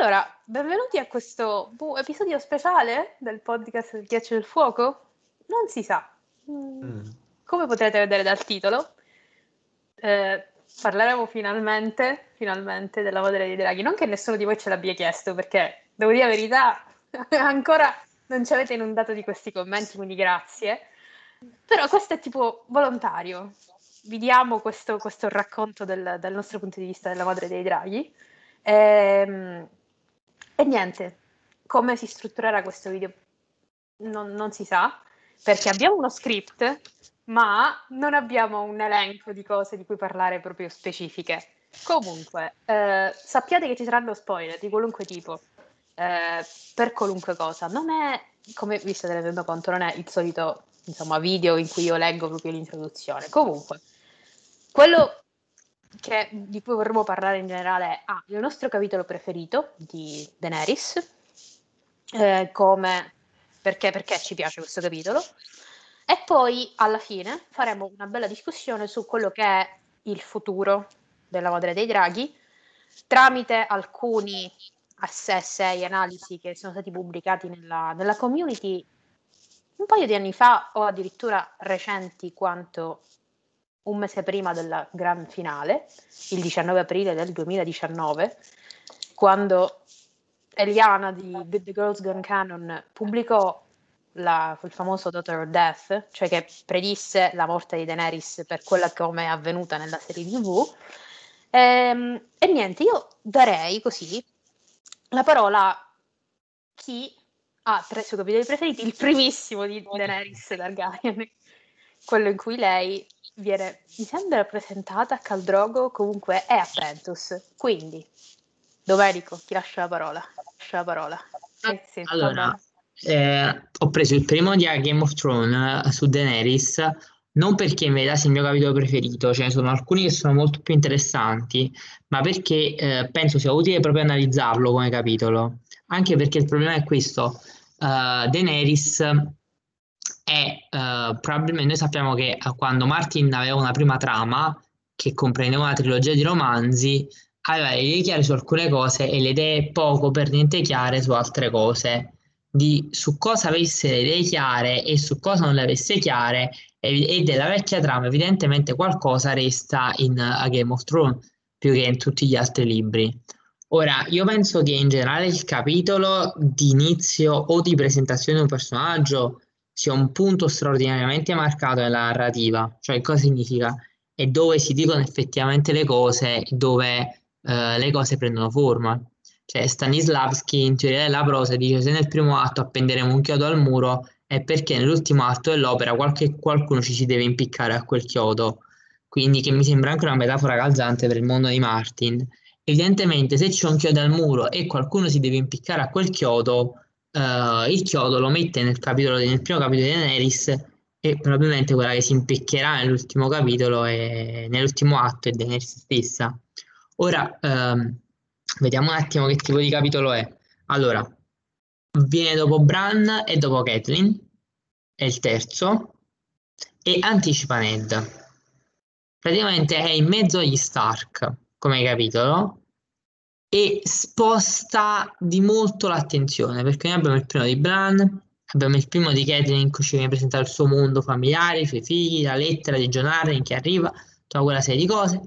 Allora, benvenuti a questo episodio speciale del podcast del Ghiaccio del Fuoco. Non si sa, come potrete vedere dal titolo, parleremo finalmente della Valle dei Draghi. Non che nessuno di voi ce l'abbia chiesto, perché, devo dire la verità, ancora non ci avete inondato di questi commenti, quindi grazie. Però questo è tipo volontario. Vi diamo questo racconto dal nostro punto di vista della Madre dei Draghi. E niente, come si strutturerà questo video non si sa, perché abbiamo uno script, ma non abbiamo un elenco di cose di cui parlare proprio specifiche. Comunque, sappiate che ci saranno spoiler di qualunque tipo, per qualunque cosa. Non è, come vi state rendendo conto, non è il solito, insomma, video in cui io leggo proprio l'introduzione. Comunque, quello di cui vorremmo parlare in generale è il nostro capitolo preferito di Daenerys, perché ci piace questo capitolo, e poi alla fine faremo una bella discussione su quello che è il futuro della Madre dei Draghi tramite alcuni assessment e analisi che sono stati pubblicati nella community un paio di anni fa, o addirittura recenti quanto un mese prima della gran finale, il 19 aprile del 2019, quando Eliana di The Girls Gone Canon pubblicò il famoso Daughter of Death, cioè che predisse la morte di Daenerys per quella come è avvenuta nella serie TV. E niente, io darei così la parola a chi ha tra i suoi capitoli preferiti il primissimo di Daenerys Targaryen, quello in cui lei viene, mi sembra, presentata a Khal Drogo, comunque è a Pentos. Quindi, Domenico, ti lascio la parola. Sì, allora, ho preso il primo di A Game of Thrones su Daenerys, non perché in verità sia il mio capitolo preferito, ce ne sono alcuni che sono molto più interessanti, ma perché penso sia utile proprio analizzarlo come capitolo. Anche perché il problema è questo: Daenerys probabilmente noi sappiamo che quando Martin aveva una prima trama che comprendeva una trilogia di romanzi, aveva le idee chiare su alcune cose e le idee poco per niente chiare su altre cose. Su cosa avesse le idee chiare e su cosa non le avesse chiare, e della vecchia trama evidentemente qualcosa resta in A Game of Thrones più che in tutti gli altri libri. Ora, io penso che in generale il capitolo di inizio o di presentazione di un personaggio sia un punto straordinariamente marcato nella narrativa, cioè cosa significa, e dove si dicono effettivamente le cose, dove le cose prendono forma. Cioè Stanislavski in teoria della prosa dice: se nel primo atto appenderemo un chiodo al muro è perché nell'ultimo atto dell'opera qualcuno ci si deve impiccare a quel chiodo, quindi che mi sembra anche una metafora calzante per il mondo di Martin. Evidentemente se c'è un chiodo al muro e qualcuno si deve impiccare a quel chiodo, il chiodo lo mette nel primo capitolo di Daenerys, e probabilmente quella che si impiccherà nell'ultimo capitolo e nell'ultimo atto è Daenerys stessa. Ora vediamo un attimo che tipo di capitolo è. Allora, viene dopo Bran e dopo Catelyn, è il terzo, e anticipa Ned. Praticamente è in mezzo agli Stark come capitolo, e sposta di molto l'attenzione, perché noi abbiamo il primo di Bran, abbiamo il primo di Catelyn in cui ci viene presentato il suo mondo familiare, i suoi figli, la lettera di Jon Arryn che arriva, tutta quella serie di cose,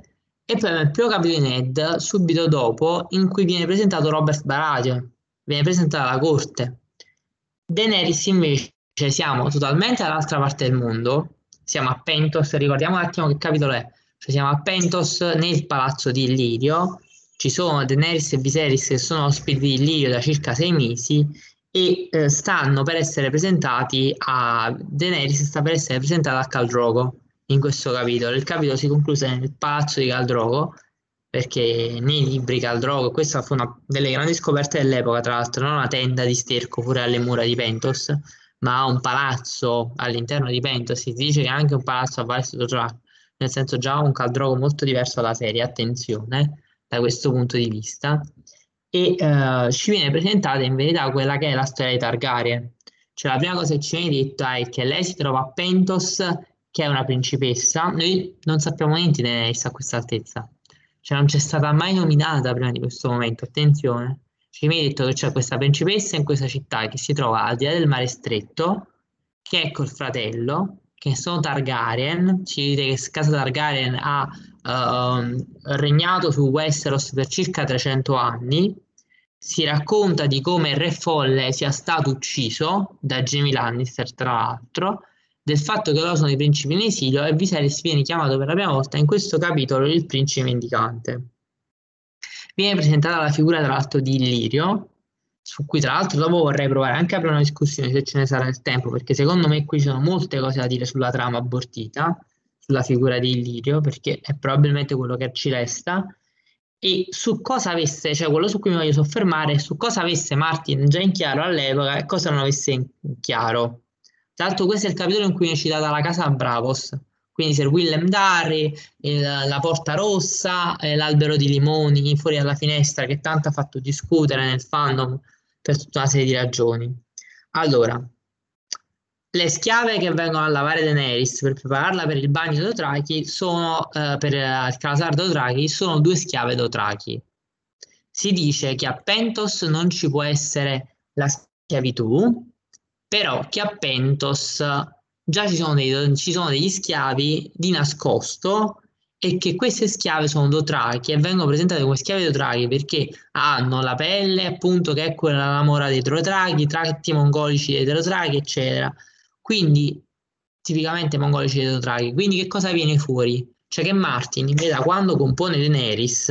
e poi abbiamo il primo capitolo di Ned subito dopo, in cui viene presentato Robert Baratheon, viene presentata la corte. Daenerys invece, siamo totalmente dall'altra parte del mondo, siamo a Pentos, ricordiamo un attimo che capitolo è, cioè siamo a Pentos nel palazzo di Illyrio. Ci sono Daenerys e Viserys che sono ospiti di Illyrio da circa 6 mesi e stanno per essere presentati a Daenerys sta per essere presentata a Khal Drogo in questo capitolo. Il capitolo si concluse nel palazzo di Khal Drogo, perché nei libri Khal Drogo, questa fu una delle grandi scoperte dell'epoca, tra l'altro, non una tenda di sterco fuori alle mura di Pentos, ma un palazzo all'interno di Pentos. Si dice che anche un palazzo a Vaes Dothrak, nel senso già un Khal Drogo molto diverso dalla serie, attenzione, da questo punto di vista. E ci viene presentata in verità quella che è la storia di Targaryen. Cioè la prima cosa che ci viene detta è che lei si trova a Pentos, che è una principessa. Noi non sappiamo niente di Daenerys a questa altezza, cioè non c'è stata mai nominata prima di questo momento, attenzione. Perché mi hai detto che c'è questa principessa in questa città che si trova al di là del mare stretto, che è col fratello, che sono Targaryen. Ci dite che casa Targaryen ha regnato su Westeros per circa 300 anni. Si racconta di come il re folle sia stato ucciso da Jaime Lannister, tra l'altro, del fatto che loro sono i principi in esilio, e Viserys viene chiamato per la prima volta in questo capitolo il principe indicante. Viene presentata la figura, tra l'altro, di Illyrio, su cui tra l'altro dopo vorrei provare anche a aprire una discussione, se ce ne sarà il tempo, perché secondo me qui ci sono molte cose da dire sulla trama abortita, sulla figura di Illyrio, perché è probabilmente quello che ci resta. E su cosa avesse, cioè quello su cui mi voglio soffermare, su cosa avesse Martin già in chiaro all'epoca e cosa non avesse in chiaro. Tra l'altro questo è il capitolo in cui viene citata la casa Braavos, quindi Sir Willem Darry, la Porta Rossa, l'albero di limoni fuori dalla finestra, che tanto ha fatto discutere nel fandom per tutta una serie di ragioni. Allora, le schiave che vengono a lavare Daenerys per prepararla per il bagno Dothraki sono, per il Khazar Dothraki, sono due schiave Dothraki. Si dice che a Pentos non ci può essere la schiavitù, però che a Pentos già ci sono degli schiavi di nascosto, e che queste schiave sono Dothraki e vengono presentate come schiave Dothraki perché hanno la pelle, appunto, che è quella della mora dei Dothraki, tratti mongolici dei Dothraki, eccetera. Quindi, tipicamente mongolici dei Dothraki. Quindi che cosa viene fuori? Cioè che Martin, in realtà, quando compone Daenerys,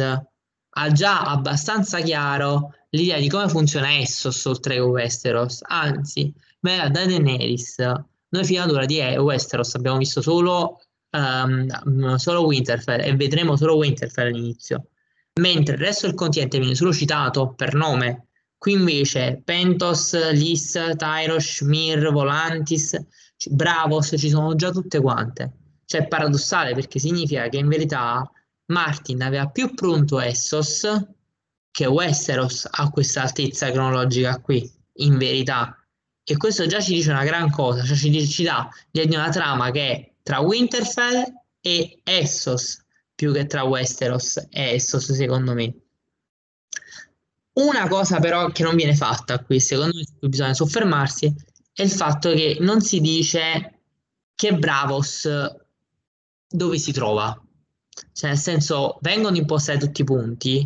ha già abbastanza chiaro l'idea di come funziona Essos oltre che Westeros. Anzi, da Daenerys, noi fino ad ora di Westeros abbiamo visto solo Winterfell, e vedremo solo Winterfell all'inizio. Mentre il resto del continente viene solo citato per nome. Qui invece Pentos, Lys, Tyrosh, Mir, Volantis, Braavos ci sono già tutte quante. Cioè è paradossale, perché significa che in verità Martin aveva più pronto Essos che Westeros a questa altezza cronologica qui, in verità. E questo già ci dice una gran cosa, cioè ci dà una trama che è tra Winterfell e Essos, più che tra Westeros e Essos, secondo me. Una cosa però che non viene fatta qui, secondo me, su cui bisogna soffermarsi, è il fatto che non si dice che Braavos dove si trova. Cioè, nel senso, vengono impostati tutti i punti,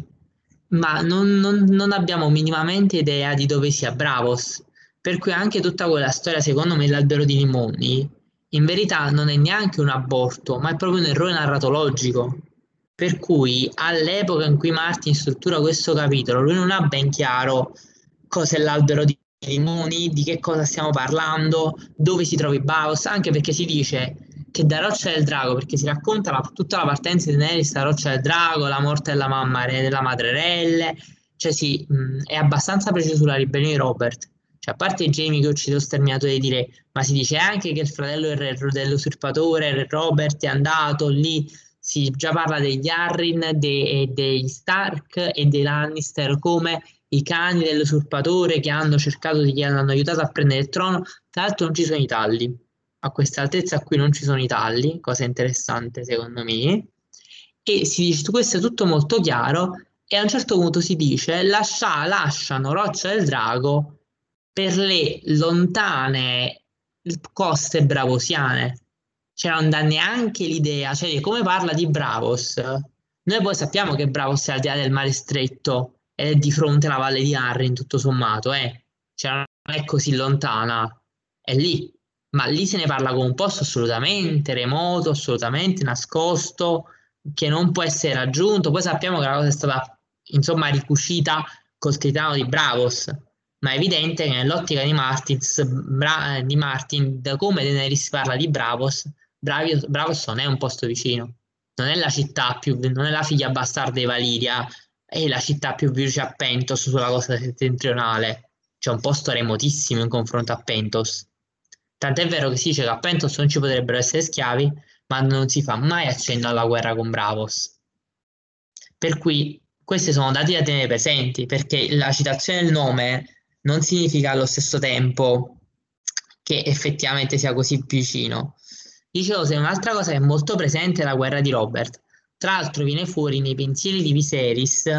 ma non abbiamo minimamente idea di dove sia Braavos. Per cui anche tutta quella storia, secondo me, l'albero di limoni, in verità non è neanche un aborto, ma è proprio un errore narratologico. Per cui all'epoca in cui Martin struttura questo capitolo, lui non ha ben chiaro cos'è l'albero di limoni, di che cosa stiamo parlando, dove si trovi Braavos, anche perché si dice che da Roccia del Drago, perché si racconta tutta la partenza di Daenerys da Roccia del Drago, la morte della mamma della madrerelle, cioè sì, è abbastanza preciso sulla ribellione di Robert. Cioè, a parte Jaime che ho ucciso il sterminato di dire, ma si dice anche che il fratello dell'usurpatore, il re Robert, è andato lì. Si già parla degli Arryn, dei Stark e dei Lannister come i cani dell'usurpatore che hanno cercato di hanno aiutato a prendere il trono. Tra l'altro non ci sono i tagli, a questa altezza qui non ci sono i tagli, cosa interessante secondo me. E si dice, questo è tutto molto chiaro, e a un certo punto si dice lasciano Roccia del Drago per le lontane coste bravosiane. Cioè non dà neanche l'idea, cioè come parla di Braavos. Noi poi sappiamo che Braavos è al di là del mare stretto ed è di fronte alla valle di Arryn, tutto sommato, cioè non è così lontana, è lì, ma lì se ne parla come un posto assolutamente remoto, assolutamente nascosto, che non può essere raggiunto. Poi sappiamo che la cosa è stata, insomma, ricucita col titano di Braavos, ma è evidente che nell'ottica di Martin, da come Daenerys parla di Braavos, Braavos non è un posto vicino, non è la città più, non è la figlia bastarda di Valyria, è la città più vicina a Pentos sulla costa settentrionale, cioè un posto remotissimo in confronto a Pentos. Tant'è vero che si dice che a Pentos non ci potrebbero essere schiavi, ma non si fa mai accenno alla guerra con Braavos. Per cui questi sono dati da tenere presenti, perché la citazione del nome non significa allo stesso tempo che effettivamente sia così vicino. Dicevo, se un'altra cosa che è molto presente è la guerra di Robert. Tra l'altro viene fuori nei pensieri di Viserys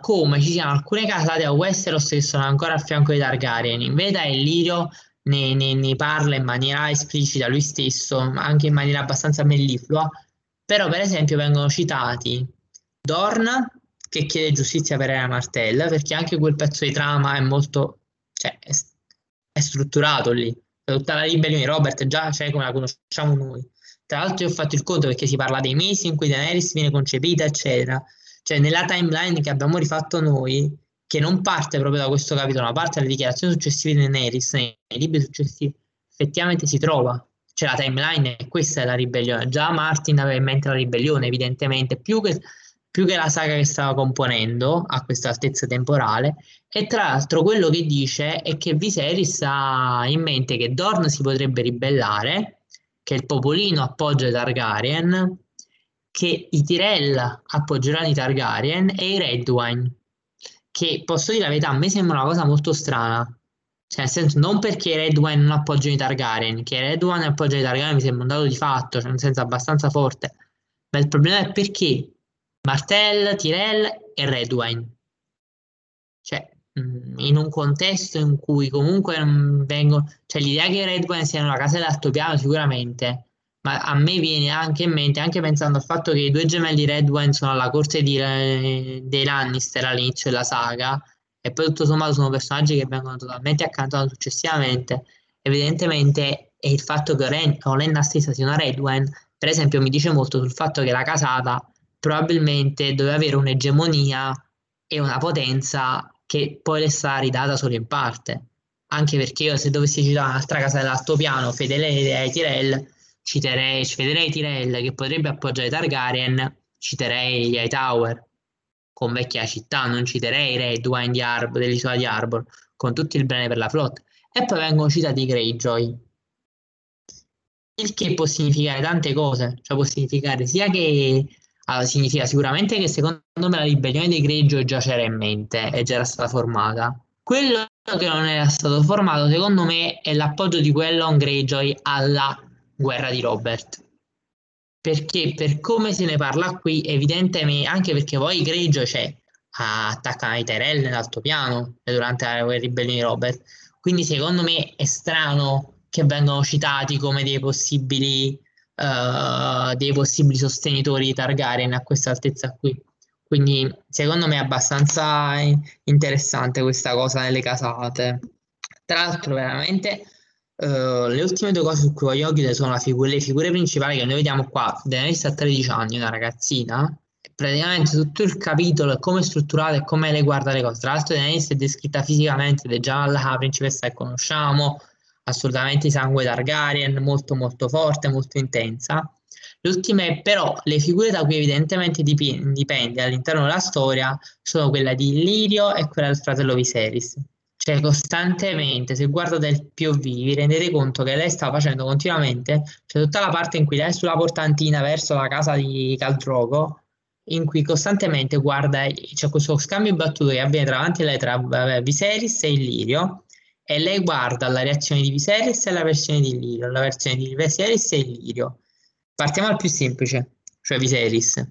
come ci siano alcune casate a Westeros che sono ancora a fianco dei Targaryen. In verità Illyrio ne parla in maniera esplicita lui stesso, anche in maniera abbastanza melliflua, però per esempio vengono citati Dorn, che chiede giustizia per Era Martell, perché anche quel pezzo di trama è molto, cioè, è strutturato lì. Tutta la ribellione di Robert già c'è, come la conosciamo noi. Tra l'altro io ho fatto il conto, perché si parla dei mesi in cui Daenerys viene concepita, eccetera. Cioè nella timeline che abbiamo rifatto noi, che non parte proprio da questo capitolo, ma parte dalle dichiarazioni successive di Daenerys, nei libri successivi, effettivamente si trova. Cioè la timeline è questa, è la ribellione. Già Martin aveva in mente la ribellione, evidentemente, più che la saga che stava componendo a questa altezza temporale. E tra l'altro quello che dice è che Viserys ha in mente che Dorne si potrebbe ribellare, che il popolino appoggia i Targaryen, che i Tyrell appoggeranno i Targaryen e i Redwine, che posso dire la verità, a me sembra una cosa molto strana, cioè nel senso, non perché i Redwine non appoggiano i Targaryen, che i Redwine appoggiano i Targaryen mi sembra un dato di fatto, cioè nel senso abbastanza forte, ma il problema è perché Martell, Tyrell e Redwine, cioè in un contesto in cui comunque non vengono, cioè l'idea che i Redwine siano la casa dell'altopiano sicuramente, ma a me viene anche in mente, anche pensando al fatto che i due gemelli Redwine sono alla corte dei Lannister all'inizio della saga, e poi tutto sommato sono personaggi che vengono totalmente accantonati successivamente. Evidentemente è il fatto che Olenna stessa sia una Redwine, per esempio, mi dice molto sul fatto che la casata probabilmente doveva avere un'egemonia e una potenza che poi le sarà ridata solo in parte, anche perché io, se dovessi citare un'altra casa dell'altopiano fedele ai Tyrell, citerei Tyrell, che potrebbe appoggiare i Targaryen, citerei gli Hightower con vecchia città, non citerei Redwine dell'isola di Arbor, con tutto il bene per la flotta. E poi vengono citati i Greyjoy, il che può significare tante cose, cioè può significare sia che significa sicuramente che secondo me la ribellione dei Greyjoy già c'era in mente e già era stata formata. Quello che non era stato formato secondo me è l'appoggio di quello Greyjoy alla guerra di Robert, perché per come se ne parla qui evidentemente, anche perché poi Greyjoy attaccano i Tyrell nell'altopiano durante la ribellione di Robert, quindi secondo me è strano che vengano citati come dei possibili sostenitori di Targaryen a questa altezza qui. Quindi secondo me è abbastanza interessante questa cosa nelle casate. Tra l'altro veramente le ultime due cose su cui voglio chiudere sono le figure principali che noi vediamo qua. Daenerys ha 13 anni, una ragazzina, praticamente tutto il capitolo è come è strutturato e come le guarda le cose. Tra l'altro Daenerys è descritta fisicamente ed è già la principessa che conosciamo, assolutamente sangue Targaryen, molto molto forte, molto intensa. Le ultime però, le figure da cui evidentemente dipende all'interno della storia, sono quella di Illyrio e quella del fratello Viserys. Cioè costantemente, se guardate il POV, vi rendete conto che lei sta facendo continuamente, cioè tutta la parte in cui lei è sulla portantina verso la casa di Khal Drogo, in cui costantemente guarda, c'è questo scambio di battute che avviene tra Viserys e Illyrio, e lei guarda la reazione di Viserys e la versione di Illyrio, la versione di Viserys e Illyrio. Partiamo dal più semplice, cioè Viserys.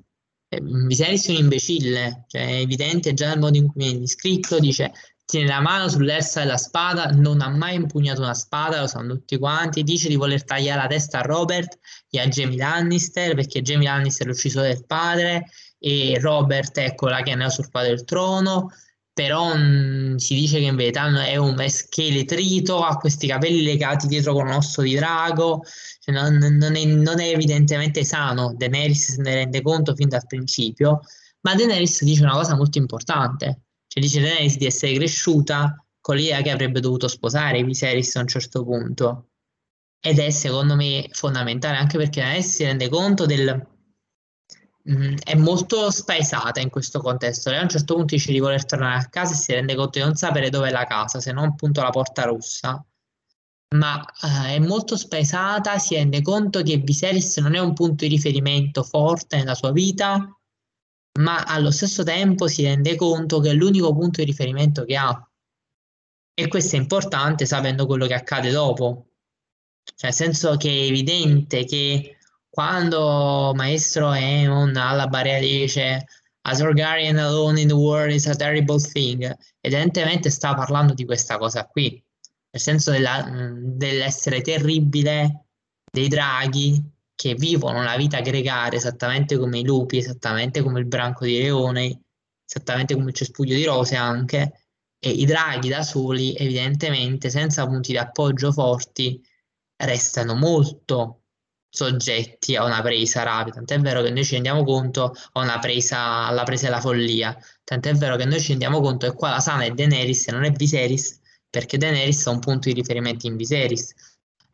Viserys è un imbecille, cioè è evidente già nel modo in cui viene descritto, dice tiene la mano sull'ersa della spada, non ha mai impugnato una spada, lo sanno tutti quanti, dice di voler tagliare la testa a Robert e a Jaime Lannister, perché Jaime Lannister è l'uccisore del padre e Robert è quella che ne ha usurpato il trono. Però si dice che in verità è un scheletrito, ha questi capelli legati dietro con un osso di drago, cioè non è evidentemente sano. Daenerys se ne rende conto fin dal principio, ma Daenerys dice una cosa molto importante, cioè dice Daenerys di essere cresciuta con l'idea che avrebbe dovuto sposare Viserys a un certo punto, ed è secondo me fondamentale, anche perché Daenerys si rende conto del... è molto spaesata in questo contesto. Lei a un certo punto dice di voler tornare a casa e si rende conto di non sapere dove è la casa, se non appunto la Porta Rossa, ma è molto spaesata, si rende conto che Viserys non è un punto di riferimento forte nella sua vita, ma allo stesso tempo si rende conto che è l'unico punto di riferimento che ha, e questo è importante sapendo quello che accade dopo, cioè nel senso che è evidente che quando Maestro Aemon alla Barriera 10 a Targaryen alone in the world is a terrible thing. Evidentemente sta parlando di questa cosa qui, nel senso dell'essere terribile dei draghi che vivono la vita gregaria esattamente come i lupi, esattamente come il branco di leone, esattamente come il cespuglio di rose anche, e i draghi da soli evidentemente senza punti di appoggio forti restano molto soggetti a una presa rapida, tant'è vero che noi ci rendiamo conto alla presa della follia, tant'è vero che noi ci rendiamo conto che qua la sana è Daenerys e non è Viserys, perché Daenerys ha un punto di riferimento in Viserys,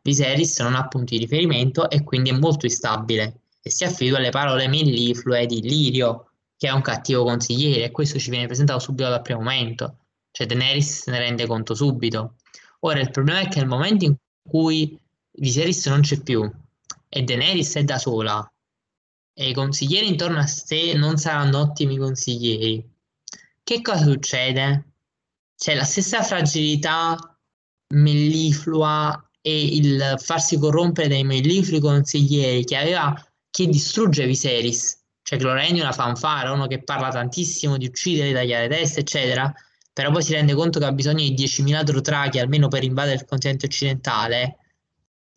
Viserys non ha punti di riferimento e quindi è molto instabile e si affida alle parole melliflue di Illyrio, che è un cattivo consigliere, e questo ci viene presentato subito dal primo momento, cioè Daenerys se ne rende conto subito. Ora il problema è che nel momento in cui Viserys non c'è più e Daenerys è da sola e i consiglieri intorno a sé non saranno ottimi consiglieri, che cosa succede? C'è la stessa fragilità melliflua e il farsi corrompere dai melliflui consiglieri che distrugge Viserys, cioè che lo rende una fanfara, uno che parla tantissimo di uccidere, tagliare teste eccetera, però poi si rende conto che ha bisogno di 10.000 Dothraki almeno per invadere il continente occidentale.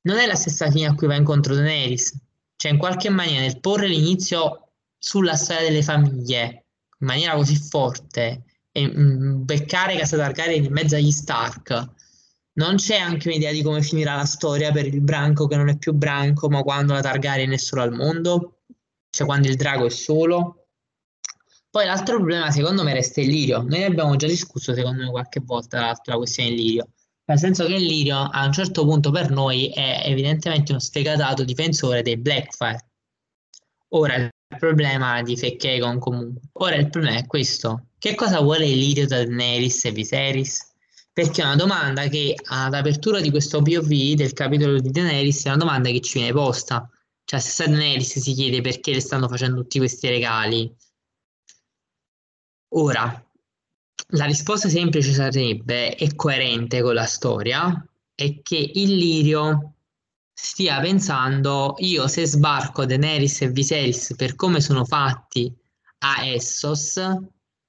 Non è la stessa fine a cui va incontro Daenerys, cioè in qualche maniera nel porre l'inizio sulla storia delle famiglie in maniera così forte e beccare Casa Targaryen in mezzo agli Stark, non c'è anche un'idea di come finirà la storia per il branco che non è più branco, ma quando la Targaryen è sola al mondo, cioè quando il drago è solo. Poi l'altro problema secondo me resta Illyrio, noi ne abbiamo già discusso secondo me qualche volta la questione Illyrio, nel senso che Illyrio a un certo punto per noi è evidentemente uno sfegatato difensore dei Blackfyre. Ora il problema di Fekkegon comunque. Ora il problema è questo. Che cosa vuole Illyrio da Daenerys e Viserys? Perché è una domanda che all'apertura di questo POV del capitolo di Daenerys è una domanda che ci viene posta. Cioè stessa Daenerys si chiede perché le stanno facendo tutti questi regali. Ora, la risposta semplice sarebbe, e coerente con la storia, è che Illyrio stia pensando: io se sbarco Daenerys e Viserys per come sono fatti a Essos,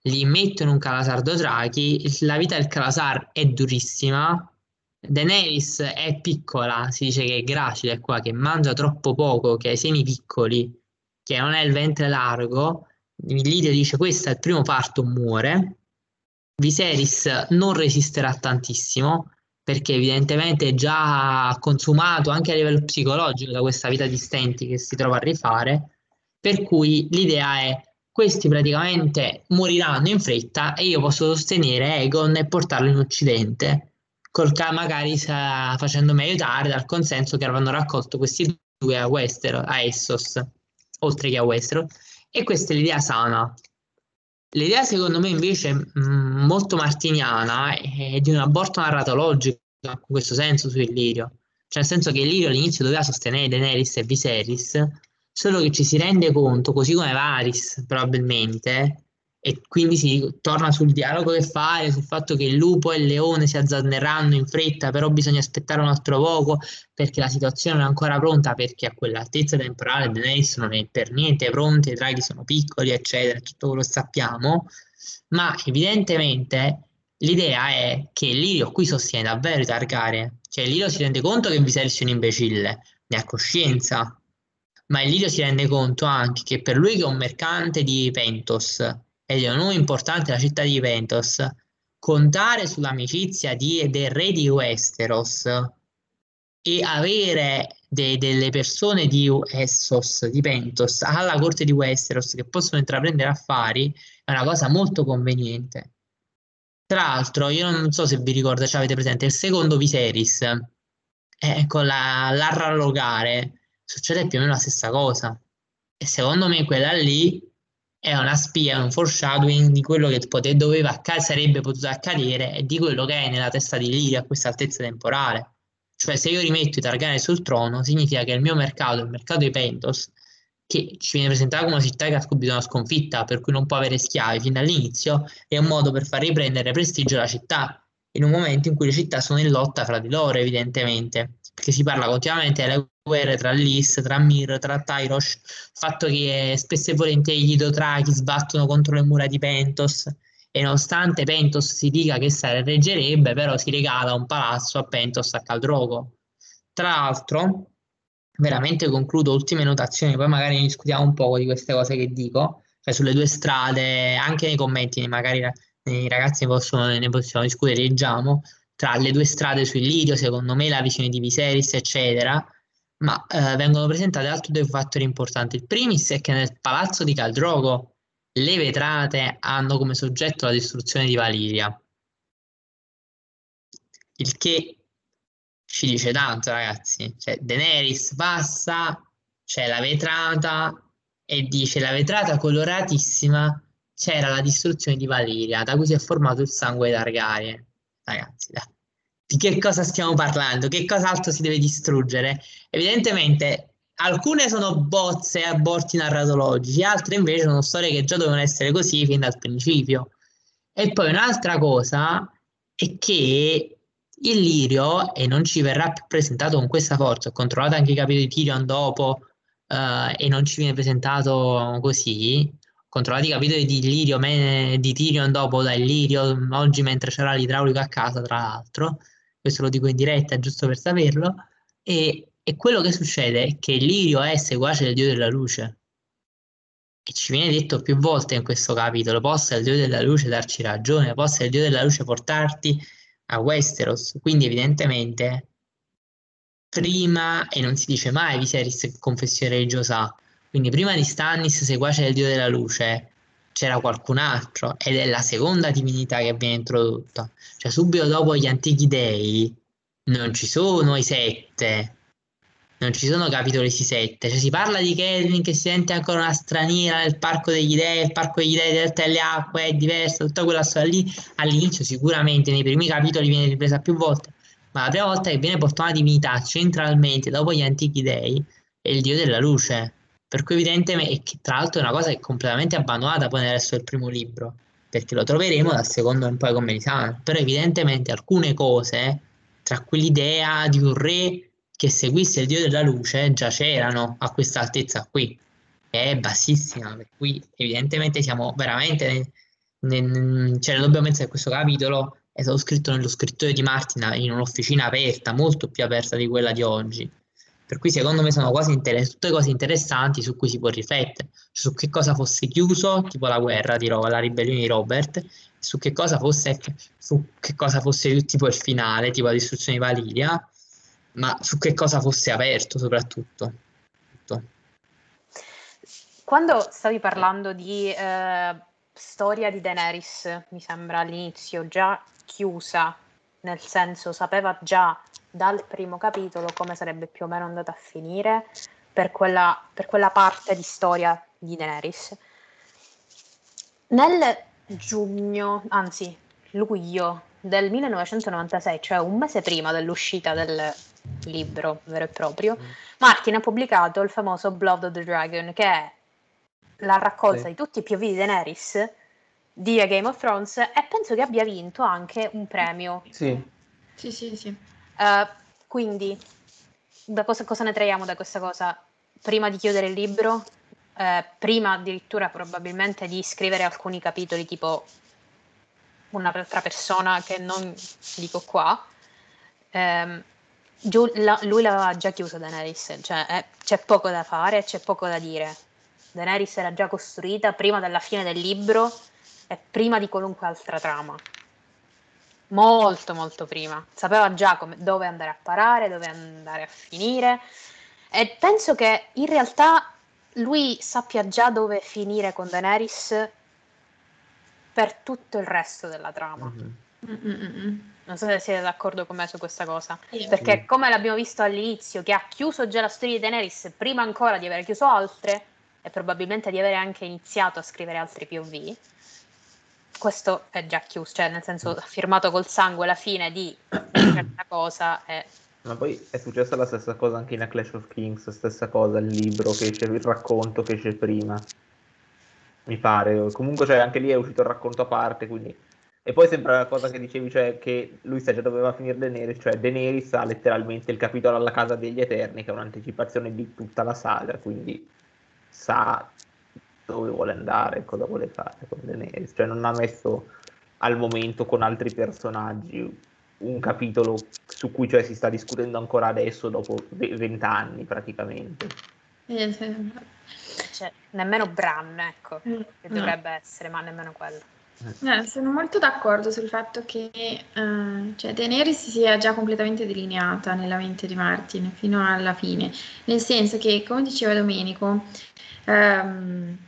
li metto in un calasar Dothraki, la vita del calasar è durissima, Daenerys è piccola, si dice che è gracile qua, che mangia troppo poco, che ha i seni piccoli, che non ha il ventre largo, Illyrio dice questo è il primo parto, muore. Viserys non resisterà tantissimo perché evidentemente è già consumato anche a livello psicologico da questa vita di stenti che si trova a rifare, per cui l'idea è questi praticamente moriranno in fretta e io posso sostenere Aegon e portarlo in occidente, magari facendomi aiutare dal consenso che avranno raccolto questi due a Westeros, a Essos, oltre che a Westeros, e questa è l'idea sana. L'idea secondo me invece molto martiniana è di un aborto narratologico in questo senso su Illyrio, cioè nel senso che Illyrio all'inizio doveva sostenere Daenerys e Viserys, solo che ci si rende conto, così come Varys probabilmente, e quindi si torna sul dialogo che fare, sul fatto che il lupo e il leone si azzanneranno in fretta, però bisogna aspettare un altro poco perché la situazione non è ancora pronta, perché a quell'altezza temporale Daenerys non è per niente pronta, i draghi sono piccoli eccetera, tutto quello sappiamo, ma evidentemente l'idea è che Illyrio qui sostiene davvero i Targaryen, cioè Illyrio si rende conto che Viserys è un imbecille, ne ha coscienza, ma Illyrio si rende conto anche che per lui che è un mercante di Pentos ed è un uomo importante della città di Pentos, contare sull'amicizia del re di Westeros e avere delle persone di Essos, di Pentos, alla corte di Westeros che possono intraprendere affari è una cosa molto conveniente. Tra l'altro, io non so se vi ricordate, cioè avete presente il secondo Viserys, con l'arrallogare succede più o meno la stessa cosa, e secondo me quella lì è una spia, un foreshadowing di quello che sarebbe potuto accadere e di quello che è nella testa di Illyrio a questa altezza temporale. Cioè se io rimetto i Targaryen sul trono significa che il mio mercato, il mercato di Pentos, che ci viene presentato come una città che ha subito una sconfitta per cui non può avere schiavi fin dall'inizio, è un modo per far riprendere prestigio alla città. in un momento in cui le città sono in lotta fra di loro, evidentemente, perché si parla continuamente delle guerre tra Lys, tra Myr, tra Tyrosh, il fatto che spesso e volentieri gli Dothraki sbattono contro le mura di Pentos, e nonostante Pentos si dica che reggerebbe, però si regala un palazzo a Pentos a Khal Drogo. Tra l'altro, veramente concludo, ultime notazioni, poi magari discutiamo un po' di queste cose che dico, cioè sulle due strade, anche nei commenti, magari i ragazzi ne possiamo discutere, leggiamo, tra le due strade su Illyrio, secondo me la visione di Viserys, eccetera, ma vengono presentate altri due fattori importanti. Il primis è che nel palazzo di Khal Drogo le vetrate hanno come soggetto la distruzione di Valyria, il che ci dice tanto, ragazzi, cioè Daenerys passa, c'è la vetrata e dice: la vetrata coloratissima, c'era la distruzione di Valyria, da cui si è formato il sangue Targaryen. Ragazzi, dai. Di che cosa stiamo parlando? Che cos'altro si deve distruggere? Evidentemente alcune sono bozze e aborti narratologici, altre invece sono storie che già dovevano essere così fin dal principio. E poi un'altra cosa è che Illyrio, e non ci verrà più presentato con questa forza, ho controllato anche i capitoli di Tyrion dopo e non ci viene presentato così, controllati i capitoli di Tyrion dopo da Illyrio oggi mentre c'era l'idraulico a casa, tra l'altro, questo lo dico in diretta giusto per saperlo, e quello che succede è che Illyrio è seguace del Dio della Luce, e ci viene detto più volte in questo capitolo: possa il Dio della Luce darci ragione, possa il Dio della Luce portarti a Westeros. Quindi evidentemente prima, e non si dice mai Viserys confessione religiosa, quindi prima di Stannis, seguace del Dio della Luce, c'era qualcun altro, ed è la seconda divinità che viene introdotta. Cioè subito dopo gli antichi dei non ci sono i sette, non ci sono capitoli di sette. Cioè si parla di Catelyn che si sente ancora una straniera nel parco degli dei, il parco degli dei delle Terre Acque è diverso, tutta quella storia lì all'inizio sicuramente nei primi capitoli viene ripresa più volte, ma la prima volta che viene portata una divinità centralmente dopo gli antichi dei è il Dio della Luce. Per cui evidentemente, e che tra l'altro è una cosa che è completamente abbandonata poi nel resto del primo libro, perché lo troveremo dal secondo in poi come risale, però evidentemente alcune cose, tra cui l'idea di un re che seguisse il Dio della Luce, già c'erano a questa altezza qui, che è bassissima, per cui evidentemente siamo veramente, cioè dobbiamo pensare a questo capitolo, è stato scritto nello scrittoio di Martin in un'officina aperta, molto più aperta di quella di oggi. Per cui secondo me sono cose tutte cose interessanti su cui si può riflettere, su che cosa fosse chiuso, tipo la guerra di la ribellione di Robert, su che cosa fosse tipo il finale, tipo la distruzione di Valyria, ma su che cosa fosse aperto soprattutto. Tutto. Quando stavi parlando di storia di Daenerys, mi sembra all'inizio già chiusa, nel senso sapeva già dal primo capitolo come sarebbe più o meno andata a finire per quella parte di storia di Daenerys. Nel giugno, anzi luglio del 1996, cioè un mese prima dell'uscita del libro vero e proprio, Martin ha pubblicato il famoso Blood of the Dragon, che è la raccolta di tutti i POV di Daenerys di A Game of Thrones, e penso che abbia vinto anche un premio. Sì. Quindi da cosa ne traiamo da questa cosa? Prima di chiudere il libro, prima addirittura probabilmente di scrivere alcuni capitoli, tipo un'altra persona che non dico qua, lui l'aveva già chiuso Daenerys, cioè c'è poco da fare, c'è poco da dire. Daenerys era già costruita prima della fine del libro e prima di qualunque altra trama, molto molto prima, sapeva già dove andare a parare, dove andare a finire, e penso che in realtà lui sappia già dove finire con Daenerys per tutto il resto della trama. Non so se siete d'accordo con me su questa cosa, perché come l'abbiamo visto all'inizio, che ha chiuso già la storia di Daenerys prima ancora di aver chiuso altre e probabilmente di avere anche iniziato a scrivere altri POV. Questo è già chiuso, cioè nel senso ha firmato col sangue la fine di una cosa. Ma poi è successa la stessa cosa anche in A Clash of Kings, stessa cosa, il libro che esce, il racconto che esce prima, mi pare. Comunque, cioè, anche lì è uscito il racconto a parte, quindi E poi sembra una cosa che dicevi, cioè che lui sa già doveva finire Daenerys, cioè Daenerys ha letteralmente il capitolo alla Casa degli Eterni, che è un'anticipazione di tutta la saga, quindi sa dove vuole andare, cosa vuole fare con Daenerys, cioè non ha messo al momento con altri personaggi un capitolo su cui cioè si sta discutendo ancora adesso dopo 20 anni praticamente. Cioè, nemmeno Bran, ecco, che dovrebbe essere, ma nemmeno quello. Sono molto d'accordo sul fatto che cioè Daenerys si sia già completamente delineata nella mente di Martin fino alla fine, nel senso che, come diceva Domenico, quelli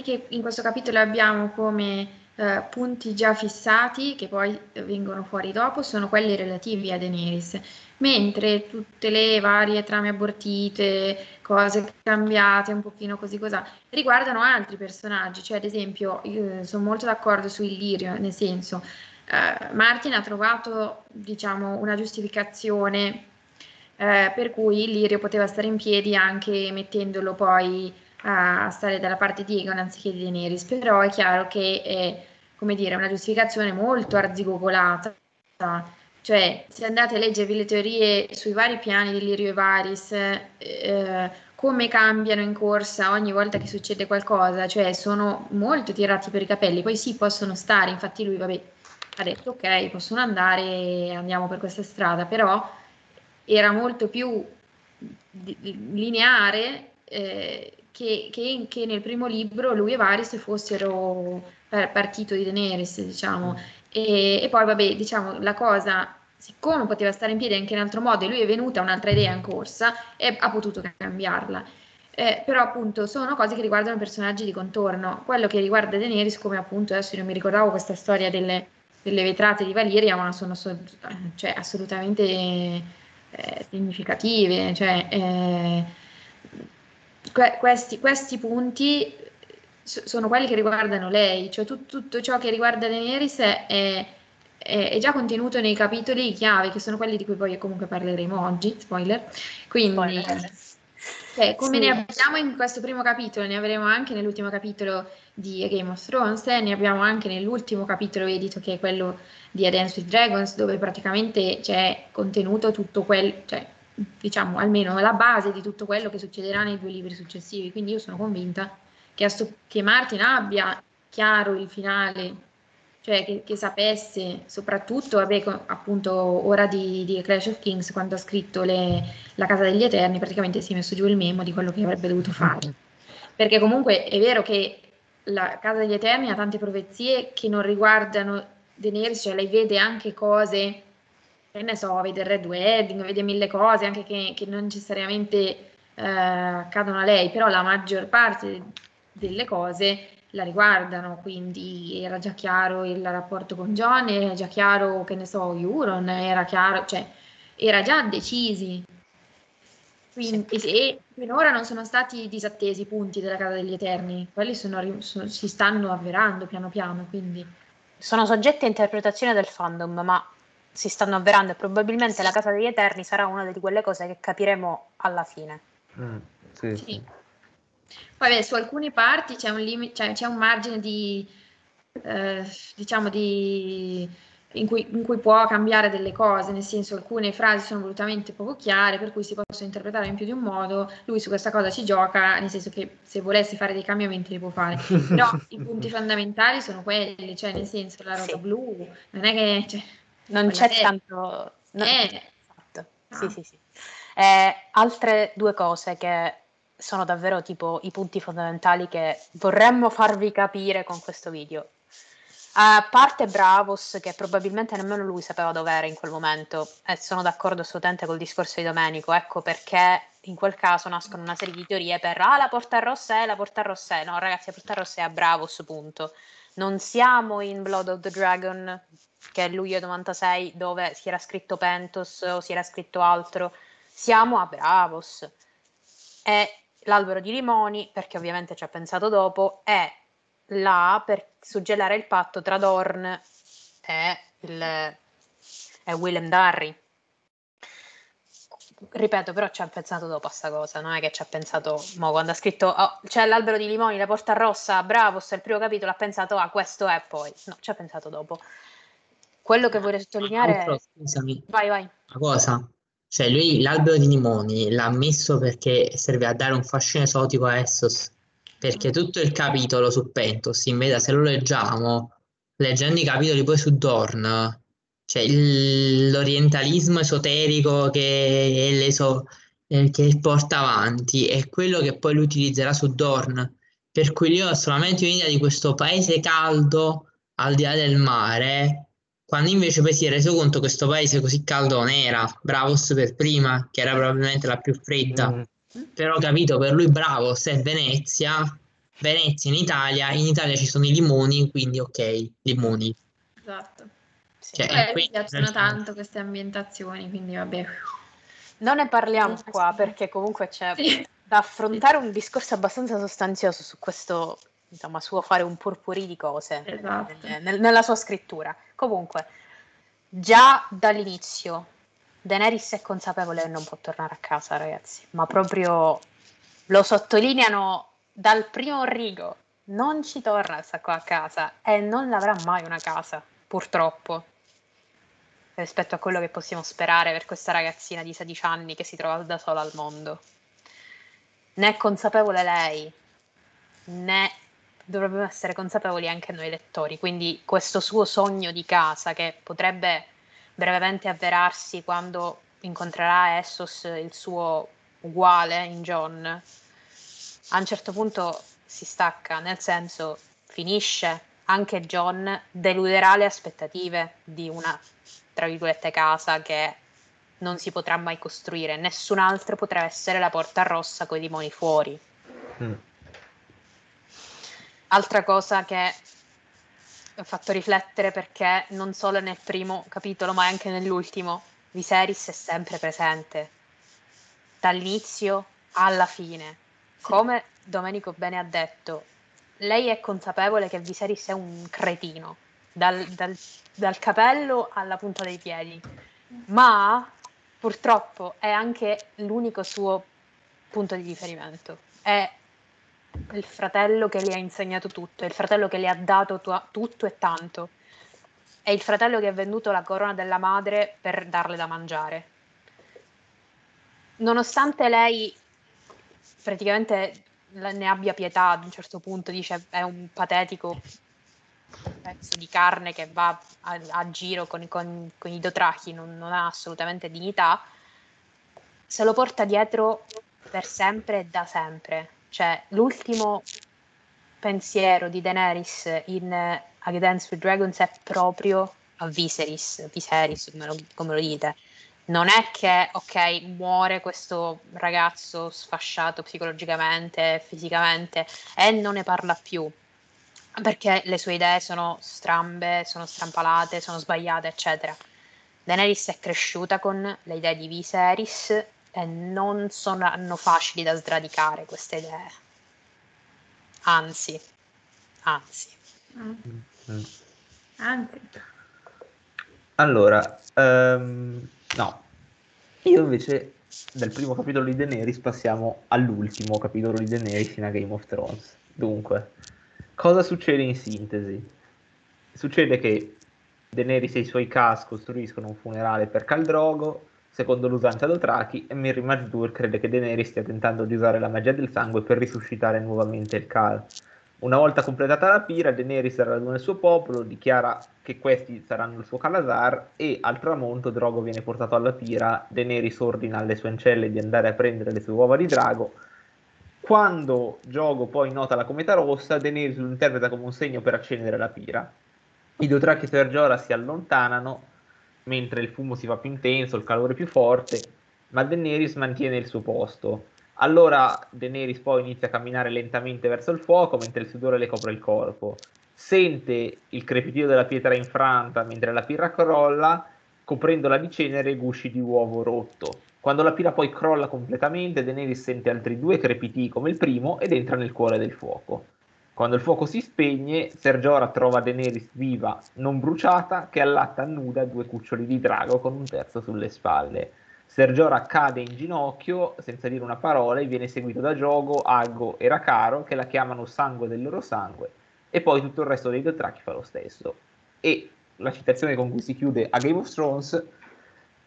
che in questo capitolo abbiamo come punti già fissati, che poi vengono fuori dopo, sono quelli relativi a Daenerys, mentre tutte le varie trame abortite, cose cambiate, un pochino così cos'ha, riguardano altri personaggi. Cioè, ad esempio, io sono molto d'accordo su Illyrio, nel senso, Martin ha trovato, diciamo, una giustificazione per cui Illyrio poteva stare in piedi anche mettendolo poi a stare dalla parte di Aegon anziché di Daenerys, però è chiaro che è, come dire, una giustificazione molto arzigogolata. Cioè, se andate a leggervi le teorie sui vari piani di Illyrio e Varys, come cambiano in corsa ogni volta che succede qualcosa, cioè sono molto tirati per i capelli. Poi sì, possono stare, infatti lui, vabbè, ha detto ok, possono andare, andiamo per questa strada, però era molto più lineare che nel primo libro lui e Varys fossero partito di Daenerys, diciamo. E poi, vabbè, diciamo, la cosa, siccome poteva stare in piedi anche in altro modo e lui è venuta un'altra idea in corsa, e ha potuto cambiarla, però appunto sono cose che riguardano personaggi di contorno. Quello che riguarda Daenerys, come appunto adesso non mi ricordavo questa storia delle vetrate di Valyria, ma sono cioè, assolutamente significative, cioè questi punti sono quelli che riguardano lei, cioè tutto ciò che riguarda Daenerys è già contenuto nei capitoli chiave, che sono quelli di cui poi comunque parleremo oggi, spoiler. Quindi spoiler. Come sì. Ne abbiamo in questo primo capitolo, ne avremo anche nell'ultimo capitolo di A Game of Thrones, ne abbiamo anche nell'ultimo capitolo edito, che è quello di A Dance with Dragons, dove praticamente c'è contenuto tutto quel, cioè diciamo almeno la base di tutto quello che succederà nei due libri successivi. Quindi io sono convinta che Martin abbia chiaro il finale, cioè che sapesse, soprattutto, vabbè, appunto ora di A Clash of Kings, quando ha scritto la Casa degli Eterni, praticamente si è messo giù il memo di quello che avrebbe dovuto fare. Perché comunque è vero che la Casa degli Eterni ha tante profezie che non riguardano Daenerys, cioè lei vede anche cose, che ne so, vede il Red Wedding, vede mille cose, anche che non necessariamente accadono a lei, però la maggior parte delle cose la riguardano. Quindi era già chiaro il rapporto con Jon, era già chiaro, che ne so, Euron, era chiaro, cioè era già decisi. Quindi e finora non sono stati disattesi i punti della Casa degli Eterni, quelli si stanno avverando piano piano, quindi sono soggetti a interpretazione del fandom, ma si stanno avverando, e probabilmente la Casa degli Eterni sarà una di quelle cose che capiremo alla fine. Sì. Poi su alcune parti c'è un limite, cioè c'è un margine di diciamo di in cui può cambiare delle cose, nel senso alcune frasi sono volutamente poco chiare, per cui si possono interpretare in più di un modo. Lui su questa cosa ci gioca, nel senso che se volesse fare dei cambiamenti li può fare, però i punti fondamentali sono quelli, cioè nel senso la rosa blu non è che cioè, non c'è tanto esatto. Sì. Altre due cose che sono davvero tipo i punti fondamentali che vorremmo farvi capire con questo video. A parte Braavos, che probabilmente nemmeno lui sapeva dove era in quel momento, e sono d'accordo assolutamente col discorso di Domenico, ecco perché in quel caso nascono una serie di teorie per la porta rossa è la porta rossa. No ragazzi, la porta rossa è a Braavos, punto. Non siamo in Blood of the Dragon, che è luglio 96, dove si era scritto Pentos o si era scritto altro, siamo a Braavos. E l'albero di limoni, perché ovviamente ci ha pensato dopo, è là per suggellare il patto tra Dorn e Willem Darry. ripeto, però ci ha pensato dopo a sta cosa, non è che ci ha pensato mo quando ha scritto c'è l'albero di limoni, la porta rossa, Braavos, il primo capitolo, ha pensato questo è poi, no, ci ha pensato dopo. Quello che vorrei sottolineare è... Scusami, vai. Una cosa, cioè lui l'albero di limoni l'ha messo perché serve a dare un fascino esotico a Essos, perché tutto il capitolo su Pentos, in verità, se lo leggiamo, leggendo i capitoli poi su Dorne, cioè l'orientalismo esoterico che porta avanti è quello che poi lui utilizzerà su Dorne, per cui io ho solamente un'idea di questo paese caldo al di là del mare, quando invece poi si è reso conto che questo paese così caldo non era, Braavos per prima, che era probabilmente la più fredda, però capito, per lui Braavos è Venezia in Italia ci sono i limoni, quindi ok, limoni. Esatto. Cioè, mi piacciono tanto queste ambientazioni, quindi vabbè, non ne parliamo qua perché comunque c'è da affrontare un discorso abbastanza sostanzioso su questo, insomma, suo fare un purpurì di cose, esatto, nella sua scrittura. Comunque, già dall'inizio Daenerys è consapevole che non può tornare a casa, ragazzi, ma proprio lo sottolineano dal primo rigo, non ci torna sta qua a casa e non avrà mai una casa, purtroppo, rispetto a quello che possiamo sperare per questa ragazzina di 16 anni che si trova da sola al mondo. Ne è consapevole lei, ne dovremmo essere consapevoli anche noi lettori, quindi questo suo sogno di casa che potrebbe brevemente avverarsi quando incontrerà Essos, il suo uguale in Jon, a un certo punto si stacca, nel senso finisce. Anche Jon deluderà le aspettative di una, tra virgolette, casa che non si potrà mai costruire. Nessun altro potrà essere la porta rossa coi limoni fuori. Altra cosa che ho fatto riflettere, perché non solo nel primo capitolo ma anche nell'ultimo, Viserys è sempre presente, dall'inizio alla fine. Come Domenico bene ha detto, lei è consapevole che Viserys è un cretino, dal capello alla punta dei piedi, ma purtroppo è anche l'unico suo punto di riferimento, è il fratello che le ha insegnato tutto, è il fratello che le ha dato tutto e tanto, è il fratello che ha venduto la corona della madre per darle da mangiare. Nonostante lei praticamente ne abbia pietà, ad un certo punto dice è un patetico pezzo di carne che va a giro con i Dothraki, non ha assolutamente dignità, se lo porta dietro per sempre e da sempre. Cioè l'ultimo pensiero di Daenerys in A Dance with Dragons è proprio a Viserys, come lo dite. Non è che, ok, muore questo ragazzo sfasciato psicologicamente, fisicamente, e non ne parla più, perché le sue idee sono strambe, sono strampalate, sono sbagliate, eccetera. Daenerys è cresciuta con le idee di Viserys e non sono facili da sradicare queste idee. Anzi. Anche. Allora, no, io invece dal primo capitolo di Daenerys passiamo all'ultimo capitolo di Daenerys in A Game of Thrones. Dunque, cosa succede in sintesi? Succede che Daenerys e i suoi Khal costruiscono un funerale per Khal Drogo, secondo l'usanza Dothraki, e Mirri Majdur crede che Daenerys stia tentando di usare la magia del sangue per risuscitare nuovamente il Khal. Una volta completata la pira, Daenerys raduna il suo popolo, dichiara che questi saranno il suo Khalasar, e al tramonto Drogo viene portato alla pira. Daenerys ordina alle sue ancelle di andare a prendere le sue uova di drago. Quando Drogo poi nota la cometa rossa, Daenerys lo interpreta come un segno per accendere la pira. I Dothraki e Ser Jorah si allontanano, mentre il fumo si fa più intenso, il calore più forte, ma Daenerys mantiene il suo posto. Allora Daenerys poi inizia a camminare lentamente verso il fuoco mentre il sudore le copre il corpo. Sente il crepitio della pietra infranta mentre la pira crolla, coprendola di cenere e gusci di uovo rotto. Quando la pira poi crolla completamente, Daenerys sente altri due crepitii come il primo ed entra nel cuore del fuoco. Quando il fuoco si spegne, Ser Jorah trova Daenerys viva, non bruciata, che allatta nuda due cuccioli di drago con un terzo sulle spalle. Ser Jorah cade in ginocchio senza dire una parola e viene seguito da Drogo, Aggo e Rakaro, che la chiamano sangue del loro sangue, e poi tutto il resto dei Dothraki fa lo stesso. E la citazione con cui si chiude A Game of Thrones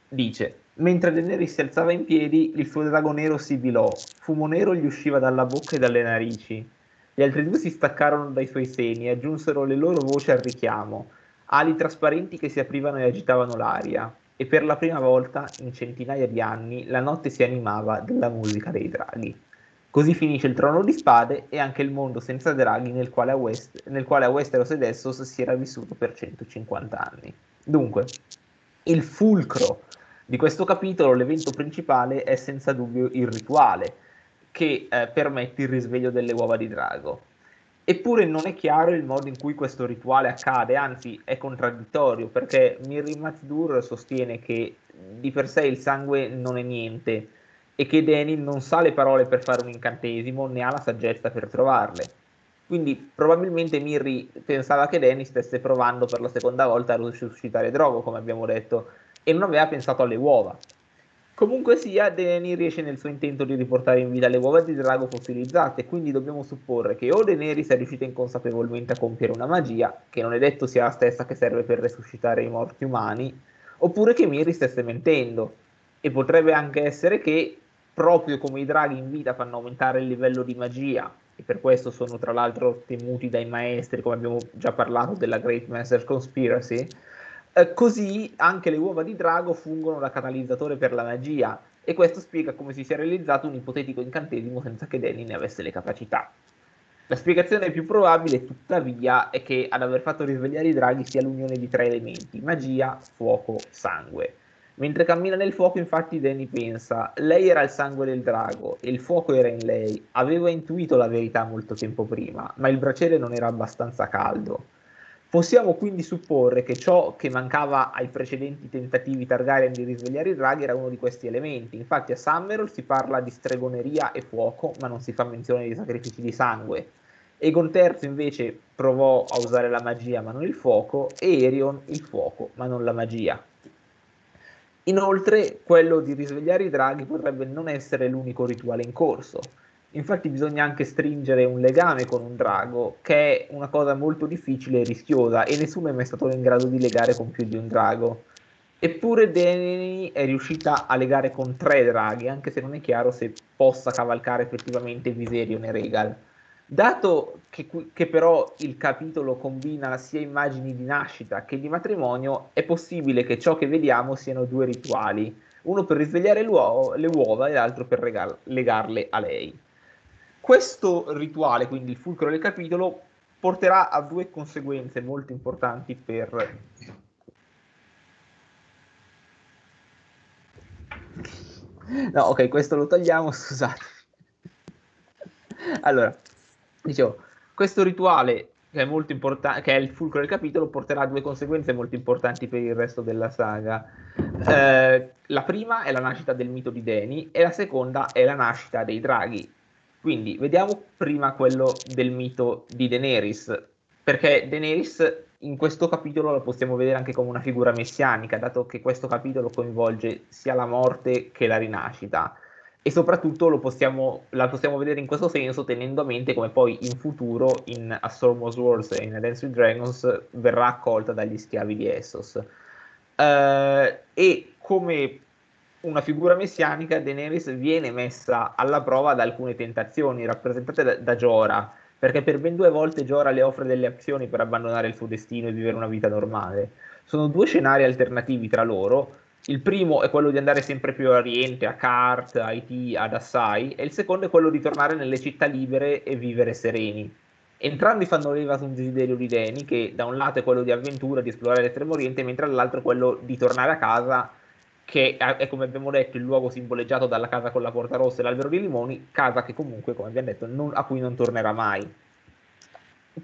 dice: mentre Daenerys si alzava in piedi, il suo drago nero sibilò, fumo nero gli usciva dalla bocca e dalle narici. Gli altri due si staccarono dai suoi seni e aggiunsero le loro voci al richiamo, ali trasparenti che si aprivano e agitavano l'aria, e per la prima volta in centinaia di anni la notte si animava della musica dei draghi. Così finisce il Trono di Spade e anche il mondo senza draghi nel quale a Westeros ed Essos si era vissuto per 150 anni. Dunque, il fulcro di questo capitolo, l'evento principale, è senza dubbio il rituale, che permette il risveglio delle uova di drago. Eppure non è chiaro il modo in cui questo rituale accade, anzi è contraddittorio, perché Meereen Mizdur sostiene che di per sé il sangue non è niente e che Dany non sa le parole per fare un incantesimo, né ha la saggezza per trovarle. Quindi probabilmente Meereen pensava che Dany stesse provando per la seconda volta a risuscitare Drogo, come abbiamo detto, e non aveva pensato alle uova. Comunque sia, Daenerys riesce nel suo intento di riportare in vita le uova di drago fossilizzate, quindi dobbiamo supporre che o Daenerys è riuscita inconsapevolmente a compiere una magia, che non è detto sia la stessa che serve per resuscitare i morti umani, oppure che Meereen stesse mentendo, e potrebbe anche essere che, proprio come i draghi in vita fanno aumentare il livello di magia, e per questo sono tra l'altro temuti dai maestri, come abbiamo già parlato della Great Master Conspiracy, così anche le uova di drago fungono da catalizzatore per la magia, e questo spiega come si sia realizzato un ipotetico incantesimo senza che Dany ne avesse le capacità. La spiegazione più probabile, tuttavia, è che ad aver fatto risvegliare i draghi sia l'unione di tre elementi: magia, fuoco, sangue. Mentre cammina nel fuoco, infatti, Dany pensa: lei era il sangue del drago e il fuoco era in lei, aveva intuito la verità molto tempo prima, ma il braciere non era abbastanza caldo. Possiamo quindi supporre che ciò che mancava ai precedenti tentativi Targaryen di risvegliare i draghi era uno di questi elementi. Infatti a Summerhold si parla di stregoneria e fuoco, ma non si fa menzione di sacrifici di sangue. Aegon III invece provò a usare la magia ma non il fuoco, e Aerion il fuoco ma non la magia. Inoltre, quello di risvegliare i draghi potrebbe non essere l'unico rituale in corso. Infatti bisogna anche stringere un legame con un drago, che è una cosa molto difficile e rischiosa, e nessuno è mai stato in grado di legare con più di un drago. Eppure Dany è riuscita a legare con tre draghi, anche se non è chiaro se possa cavalcare effettivamente Viserion e Rhaegal. Dato che però il capitolo combina sia immagini di nascita che di matrimonio, è possibile che ciò che vediamo siano due rituali, uno per risvegliare le uova e l'altro per legarle a lei. Questo rituale, quindi il fulcro del capitolo, porterà a due conseguenze molto importanti No, ok, questo lo tagliamo, scusate. Allora, dicevo, questo rituale, che è molto importante, che è il fulcro del capitolo, porterà a due conseguenze molto importanti per il resto della saga. La prima è la nascita del mito di Dany e la seconda è la nascita dei draghi. Quindi vediamo prima quello del mito di Daenerys, perché Daenerys in questo capitolo la possiamo vedere anche come una figura messianica, dato che questo capitolo coinvolge sia la morte che la rinascita, e soprattutto la possiamo vedere in questo senso tenendo a mente come poi in futuro in A Storm of Swords e in A Dance with Dragons verrà accolta dagli schiavi di Essos. E come una figura messianica, Daenerys viene messa alla prova da alcune tentazioni rappresentate da Jorah, perché per ben due volte Jorah le offre delle opzioni per abbandonare il suo destino e vivere una vita normale. Sono due scenari alternativi tra loro: il primo è quello di andare sempre più a oriente, a Qarth, a Iti, ad Assai, e il secondo è quello di tornare nelle città libere e vivere sereni. Entrambi fanno leva su un desiderio di Dany, che da un lato è quello di avventura, di esplorare l'estremo oriente, mentre dall'altro è quello di tornare a casa, che è, come abbiamo detto, il luogo simboleggiato dalla casa con la porta rossa e l'albero di limoni, casa che comunque, come abbiamo detto, a cui non tornerà mai.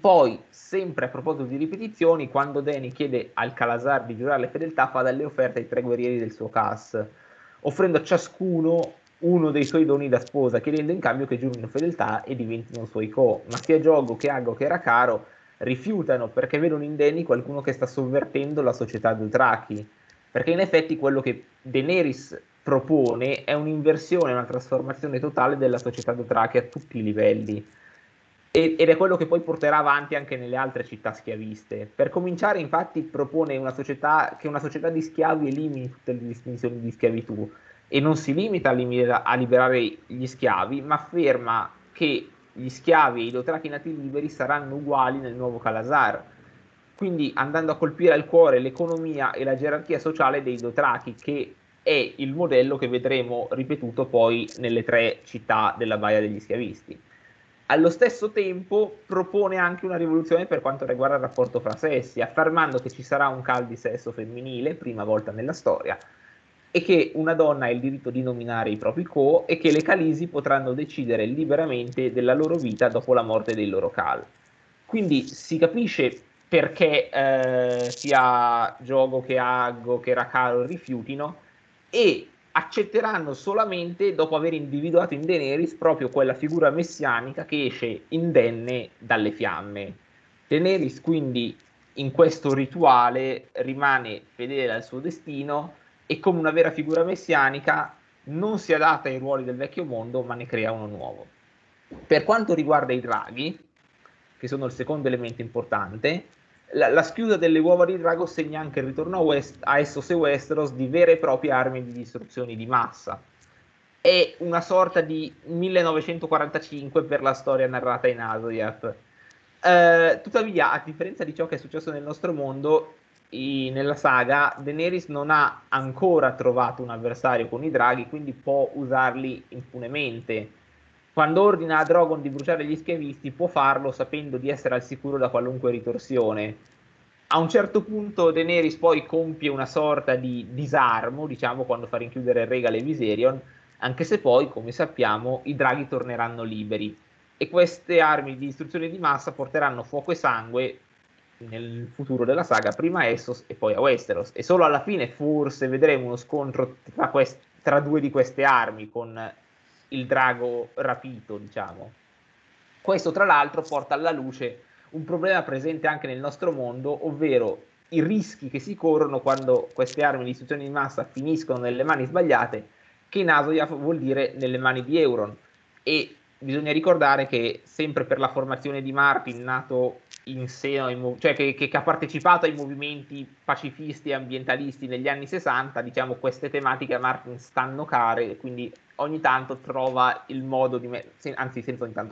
Poi, sempre a proposito di ripetizioni, quando Dany chiede al Khalasar di giurarle fedeltà, fa delle offerte ai tre guerrieri del suo Khas, offrendo a ciascuno uno dei suoi doni da sposa, chiedendo in cambio che giurino fedeltà e diventino suoi co. Ma sia Drogo che Aggo che Rakaro rifiutano, perché vedono in Dany qualcuno che sta sovvertendo la società Dothraki. Perché in effetti quello che Daenerys propone è un'inversione, una trasformazione totale della società dothraca a tutti i livelli, ed è quello che poi porterà avanti anche nelle altre città schiaviste. Per cominciare, infatti, propone una società che una società di schiavi elimini tutte le distinzioni di schiavitù e non si limita a liberare gli schiavi, ma afferma che gli schiavi e i dothraki nativi liberi saranno uguali nel nuovo Khalasar, quindi andando a colpire al cuore l'economia e la gerarchia sociale dei dothraki, che è il modello che vedremo ripetuto poi nelle tre città della Baia degli Schiavisti. Allo stesso tempo propone anche una rivoluzione per quanto riguarda il rapporto fra sessi, affermando che ci sarà un Khal di sesso femminile, prima volta nella storia, e che una donna ha il diritto di nominare i propri co, e che le Khalisi potranno decidere liberamente della loro vita dopo la morte dei loro Khal. Quindi si capisce perché sia Jhaqo che Aggo che Rakal rifiutino, e accetteranno solamente dopo aver individuato in Daenerys proprio quella figura messianica che esce indenne dalle fiamme. Daenerys quindi in questo rituale rimane fedele al suo destino e, come una vera figura messianica, non si adatta ai ruoli del vecchio mondo ma ne crea uno nuovo. Per quanto riguarda i draghi, che sono il secondo elemento importante, la schiusa delle uova di drago segna anche il ritorno a Essos e Westeros di vere e proprie armi di distruzione di massa. È una sorta di 1945 per la storia narrata in Asoyaf. Tuttavia, a differenza di ciò che è successo nel nostro mondo, nella saga, Daenerys non ha ancora trovato un avversario con i draghi, quindi può usarli impunemente. Quando ordina a Drogon di bruciare gli schiavisti, può farlo sapendo di essere al sicuro da qualunque ritorsione. A un certo punto Daenerys poi compie una sorta di disarmo, diciamo, quando fa rinchiudere Rhaegal e Viserion, anche se poi, come sappiamo, i draghi torneranno liberi. E queste armi di distruzione di massa porteranno fuoco e sangue nel futuro della saga, prima a Essos e poi a Westeros. E solo alla fine forse vedremo uno scontro tra due di queste armi, con il drago rapito, diciamo. Questo, tra l'altro, porta alla luce un problema presente anche nel nostro mondo, ovvero i rischi che si corrono quando queste armi di distruzione di massa finiscono nelle mani sbagliate, che in Asoyaf vuol dire nelle mani di Euron. E bisogna ricordare che, sempre per la formazione di Martin, nato in seno, cioè che ha partecipato ai movimenti pacifisti e ambientalisti negli anni 60, diciamo, queste tematiche a Martin stanno care, quindi ogni tanto trova il modo di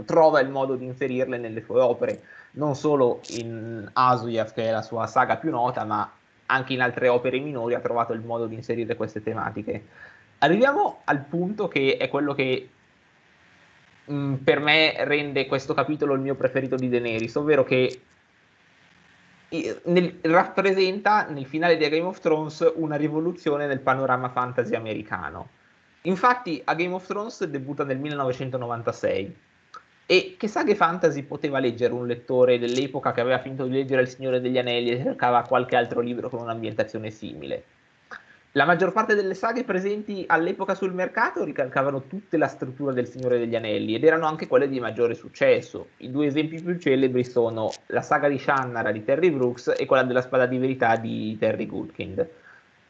trova il modo di inserirle nelle sue opere, non solo in Asoyaf, che è la sua saga più nota, ma anche in altre opere minori ha trovato il modo di inserire queste tematiche. Arriviamo al punto che è quello che per me rende questo capitolo il mio preferito di Daenerys, ovvero che rappresenta nel finale di A Game of Thrones una rivoluzione nel panorama fantasy americano. Infatti A Game of Thrones debutta nel 1996, e che saghe fantasy poteva leggere un lettore dell'epoca che aveva finito di leggere Il Signore degli Anelli e cercava qualche altro libro con un'ambientazione simile? La maggior parte delle saghe presenti all'epoca sul mercato ricalcavano tutta la struttura del Signore degli Anelli, ed erano anche quelle di maggiore successo. I due esempi più celebri sono la saga di Shannara di Terry Brooks e quella della Spada di Verità di Terry Goodkind.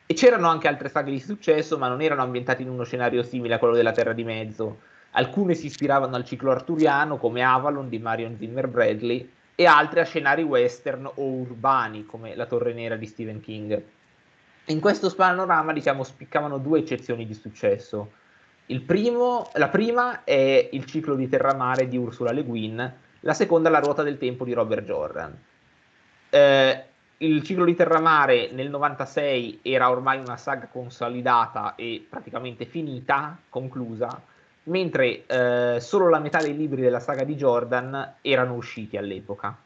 E c'erano anche altre saghe di successo, ma non erano ambientate in uno scenario simile a quello della Terra di Mezzo. Alcune si ispiravano al ciclo arturiano, come Avalon di Marion Zimmer Bradley, e altre a scenari western o urbani, come La Torre Nera di Stephen King. In questo panorama, diciamo, spiccavano due eccezioni di successo. La prima è Il ciclo di Terramare di Ursula Le Guin, la seconda La ruota del tempo di Robert Jordan. Il ciclo di Terramare nel 96 era ormai una saga consolidata e praticamente finita, conclusa, mentre solo la metà dei libri della saga di Jordan erano usciti all'epoca.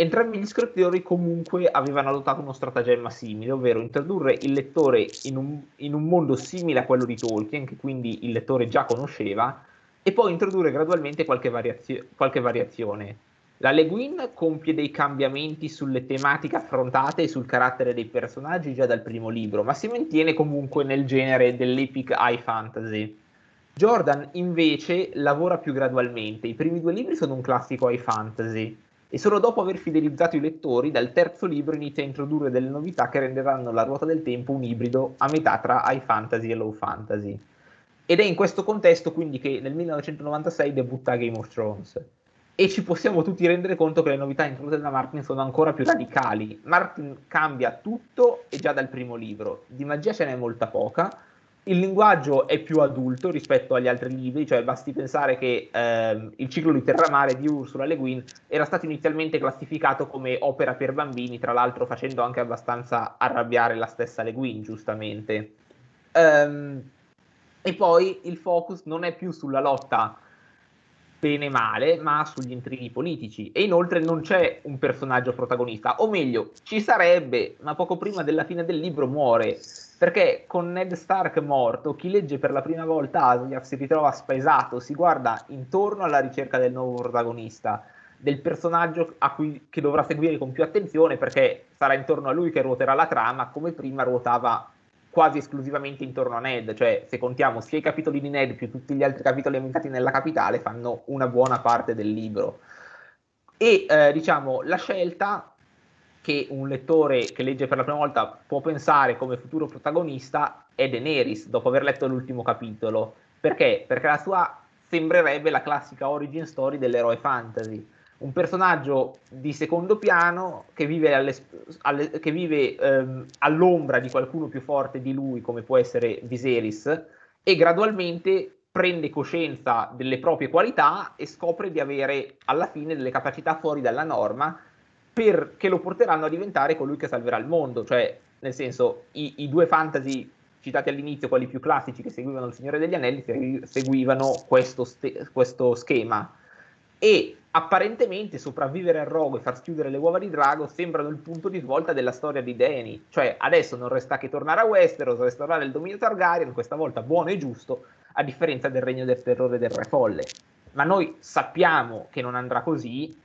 Entrambi gli scrittori comunque avevano adottato uno stratagemma simile, ovvero introdurre il lettore in un mondo simile a quello di Tolkien, che quindi il lettore già conosceva, e poi introdurre gradualmente qualche variazione. La Le Guin compie dei cambiamenti sulle tematiche affrontate e sul carattere dei personaggi già dal primo libro, ma si mantiene comunque nel genere dell'epic high fantasy. Jordan invece lavora più gradualmente. I primi due libri sono un classico high fantasy, e solo dopo aver fidelizzato i lettori dal terzo libro inizia a introdurre delle novità che renderanno La ruota del tempo un ibrido a metà tra high fantasy e low fantasy. Ed è in questo contesto quindi che nel 1996 debutta Game of Thrones, e ci possiamo tutti rendere conto che le novità introdotte da Martin sono ancora più radicali. Martin cambia tutto e già dal primo libro, di magia ce n'è molta poca, il linguaggio è più adulto rispetto agli altri libri, cioè basti pensare che il ciclo di Terramare di Ursula Le Guin era stato inizialmente classificato come opera per bambini, tra l'altro facendo anche abbastanza arrabbiare la stessa Le Guin, giustamente. E poi il focus non è più sulla lotta bene e male, ma sugli intrighi politici, e inoltre non c'è un personaggio protagonista, o meglio, ci sarebbe, ma poco prima della fine del libro muore, perché con Ned Stark morto, chi legge per la prima volta Asgard si ritrova spaesato, si guarda intorno alla ricerca del nuovo protagonista, del personaggio a cui che dovrà seguire con più attenzione, perché sarà intorno a lui che ruoterà la trama, come prima ruotava quasi esclusivamente intorno a Ned, cioè se contiamo sia i capitoli di Ned più tutti gli altri capitoli ambientati nella capitale fanno una buona parte del libro. E diciamo la scelta che un lettore che legge per la prima volta può pensare come futuro protagonista è Daenerys dopo aver letto l'ultimo capitolo, perché? Perché la sua sembrerebbe la classica origin story dell'eroe fantasy, un personaggio di secondo piano che vive, all'ombra di qualcuno più forte di lui, come può essere Viserys, e gradualmente prende coscienza delle proprie qualità e scopre di avere alla fine delle capacità fuori dalla norma che lo porteranno a diventare colui che salverà il mondo. Cioè, nel senso, i due fantasy citati all'inizio, quelli più classici che seguivano Il Signore degli Anelli, seguivano questo schema. E apparentemente sopravvivere al rogo e far chiudere le uova di drago sembrano il punto di svolta della storia di Dany, cioè adesso non resta che tornare a Westeros, restaurare il dominio Targaryen, questa volta buono e giusto, a differenza del regno del terrore del Re Folle. Ma noi sappiamo che non andrà così,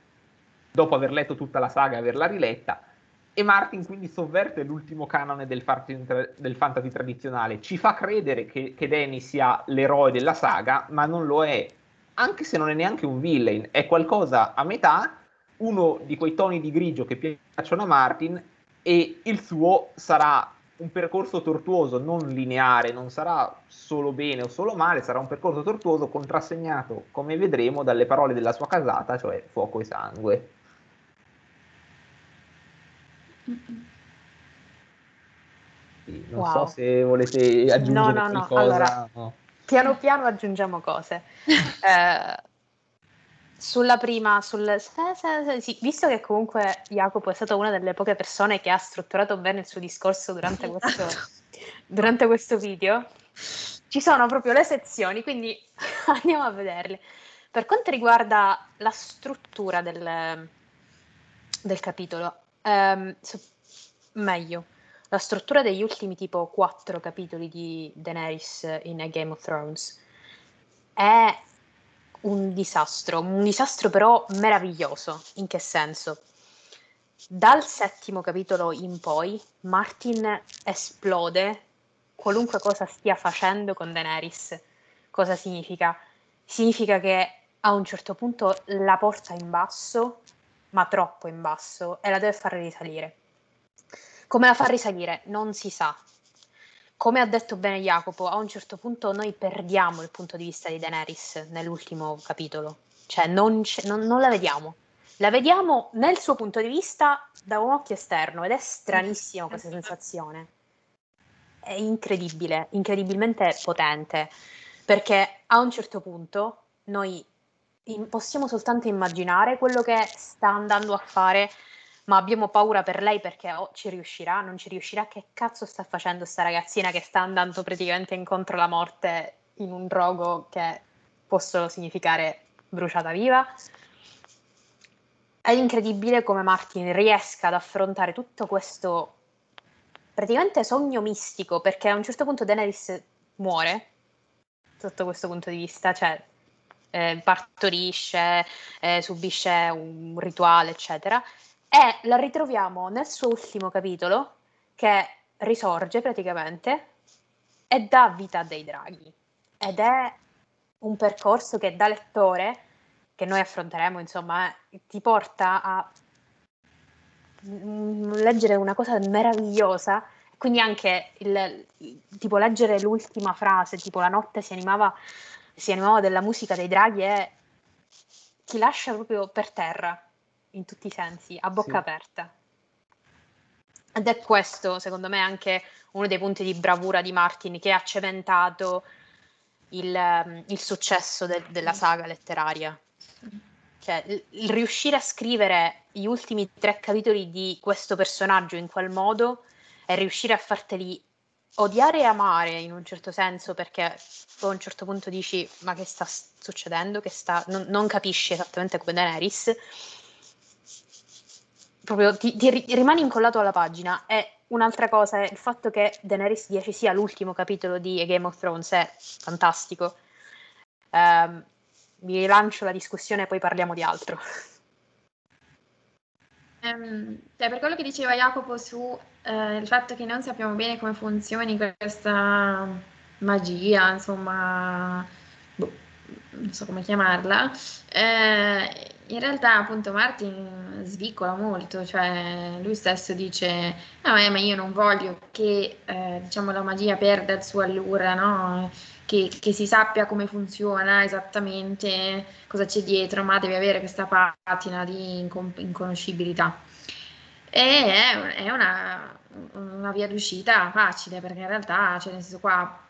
dopo aver letto tutta la saga e averla riletta, e Martin quindi sovverte l'ultimo canone del fantasy tradizionale, ci fa credere che Dany sia l'eroe della saga, ma non lo è. Anche se non è neanche un villain, è qualcosa a metà, uno di quei toni di grigio che piacciono a Martin, e il suo sarà un percorso tortuoso, non lineare, non sarà solo bene o solo male, sarà un percorso tortuoso contrassegnato, come vedremo, dalle parole della sua casata, cioè fuoco e sangue. Sì, non so se volete aggiungere qualcosa. Allora... No. Piano piano aggiungiamo cose. Sulla prima, sì, visto che comunque Jacopo è stato una delle poche persone che ha strutturato bene il suo discorso durante questo video, ci sono proprio le sezioni, quindi andiamo a vederle. Per quanto riguarda la struttura del capitolo, meglio, la struttura degli ultimi tipo 4 capitoli di Daenerys in A Game of Thrones è un disastro però meraviglioso. In che senso? Dal 7° capitolo in poi Martin esplode qualunque cosa stia facendo con Daenerys. Cosa significa? Significa che a un certo punto la porta in basso, ma troppo in basso, e la deve far risalire. Come la fa risalire? Non si sa. Come ha detto bene Jacopo, a un certo punto noi perdiamo il punto di vista di Daenerys nell'ultimo capitolo. Cioè non la vediamo. La vediamo nel suo punto di vista da un occhio esterno, ed è stranissima questa sensazione. È incredibile, incredibilmente potente, perché a un certo punto noi possiamo soltanto immaginare quello che sta andando a fare, ma abbiamo paura per lei, perché ci riuscirà, non ci riuscirà, che cazzo sta facendo sta ragazzina che sta andando praticamente incontro alla morte in un rogo che può solo significare bruciata viva. È incredibile come Martin riesca ad affrontare tutto questo praticamente sogno mistico, perché a un certo punto Daenerys muore sotto questo punto di vista, cioè partorisce, subisce un rituale, eccetera. E la ritroviamo nel suo ultimo capitolo, che risorge praticamente e dà vita a dei draghi. Ed è un percorso che da lettore che noi affronteremo, insomma, ti porta a leggere una cosa meravigliosa. Quindi anche tipo leggere l'ultima frase, tipo la notte si animava della musica dei draghi, e ti lascia proprio per terra in tutti i sensi, a bocca aperta. Ed è questo, secondo me, anche uno dei punti di bravura di Martin, che ha cementato il successo della saga letteraria. Cioè, il riuscire a scrivere gli ultimi 3 capitoli di questo personaggio in quel modo, e riuscire a farteli odiare e amare in un certo senso, perché a un certo punto dici: ma che sta succedendo? Non capisci esattamente come Daenerys. Proprio ti rimani incollato alla pagina. E un'altra cosa è il fatto che Daenerys 10 sia l'ultimo capitolo di A Game of Thrones, è fantastico. Vi lancio la discussione e poi parliamo di altro. Per quello che diceva Jacopo su il fatto che non sappiamo bene come funzioni questa magia, insomma, non so come chiamarla, in realtà appunto Martin svicola molto, cioè lui stesso dice: ma io non voglio che diciamo la magia perda il suo allure, no? Che si sappia come funziona esattamente, cosa c'è dietro, ma deve avere questa patina di inconoscibilità. E è una via d'uscita facile, perché in realtà, cioè nel senso, qua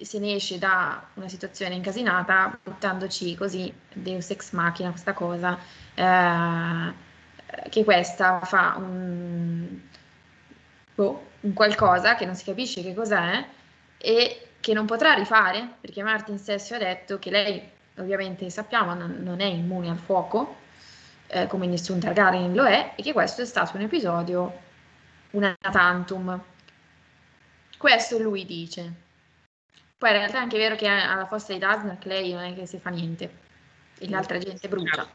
se ne esce da una situazione incasinata buttandoci così Deus ex machina questa cosa, che questa fa un qualcosa che non si capisce che cos'è e che non potrà rifare, perché Martin stesso ha detto che lei, ovviamente sappiamo, non è immune al fuoco, come nessun Targaryen lo è, e che questo è stato un episodio una tantum. Questo lui dice. Poi in realtà è anche vero che alla fossa di Daznak lei non è che si fa niente, e l'altra gente brucia.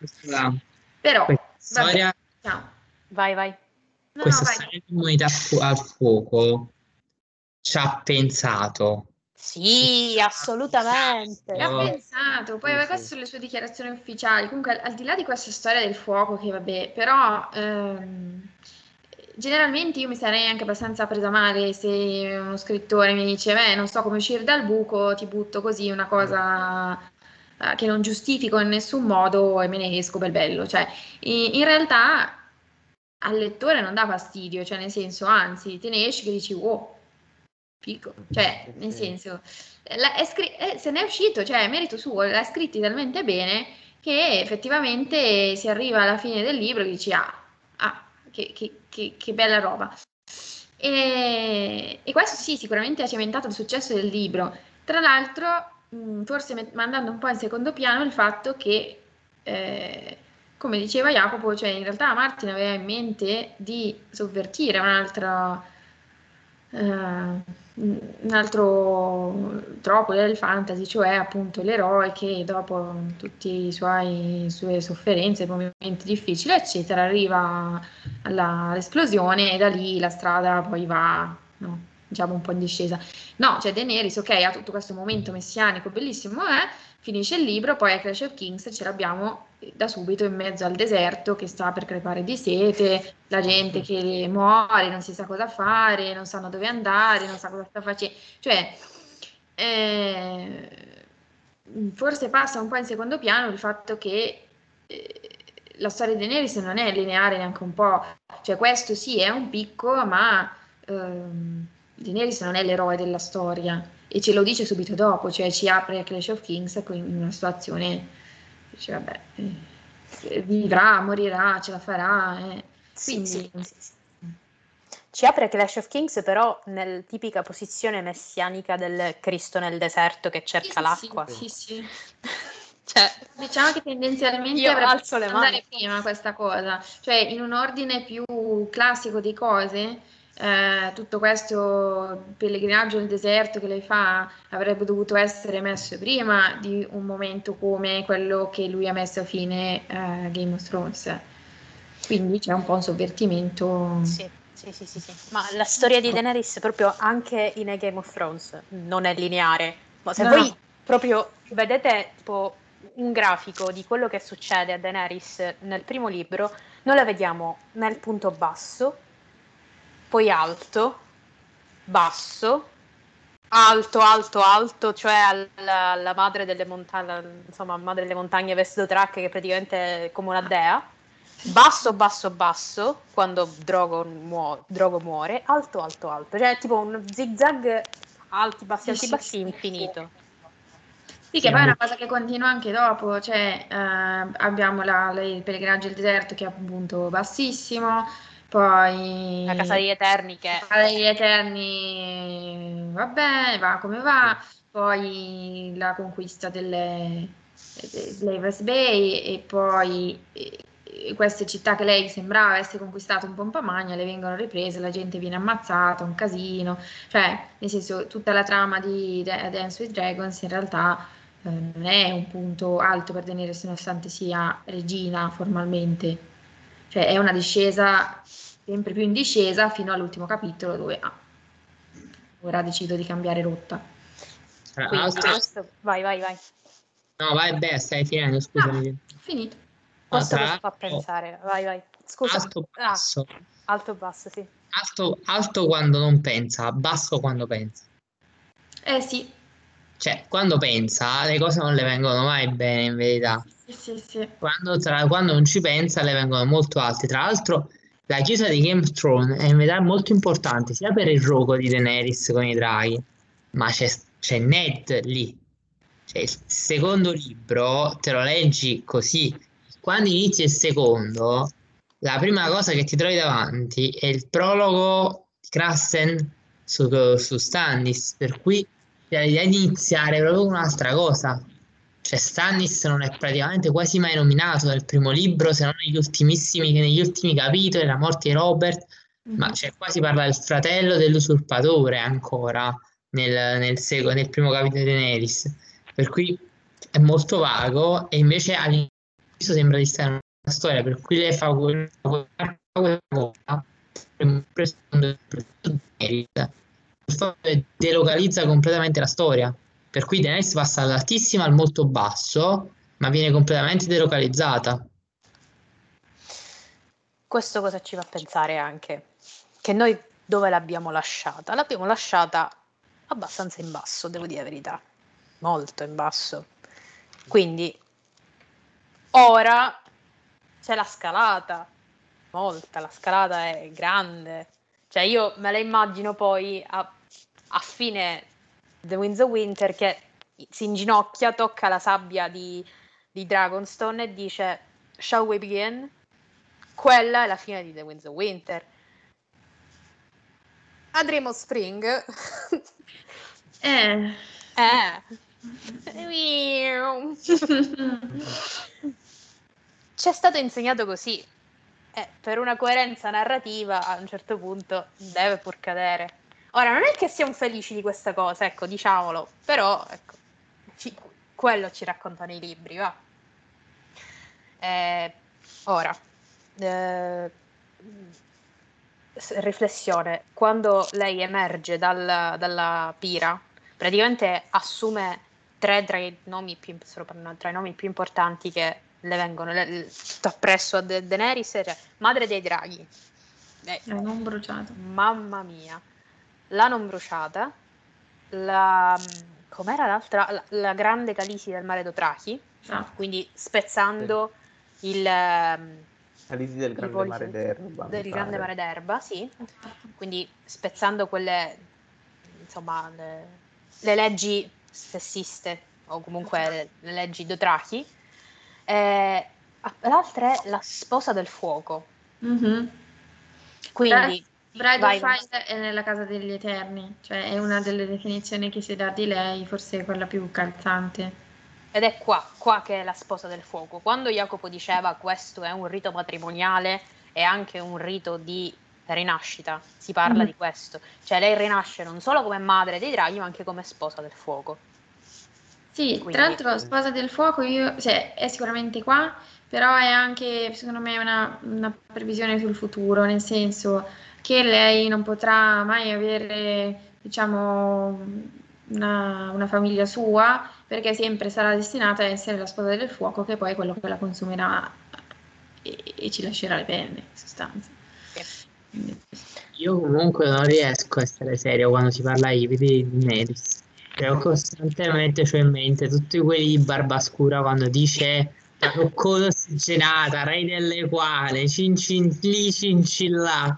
Però, storia... Vai. Questa storia di immunità al fuoco ci ha pensato. Sì, assolutamente. L'ha pensato, poi queste sono le sue dichiarazioni ufficiali. Comunque, al di là di questa storia del fuoco, che vabbè, però generalmente io mi sarei anche abbastanza presa male se uno scrittore mi dice: beh, non so come uscire dal buco, ti butto così una cosa che non giustifico in nessun modo e me ne esco bel bello. Cioè, in realtà al lettore non dà fastidio, cioè nel senso, anzi, te ne esci che dici: wow, fico, cioè nel senso se ne è uscito, cioè è merito suo, l'ha scritto talmente bene che effettivamente si arriva alla fine del libro e dici: che bella roba. E questo sì, sicuramente ha cementato il successo del libro, tra l'altro forse mandando un po' in secondo piano il fatto che come diceva Jacopo, cioè in realtà Martin aveva in mente di sovvertire un altro troppo del fantasy, cioè appunto l'eroe che dopo tutte le sue sofferenze, momenti difficili eccetera, arriva all'esplosione, e da lì la strada poi va, no, diciamo un po' in discesa, no, cioè Daenerys, ok, ha tutto questo momento messianico bellissimo, finisce il libro, poi a Clash of Kings ce l'abbiamo da subito in mezzo al deserto che sta per crepare di sete, la gente che muore, non si sa cosa fare, non sanno dove andare, non sa cosa sta facendo, cioè forse passa un po' in secondo piano il fatto che la storia di Daenerys non è lineare neanche un po', cioè questo sì è un picco, ma Daenerys non è l'eroe della storia, e ce lo dice subito dopo, cioè ci apre a Clash of Kings in una situazione, dice vabbè, vivrà, morirà, ce la farà, Sì. Ci apre a Clash of Kings però nella tipica posizione messianica del Cristo nel deserto che cerca l'acqua. Sì. Cioè, diciamo che tendenzialmente avrebbe potuto andare prima questa cosa, cioè in un ordine più classico di cose. Tutto questo pellegrinaggio nel deserto che lei fa avrebbe dovuto essere messo prima di un momento come quello che lui ha messo a fine Game of Thrones, quindi c'è un po' un sovvertimento. Sì. Ma la storia di Daenerys proprio anche in Game of Thrones non è lineare, ma se voi proprio vedete tipo un grafico di quello che succede a Daenerys nel primo libro, noi la vediamo nel punto basso, poi alto, basso, alto, alto, alto, cioè alla madre delle montagne, insomma, madre delle montagne Vaes Dothrak, che praticamente è come una dea, basso, basso, basso, quando Drogo muore, alto, alto, alto, cioè tipo un zigzag alti, bassi, infinito. Sì, che poi è una cosa che continua anche dopo, cioè abbiamo il pellegrinaggio al deserto, che è appunto bassissimo, poi la Casa degli Eterni, che vabbè, va come va, poi la conquista delle West Bay, e poi queste città che lei sembrava essere conquistata un po' in pompa magna, le vengono riprese, la gente viene ammazzata, un casino, cioè nel senso tutta la trama di Dance with Dragons in realtà non è un punto alto per Daenerys, nonostante sia regina formalmente, cioè è una discesa sempre più in discesa fino all'ultimo capitolo, dove ora decido di cambiare rotta. Vai. No, vai, stai finendo, scusami. Finito. Questo mi fa pensare, vai. Scusa. Alto, basso. Alto, basso, sì. Alto quando non pensa, basso quando pensa. Sì. Cioè, quando pensa, le cose non le vengono mai bene, in verità. Sì. Quando non ci pensa, le vengono molto alte. Tra l'altro, la chiesa di Game of Thrones è in verità molto importante, sia per il rogo di Daenerys con i draghi, ma c'è Ned lì. Cioè, il secondo libro te lo leggi così. Quando inizi il secondo, la prima cosa che ti trovi davanti è il prologo di Krassen su Stannis, per cui c'è l'idea di iniziare proprio un'altra cosa. Cioè Stannis non è praticamente quasi mai nominato nel primo libro, se non negli ultimi capitoli, la morte di Robert, ma c'è quasi parla del fratello dell'usurpatore ancora nel primo capitolo di Daenerys, per cui è molto vago, e invece all'inizio sembra di stare in una storia per cui lei fa quella cosa, delocalizza completamente la storia, per cui Daenerys passa dall'altissima al molto basso, ma viene completamente delocalizzata. Questo cosa ci fa pensare anche? Che noi dove l'abbiamo lasciata? L'abbiamo lasciata abbastanza in basso, devo dire la verità, molto in basso, quindi ora c'è la scalata, la scalata è grande, cioè io me la immagino poi a fine The Winds of Winter che si inginocchia, tocca la sabbia di Dragonstone e dice "Shall we begin?" Quella è la fine di The Winds of Winter. A Dream of Spring. C'è stato insegnato così, per una coerenza narrativa a un certo punto deve pur cadere. Ora non è che siamo felici di questa cosa, ecco, diciamolo, però ecco, quello ci raccontano i libri, va. Ora riflessione, quando lei emerge dalla pira, praticamente assume tra i nomi più importanti che le vengono appresso a Daenerys, cioè madre dei draghi, la non bruciata, mamma mia, la non bruciata, com'era l'altra, la grande Khaleesi del mare Dothraki, quindi spezzando il Khaleesi del grande mare d'erba, sì, quindi spezzando quelle, insomma, le leggi sessiste, o comunque le leggi Dothraki. L'altra è la sposa del fuoco. Quindi Bridal Fire è nella Casa degli Eterni, cioè è una delle definizioni che si dà di lei, forse quella più calzante, ed è qua che è la sposa del fuoco. Quando Jacopo diceva questo è un rito matrimoniale, è anche un rito di rinascita, si parla di questo, cioè lei rinasce non solo come madre dei draghi ma anche come sposa del fuoco. Sì, quindi, tra l'altro sposa del fuoco è sicuramente qua, però è anche secondo me una previsione sul futuro, nel senso che lei non potrà mai avere, diciamo, una famiglia sua, perché sempre sarà destinata a essere la spada del fuoco, che poi è quello che la consumerà e ci lascerà le penne, in sostanza. Io comunque non riesco a essere serio quando si parla di Daenerys, cioè, costantemente ho in mente tutti quelli Barbascura quando dice la coccola ossigenata, re delle quale, cincilli, cincilla,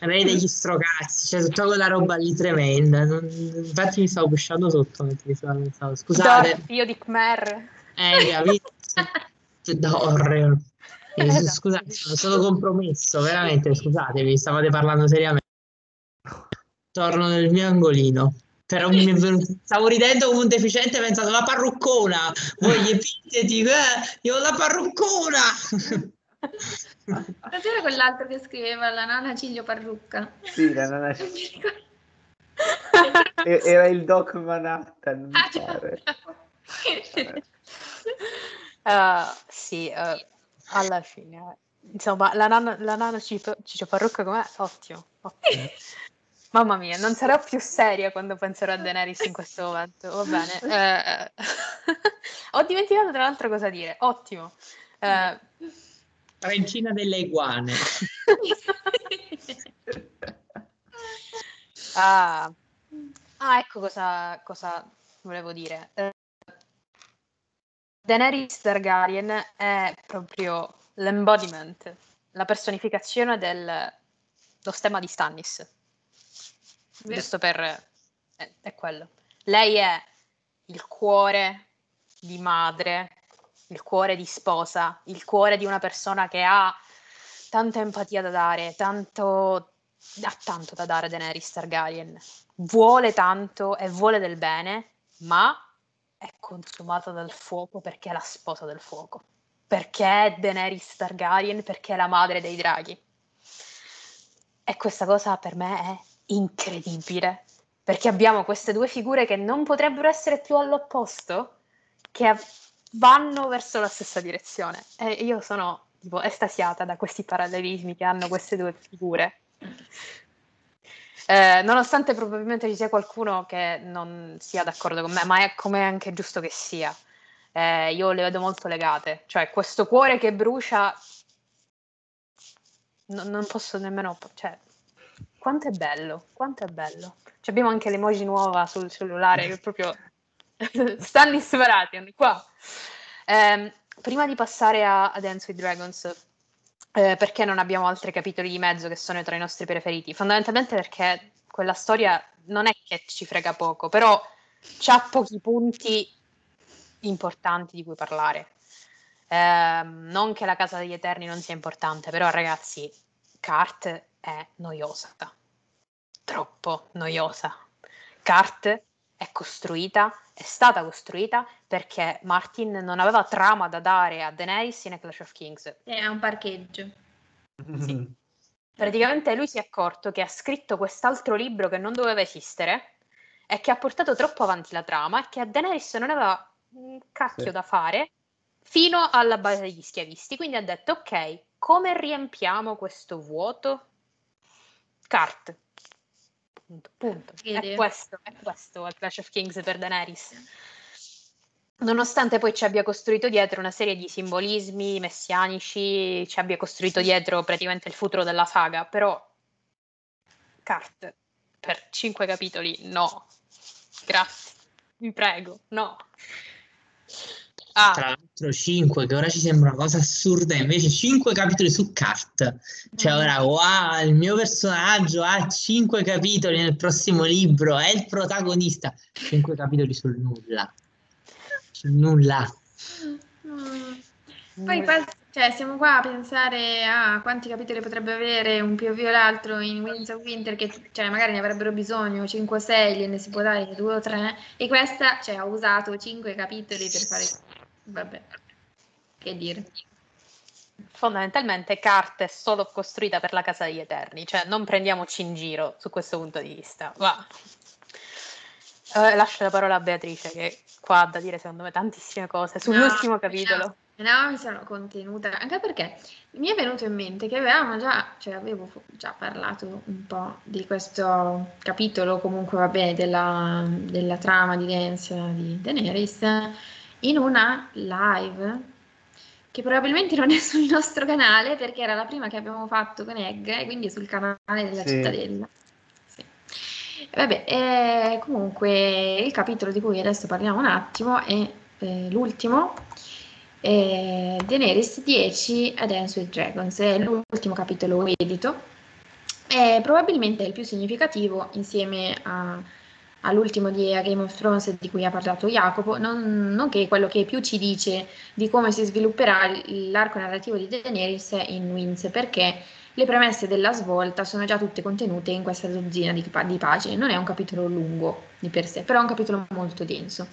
re degli strocazzi, cioè tutta quella roba lì tremenda. Infatti mi stavo pusciando sotto mentre stavo, scusate, io di Khmer, capito? D'orreo. Scusate, sono compromesso, veramente, scusatevi, stavate parlando seriamente. Torno nel mio angolino, però stavo ridendo come un deficiente pensando la parruccona, voi gli epiteti, io la parruccona. Non c'era quell'altro che scriveva la nana ciglio parrucca? Sì, la nana ciglio. Era il Doc Manhattan, mi pare. Sì, alla fine, insomma, la nana Ciccio Parrucca com'è? Ottimo. Mamma mia, non sarò più seria quando penserò a Daenerys in questo momento, va bene. Ho dimenticato tra l'altro cosa dire, ottimo. Regina delle iguane. Ecco cosa volevo dire. Daenerys Targaryen è proprio l'embodiment, la personificazione dello stemma di Stannis. Giusto per... è quello. Lei è il cuore di madre, il cuore di sposa, il cuore di una persona che ha tanta empatia da dare, ha tanto da dare Daenerys Targaryen. Vuole tanto e vuole del bene, ma... è consumata dal fuoco perché è la sposa del fuoco, perché è Daenerys Targaryen, perché è la madre dei draghi. E questa cosa per me è incredibile, perché abbiamo queste due figure che non potrebbero essere più all'opposto, che vanno verso la stessa direzione. E io sono tipo estasiata da questi parallelismi che hanno queste due figure. Nonostante probabilmente ci sia qualcuno che non sia d'accordo con me, ma è come anche giusto che sia, io le vedo molto legate, cioè questo cuore che brucia non posso nemmeno, cioè quanto è bello, cioè, abbiamo anche l'emoji nuova sul cellulare che è proprio Stannis Baratheon qua. Prima di passare a Dance with Dragons, perché non abbiamo altri capitoli di mezzo che sono tra i nostri preferiti? Fondamentalmente perché quella storia non è che ci frega poco, però c'ha pochi punti importanti di cui parlare. Non che la Casa degli Eterni non sia importante, però ragazzi, Qarth è noiosa, troppo noiosa. Qarth è stata costruita perché Martin non aveva trama da dare a Daenerys in A Clash of Kings. È un parcheggio. Sì. Praticamente lui si è accorto che ha scritto quest'altro libro che non doveva esistere e che ha portato troppo avanti la trama e che a Daenerys non aveva un cacchio da fare fino alla base degli schiavisti. Quindi ha detto, ok, come riempiamo questo vuoto? Qarth. Punto. È questo il Clash of Kings per Daenerys, nonostante poi ci abbia costruito dietro una serie di simbolismi messianici, ci abbia costruito dietro praticamente il futuro della saga, però Qarth per 5 capitoli no, grazie, vi prego, no. Tra l'altro 5, che ora ci sembra una cosa assurda, invece 5 capitoli su Qarth, cioè ora wow, il mio personaggio ha 5 capitoli nel prossimo libro, è il protagonista. 5 capitoli sul nulla. Poi cioè, siamo qua a pensare a quanti capitoli potrebbe avere un POV o l'altro in Winds of Winter, che cioè, magari ne avrebbero bisogno 5 o 6, gliene si può dare 2 o 3, e questa cioè, ha usato 5 capitoli per fare... Vabbè, che dire. Fondamentalmente Qarth è solo costruita per la Casa degli Eterni, cioè non prendiamoci in giro su questo punto di vista. Va. Lascio la parola a Beatrice, che qua ha da dire secondo me tantissime cose sull'ultimo capitolo. No, mi sono contenuta, anche perché mi è venuto in mente che avevo già parlato un po' di questo capitolo, comunque vabbè, della trama di Daenerys in una live che probabilmente non è sul nostro canale, perché era la prima che abbiamo fatto con Egg e quindi sul canale della Cittadella. Sì. Vabbè, comunque il capitolo di cui adesso parliamo un attimo è l'ultimo. Daenerys 10 A Dance with Dragons è l'ultimo capitolo edito e probabilmente è il più significativo, insieme all'ultimo di A Game of Thrones di cui ha parlato Jacopo, nonché quello che più ci dice di come si svilupperà l'arco narrativo di Daenerys in Winds, perché le premesse della svolta sono già tutte contenute in questa dozzina di pagine. Non è un capitolo lungo di per sé, però è un capitolo molto denso.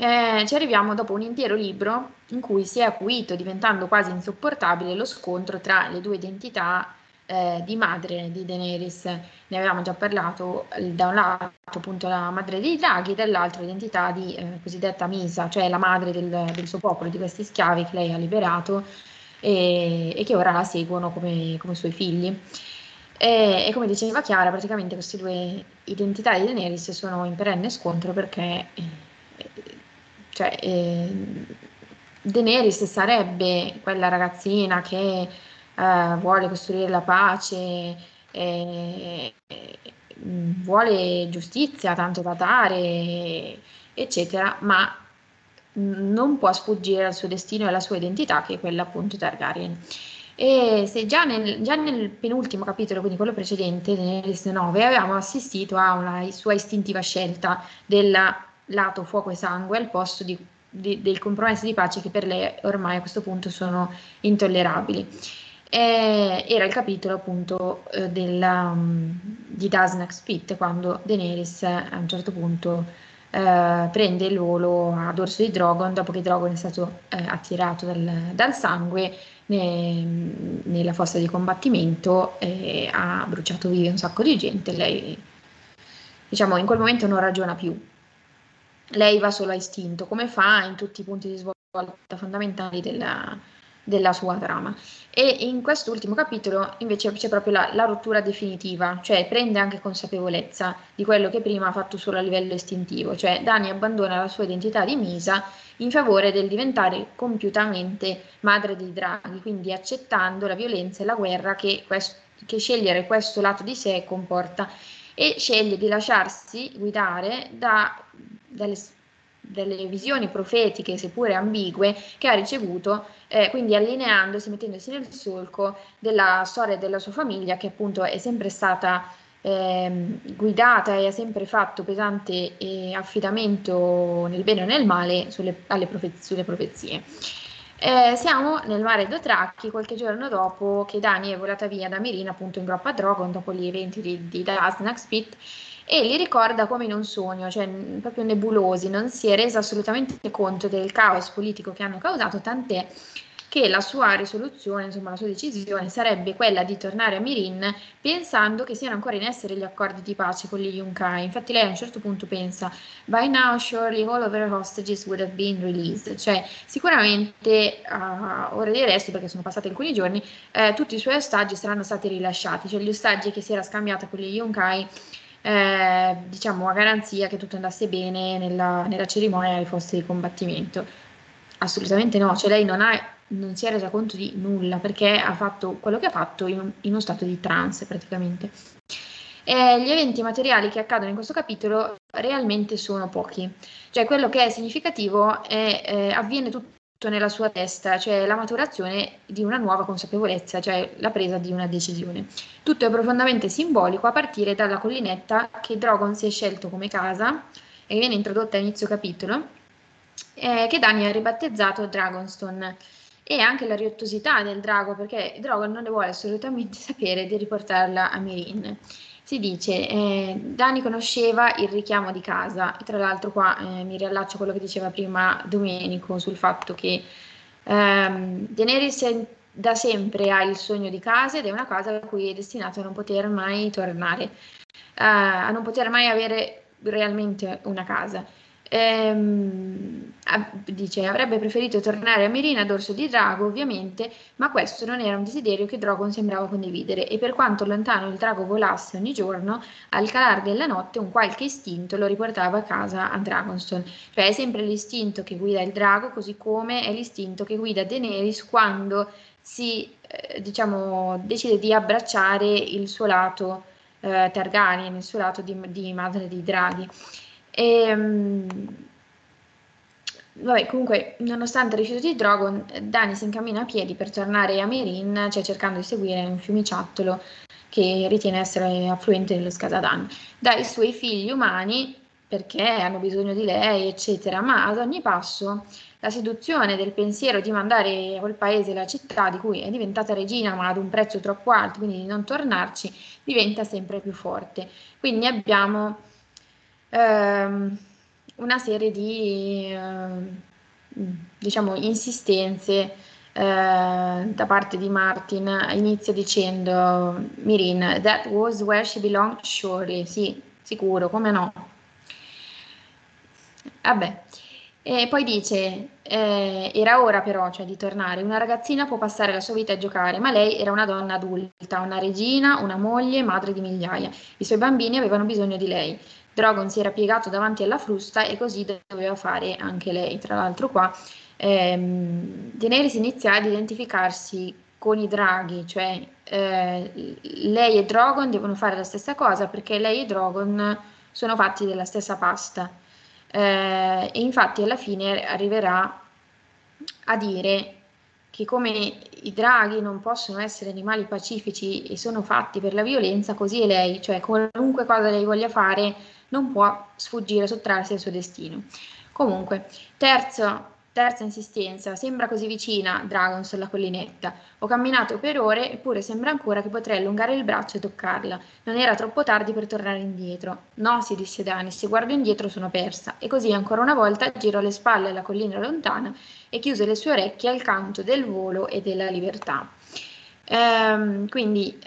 Ci arriviamo dopo un intero libro in cui si è acuito, diventando quasi insopportabile, lo scontro tra le due identità di madre di Daenerys. Ne avevamo già parlato: da un lato appunto la madre dei draghi, dall'altro l'identità di cosiddetta Misa, cioè la madre del suo popolo, di questi schiavi che lei ha liberato e che ora la seguono come suoi figli. E come diceva Chiara, praticamente queste due identità di Daenerys sono in perenne scontro, perché Daenerys sarebbe quella ragazzina che vuole costruire la pace, vuole giustizia tanto da dare, eccetera, ma non può sfuggire al suo destino e alla sua identità, che è quella appunto Targaryen. E se già nel penultimo capitolo, quindi quello precedente, Daenerys 9, avevamo assistito a una sua istintiva scelta della lato fuoco e sangue al posto del compromesso di pace, che per lei ormai a questo punto sono intollerabili. Era il capitolo appunto di Daznax Pit, quando Daenerys a un certo punto prende il volo ad Orso di Drogon, dopo che Drogon è stato attirato dal sangue nella fossa di combattimento, ha bruciato vivo un sacco di gente. Lei, diciamo, in quel momento non ragiona più. Lei va solo a istinto, come fa in tutti i punti di svolta fondamentali della sua trama. E in quest'ultimo capitolo invece c'è proprio la rottura definitiva, cioè prende anche consapevolezza di quello che prima ha fatto solo a livello istintivo, cioè Dany abbandona la sua identità di Misa in favore del diventare compiutamente madre dei draghi, quindi accettando la violenza e la guerra che scegliere questo lato di sé comporta, e sceglie di lasciarsi guidare dalle visioni profetiche, seppure ambigue, che ha ricevuto, quindi allineandosi, mettendosi nel solco della storia della sua famiglia, che appunto è sempre stata guidata e ha sempre fatto pesante affidamento nel bene o nel male sulle profezie. Siamo nel mare Dothraki, qualche giorno dopo che Dany è volata via da Meereen, appunto in groppa a Drogon, dopo gli eventi di Daznax Pit, e li ricorda come in un sogno, cioè proprio nebulosi. Non si è resa assolutamente conto del caos politico che hanno causato, tant'è che la sua risoluzione, insomma la sua decisione, sarebbe quella di tornare a Meereen, pensando che siano ancora in essere gli accordi di pace con gli Yunkai. Infatti lei a un certo punto pensa: by now surely all of her hostages would have been released, cioè sicuramente a ora di adesso, perché sono passati alcuni giorni, tutti i suoi ostaggi saranno stati rilasciati, cioè gli ostaggi che si era scambiata con gli Yunkai, diciamo a garanzia che tutto andasse bene nella cerimonia ai posti di combattimento. Assolutamente no, cioè lei non si è resa conto di nulla, perché ha fatto quello che ha fatto in uno stato di trance praticamente. Gli eventi materiali che accadono in questo capitolo realmente sono pochi, cioè quello che è significativo è avviene tutto nella sua testa, cioè la maturazione di una nuova consapevolezza, cioè la presa di una decisione. Tutto è profondamente simbolico, a partire dalla collinetta che Drogon si è scelto come casa e viene introdotta a inizio capitolo, che Dany ha ribattezzato Dragonstone, e anche la riottosità del drago, perché Drogon non ne vuole assolutamente sapere di riportarla a Meereen. Si dice, Dany conosceva il richiamo di casa, e tra l'altro qua mi riallaccio a quello che diceva prima Domenico sul fatto che Daenerys da sempre ha il sogno di casa, ed è una casa a cui è destinato a non poter mai tornare, a non poter mai avere realmente una casa. Dice avrebbe preferito tornare a Meereen a dorso di drago, ovviamente, ma questo non era un desiderio che Drogon sembrava condividere, e per quanto lontano il drago volasse ogni giorno, al calar della notte un qualche istinto lo riportava a casa a Dragonstone. Cioè è sempre l'istinto che guida il drago, così come è l'istinto che guida Daenerys quando si decide di abbracciare il suo lato Targaryen, il suo lato di madre dei draghi. Vabbè, comunque, nonostante il rifiuto di Drogon, Dany si incammina a piedi per tornare a Meereen, cioè cercando di seguire un fiumiciattolo che ritiene essere affluente dello Scazadan. Dai suoi figli umani, perché hanno bisogno di lei, eccetera, ma ad ogni passo la seduzione del pensiero di mandare a quel paese la città di cui è diventata regina, ma ad un prezzo troppo alto, quindi di non tornarci, diventa sempre più forte. Quindi abbiamo una serie di insistenze da parte di Martin. Inizia dicendo: Meereen, that was where she belonged, surely. Sì, sicuro, come no. Vabbè. E poi dice: era ora però, cioè, di tornare. Una ragazzina può passare la sua vita a giocare, ma lei era una donna adulta, una regina, una moglie, madre di migliaia. I suoi bambini avevano bisogno di lei. Drogon si era piegato davanti alla frusta e così doveva fare anche lei. Tra l'altro qua Daenerys inizia ad identificarsi con i draghi, cioè lei e Drogon devono fare la stessa cosa, perché lei e Drogon sono fatti della stessa pasta, e infatti alla fine arriverà a dire che come i draghi non possono essere animali pacifici e sono fatti per la violenza, così è lei, cioè qualunque cosa lei voglia fare non può sfuggire, sottrarsi al suo destino. Comunque, terza insistenza: sembra così vicina Dragon sulla collinetta, ho camminato per ore eppure sembra ancora che potrei allungare il braccio e toccarla, non era troppo tardi per tornare indietro. No, si disse Dany, se guardo indietro sono persa. E così ancora una volta girò le spalle alla collina lontana e chiuse le sue orecchie al canto del volo e della libertà. Quindi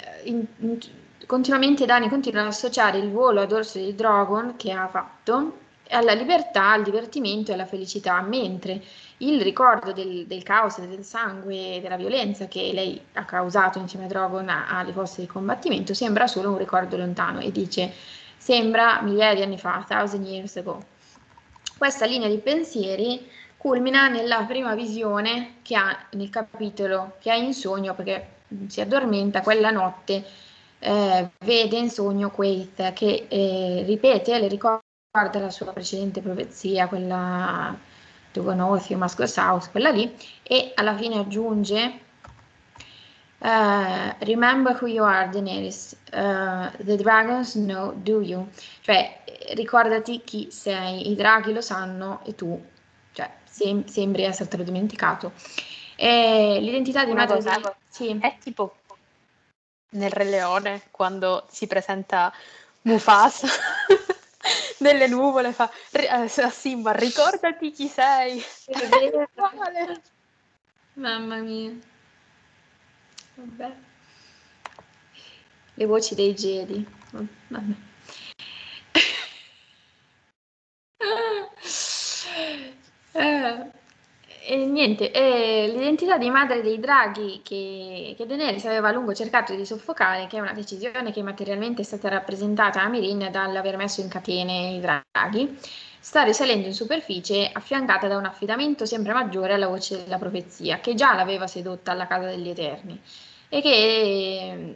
continuamente Dany continua ad associare il volo a dorso di Drogon che ha fatto alla libertà, al divertimento e alla felicità, mentre il ricordo del caos, del sangue e della violenza che lei ha causato insieme a Drogon alle fosse di combattimento sembra solo un ricordo lontano, e dice sembra migliaia di anni fa, thousand years ago. Questa linea di pensieri culmina nella prima visione che ha nel capitolo, che ha in sogno, perché si addormenta quella notte, vede in sogno Quaithe che ripete le ricorda la sua precedente profezia, quella Dugonothium, Masco South, quella lì, e alla fine aggiunge remember who you are, Daenerys, the dragons know, do you? Cioè ricordati chi sei, i draghi lo sanno e tu sembri essertelo dimenticato. L'identità di una cosa sì. È tipo nel Re Leone, quando si presenta Mufasa nelle nuvole, fa Simba ricordati chi sei. Mamma mia, vabbè, le voci dei Jedi. Vabbè. L'identità di madre dei draghi che Daenerys aveva a lungo cercato di soffocare, che è una decisione che materialmente è stata rappresentata a Meereen dall'aver messo in catene i draghi, sta risalendo in superficie, affiancata da un affidamento sempre maggiore alla voce della profezia, che già l'aveva sedotta alla Casa degli Eterni e che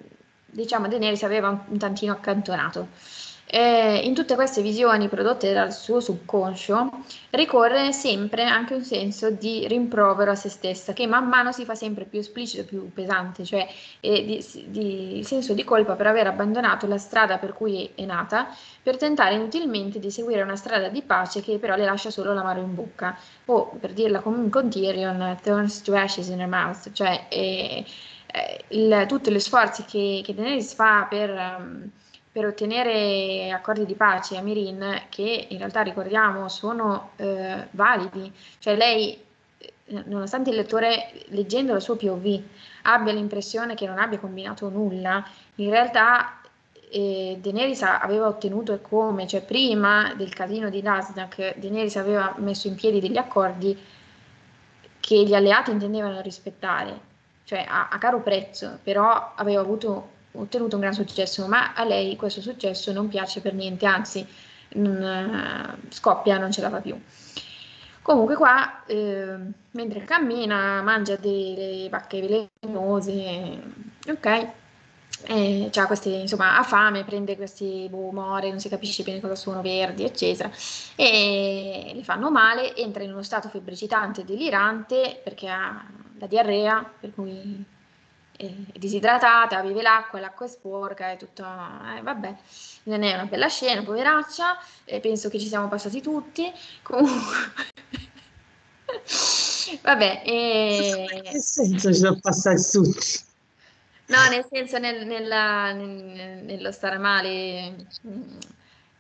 Daenerys aveva un tantino accantonato. In tutte queste visioni prodotte dal suo subconscio ricorre sempre anche un senso di rimprovero a se stessa, che man mano si fa sempre più esplicito, più pesante, cioè il senso di colpa per aver abbandonato la strada per cui è nata, per tentare inutilmente di seguire una strada di pace che però le lascia solo l'amaro in bocca, o per dirla con Tyrion, turns to ashes in her mouth, cioè tutti gli sforzi che Daenerys fa per ottenere accordi di pace a Meereen, che in realtà ricordiamo sono validi, cioè lei, nonostante il lettore leggendo la sua POV abbia l'impressione che non abbia combinato nulla, in realtà e Daenerys aveva ottenuto, e come, cioè prima del casino di Nasdaq, Daenerys aveva messo in piedi degli accordi che gli alleati intendevano rispettare, cioè a caro prezzo, però aveva ottenuto un gran successo, ma a lei questo successo non piace per niente, anzi scoppia, non ce la fa più. Comunque qua, mentre cammina, mangia delle bacche velenose, ok? C'ha queste, insomma, ha fame, prende questi more, non si capisce bene cosa sono, verdi, eccetera, e le fanno male, entra in uno stato febbricitante e delirante perché ha la diarrea, per cui è disidratata, beve l'acqua, l'acqua è sporca, è tutto, vabbè, non è una bella scena, poveraccia, penso che ci siamo passati tutti, comunque... vabbè, che senso ci sono passati tutti? No, nel senso nello stare male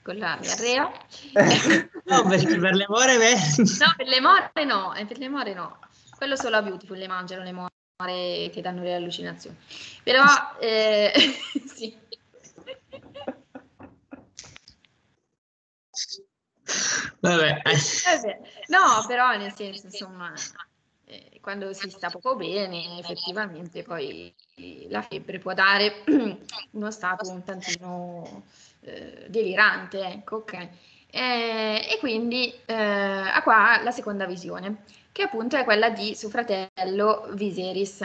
con la diarrea. No, perché per le more no, per le more no. Quello solo a Beautiful le mangiano le more che danno le allucinazioni. Però sì. Vabbè. No, però nel senso, insomma, quando si sta poco bene, effettivamente poi la febbre può dare uno stato un tantino delirante, ecco, ok. E quindi ha qua la seconda visione, che appunto è quella di suo fratello Viserys.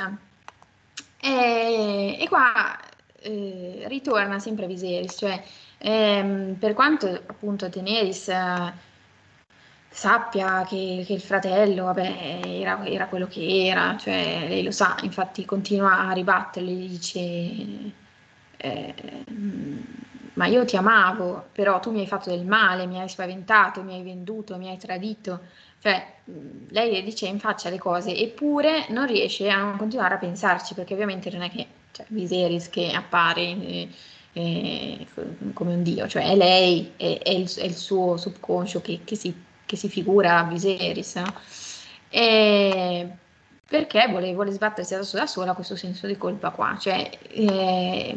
E qua ritorna sempre Viserys, cioè per quanto appunto Daenerys sappia che il fratello, vabbè, era quello che era, cioè lei lo sa, infatti continua a ribatterle, gli dice ma io ti amavo, però tu mi hai fatto del male, mi hai spaventato, mi hai venduto, mi hai tradito, cioè lei le dice in faccia le cose, eppure non riesce a non continuare a pensarci, perché ovviamente non è che, cioè, Viserys che appare come un dio, cioè è lei, è il suo subconscio che si figura Viserys, no? Perché vuole sbattersi addosso da sola questo senso di colpa qua, cioè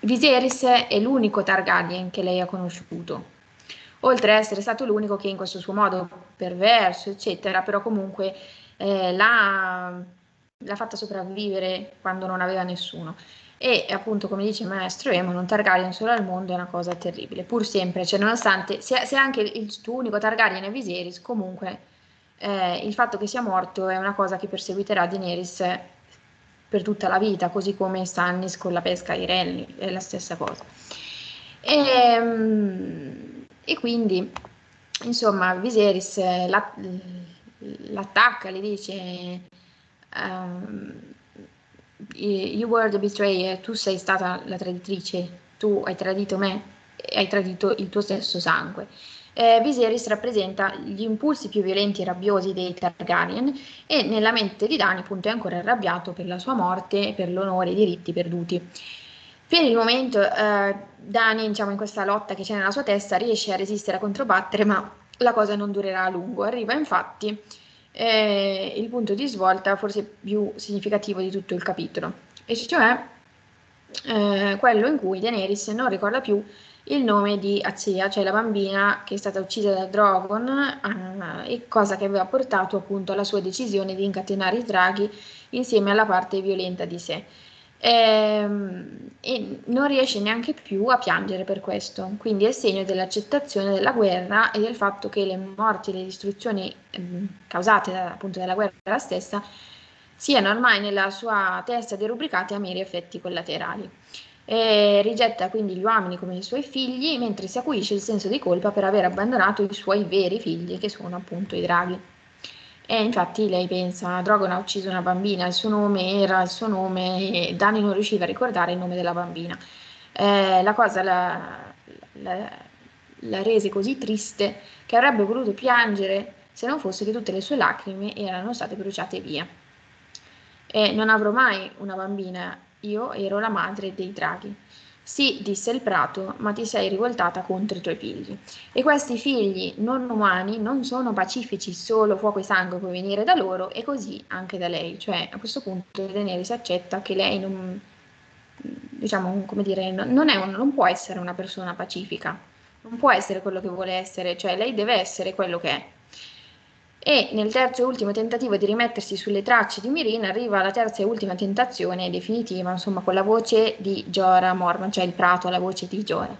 Viserys è l'unico Targaryen che lei ha conosciuto, oltre a essere stato l'unico che in questo suo modo perverso, eccetera, però comunque l'ha fatta sopravvivere quando non aveva nessuno. E appunto, come dice il maestro Aemon, un Targaryen solo al mondo è una cosa terribile, pur sempre, cioè nonostante, se anche il tuo unico Targaryen è Viserys, comunque il fatto che sia morto è una cosa che perseguiterà Daenerys per tutta la vita, così come Stannis con la pesca ai renni, è la stessa cosa. E quindi, insomma, Viserys l'attacca, le dice... You were the betrayer, tu sei stata la traditrice, tu hai tradito me, hai tradito il tuo stesso sangue. Viserys rappresenta gli impulsi più violenti e rabbiosi dei Targaryen e nella mente di Dany, appunto, è ancora arrabbiato per la sua morte e per l'onore e i diritti perduti. Per il momento Dany, diciamo, in questa lotta che c'è nella sua testa, riesce a resistere, a controbattere, ma la cosa non durerà a lungo. Arriva infatti il punto di svolta forse più significativo di tutto il capitolo, e cioè quello in cui Daenerys non ricorda più il nome di Azea, cioè la bambina che è stata uccisa da Drogon, e cosa che aveva portato appunto alla sua decisione di incatenare i draghi insieme alla parte violenta di sé, e non riesce neanche più a piangere per questo, quindi è segno dell'accettazione della guerra e del fatto che le morti e le distruzioni causate appunto dalla guerra stessa siano ormai nella sua testa derubricate a meri effetti collaterali. Rigetta quindi gli uomini come i suoi figli, mentre si acuisce il senso di colpa per aver abbandonato i suoi veri figli, che sono appunto i draghi. E infatti lei pensa, Drogon ha ucciso una bambina, il suo nome, Dany non riusciva a ricordare il nome della bambina. La cosa la rese così triste che avrebbe voluto piangere se non fosse che tutte le sue lacrime erano state bruciate via. E non avrò mai una bambina, io ero la madre dei draghi. Sì, disse il prato, ma ti sei rivoltata contro i tuoi figli. E questi figli non umani non sono pacifici, solo fuoco e sangue può venire da loro, e così anche da lei. Cioè, a questo punto Daenerys accetta che lei non, diciamo, come dire, non può essere una persona pacifica, non può essere quello che vuole essere, cioè lei deve essere quello che è. E nel terzo e ultimo tentativo di rimettersi sulle tracce di Meereen arriva la terza e ultima tentazione definitiva, insomma, con la voce di Jorah Mormont, cioè il prato alla voce di Jorah.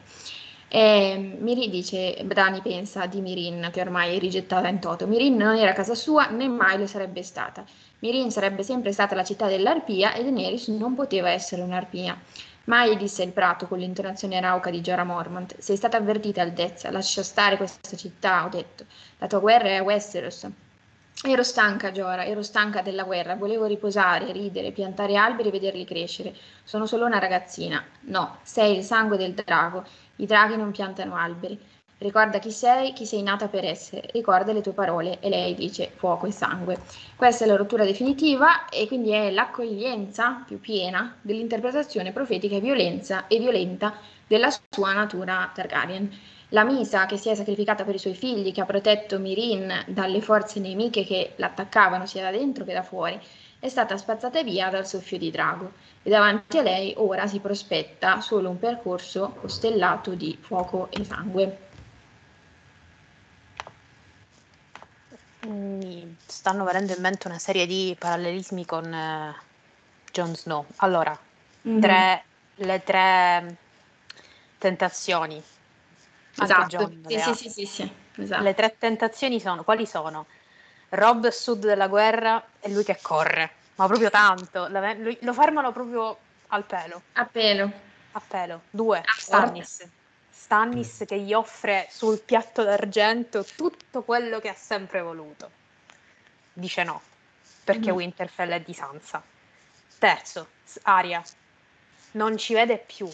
Meereen dice, Dany pensa di Meereen che ormai è rigettata in toto, Meereen non era casa sua né mai lo sarebbe stata, Meereen sarebbe sempre stata la città dell'arpia e Daenerys non poteva essere un'arpia. Mai, disse il prato con l'intonazione rauca di Jorah Mormont, sei stata avvertita, altezza, lascia stare questa città, ho detto, la tua guerra è a Westeros. Ero stanca, Jorah, ero stanca della guerra, volevo riposare, ridere, piantare alberi e vederli crescere, sono solo una ragazzina. No, sei il sangue del drago, i draghi non piantano alberi, ricorda chi sei nata per essere, ricorda le tue parole, e lei dice fuoco e sangue. Questa è la rottura definitiva e quindi è l'accoglienza più piena dell'interpretazione profetica e violenta della sua natura Targaryen. La Misa che si è sacrificata per i suoi figli, che ha protetto Meereen dalle forze nemiche che l'attaccavano sia da dentro che da fuori, è stata spazzata via dal soffio di drago e davanti a lei ora si prospetta solo un percorso costellato di fuoco e sangue. Mi stanno venendo in mente una serie di parallelismi con Jon Snow. Allora, le tre tentazioni. Esatto. John, sì, esatto. Le tre tentazioni sono, quali sono? Rob a sud della guerra e lui che corre, ma proprio tanto, lo fermano proprio al pelo. A pelo. 2, Stannis che gli offre sul piatto d'argento tutto quello che ha sempre voluto. Dice no, perché Winterfell è di Sansa. 3, Arya. Non ci vede più.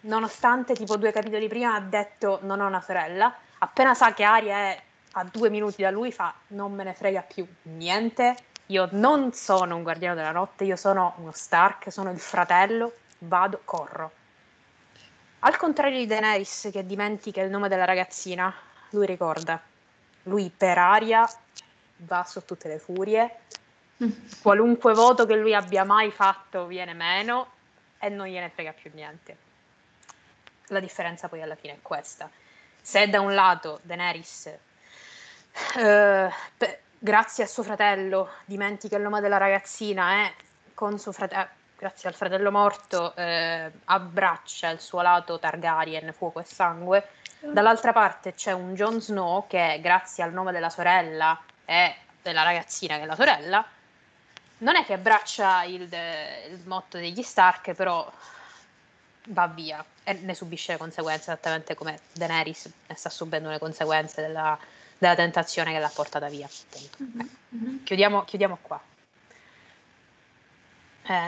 Nonostante tipo 2 capitoli prima ha detto non ho una sorella, appena sa che Arya è a 2 minuti da lui fa non me ne frega più niente, io non sono un guardiano della notte, io sono uno Stark, sono il fratello, vado, corro. Al contrario di Daenerys che dimentica il nome della ragazzina, lui ricorda, lui per Arya va su tutte le furie, qualunque voto che lui abbia mai fatto viene meno e non gliene frega più niente. La differenza poi alla fine è questa. Se da un lato Daenerys, grazie a suo fratello, dimentica il nome della ragazzina e con suo fratello, grazie al fratello morto, abbraccia il suo lato Targaryen, fuoco e sangue. Dall'altra parte c'è un Jon Snow che, grazie al nome della sorella e della ragazzina che è la sorella, non è che abbraccia il motto degli Stark, però va via e ne subisce le conseguenze, esattamente come Daenerys ne sta subendo le conseguenze della tentazione che l'ha portata via. Chiudiamo qua.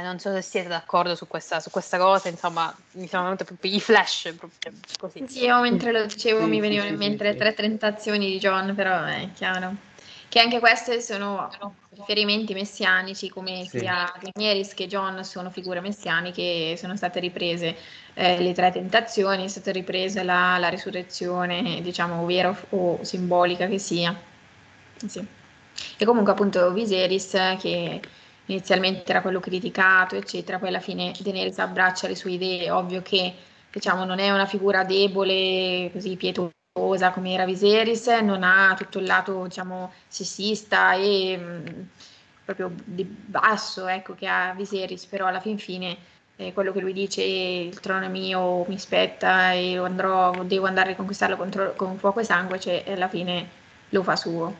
Non so se siete d'accordo su questa cosa, insomma, mi sono venuti proprio i flash, proprio così. Sì, io mentre lo dicevo mi venivano in mente le tre tentazioni di John, però è chiaro che anche queste sono riferimenti messianici, come sia Daenerys che John sono figure messianiche, sono state riprese le tre tentazioni, è stata ripresa la risurrezione, diciamo, vera o simbolica che sia. Sì. E comunque appunto Viserys che inizialmente era quello criticato, eccetera, poi alla fine Daenerys abbraccia le sue idee, ovvio che, diciamo, non è una figura debole, così pietosa come era Viserys, non ha tutto il lato, diciamo, sessista e proprio basso, ecco, che ha Viserys, però alla fin fine quello che lui dice, il trono è mio, mi spetta e devo andare a riconquistarlo con fuoco e sangue, cioè alla fine lo fa suo.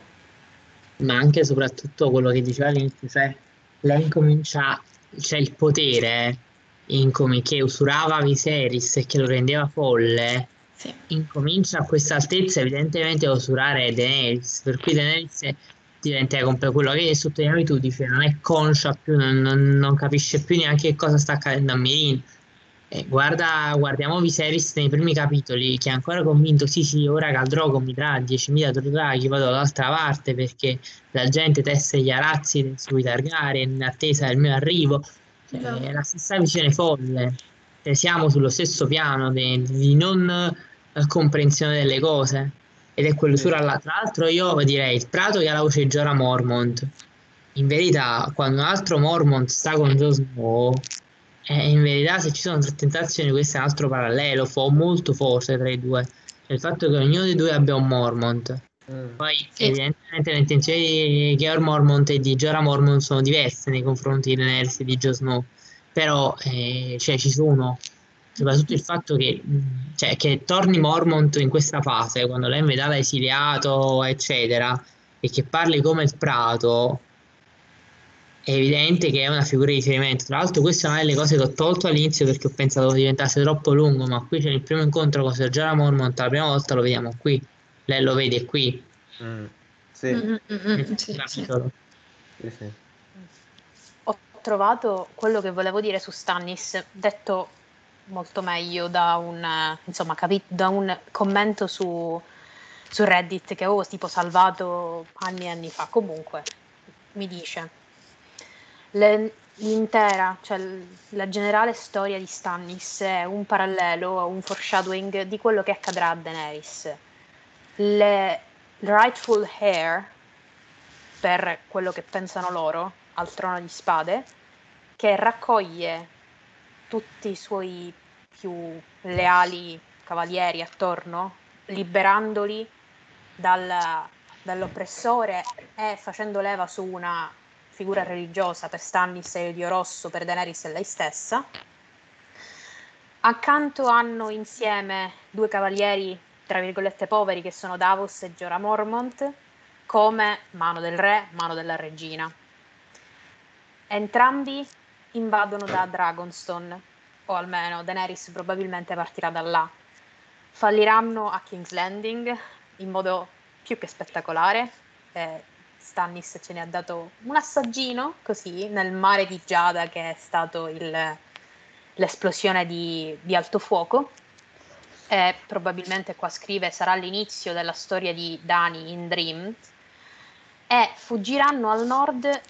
Ma anche e soprattutto quello che diceva all'inizio, cioè lei comincia, cioè il potere che usurava Viserys e che lo rendeva folle, incomincia a questa altezza evidentemente a usurare Daenerys, per cui Daenerys diventa quello che sottolineavi tu, dice non è conscia più, non capisce più neanche che cosa sta accadendo a Meereen. Guardiamo Viserys nei primi capitoli che è ancora convinto sì ora Khal Drogo mi dà 10.000 draghi, vado dall'altra parte perché la gente tesse gli arazzi sui Targaryen in attesa del mio arrivo, è la stessa visione folle, siamo sullo stesso piano di non comprensione delle cose ed è quell'usura tra l'altro io direi il prato che ha la voce di Jorah Mormont, in verità quando un altro Mormont sta con Jon Snow In verità, se ci sono tre tentazioni, questo è un altro parallelo molto forte tra i due. Cioè, il fatto che ognuno dei due abbia un Mormont. Poi evidentemente le intenzioni di George Mormont e di Jorah Mormont sono diverse nei confronti di Daenerys e di Jon Snow, però cioè, ci sono, soprattutto il fatto che torni Mormont in questa fase, quando lei mi dava esiliato eccetera, e che parli come il prato, è evidente che è una figura di riferimento. Tra l'altro questa è una delle cose che ho tolto all'inizio perché ho pensato diventasse troppo lungo, ma qui c'è il primo incontro con Ser Jorah Mormont, la prima volta lo vediamo qui. Lei lo vede qui. Sì. Ho trovato quello che volevo dire su Stannis detto molto meglio da un commento su Reddit che avevo tipo salvato anni e anni fa. Comunque mi dice la generale storia di Stannis è un parallelo, un foreshadowing di quello che accadrà a Daenerys. Le rightful heir, per quello che pensano loro, al trono di spade, che raccoglie tutti i suoi più leali cavalieri attorno, liberandoli dall'oppressore e facendo leva su una figura religiosa, per Stannis e il Dio Rosso, per Daenerys e lei stessa. Accanto hanno insieme due cavalieri tra virgolette poveri, che sono Davos e Jorah Mormont, come mano del re, mano della regina. Entrambi invadono da Dragonstone, o almeno Daenerys probabilmente partirà da là. Falliranno a King's Landing in modo più che spettacolare. Stannis ce ne ha dato un assaggino, così, nel mare di Giada che è stato l'esplosione di Alto Fuoco. Probabilmente qua scrive sarà l'inizio della storia di Dany in Dream, e fuggiranno al nord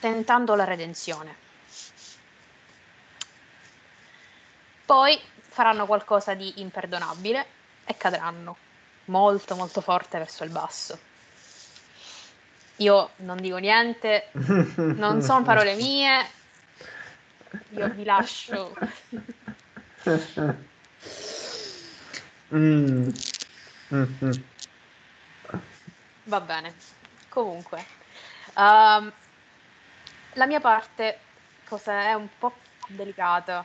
tentando la redenzione. Poi faranno qualcosa di imperdonabile e cadranno molto molto forte verso il basso. Io non dico niente, non sono parole mie, io vi lascio. Va bene. Comunque la mia parte è un po' delicata,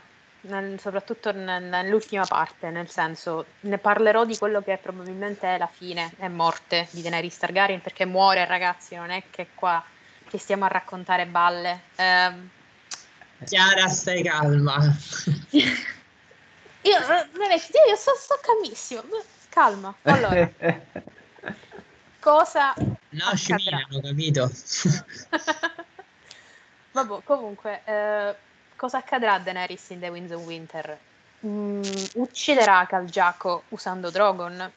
soprattutto nell'ultima parte, nel senso, ne parlerò di quello che probabilmente è la fine e morte di Daenerys Targaryen, perché muore, ragazzi, non è che qua che stiamo a raccontare balle. Chiara, stai calma. Io sto calmissimo. Calma. Allora, cosa accadrà? Ho capito. Vabbè, comunque, cosa accadrà a Daenerys in The Winds of Winter? Ucciderà Khal Jhaqo usando Drogon.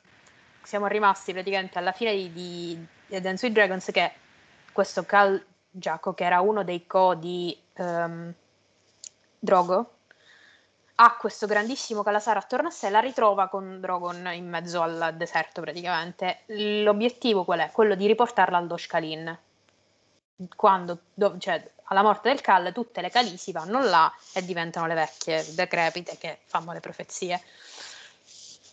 Siamo rimasti praticamente alla fine di Dance with Dragons, che questo Khal Jhaqo, che era uno dei co di Drogo, ha questo grandissimo calasara attorno a sé, la ritrova con Drogon in mezzo al deserto praticamente. L'obiettivo qual è? Quello di riportarla al Dosh Kalin. Alla morte del Khal, tutte le Khaleesi vanno là e diventano le vecchie decrepite che fanno le profezie.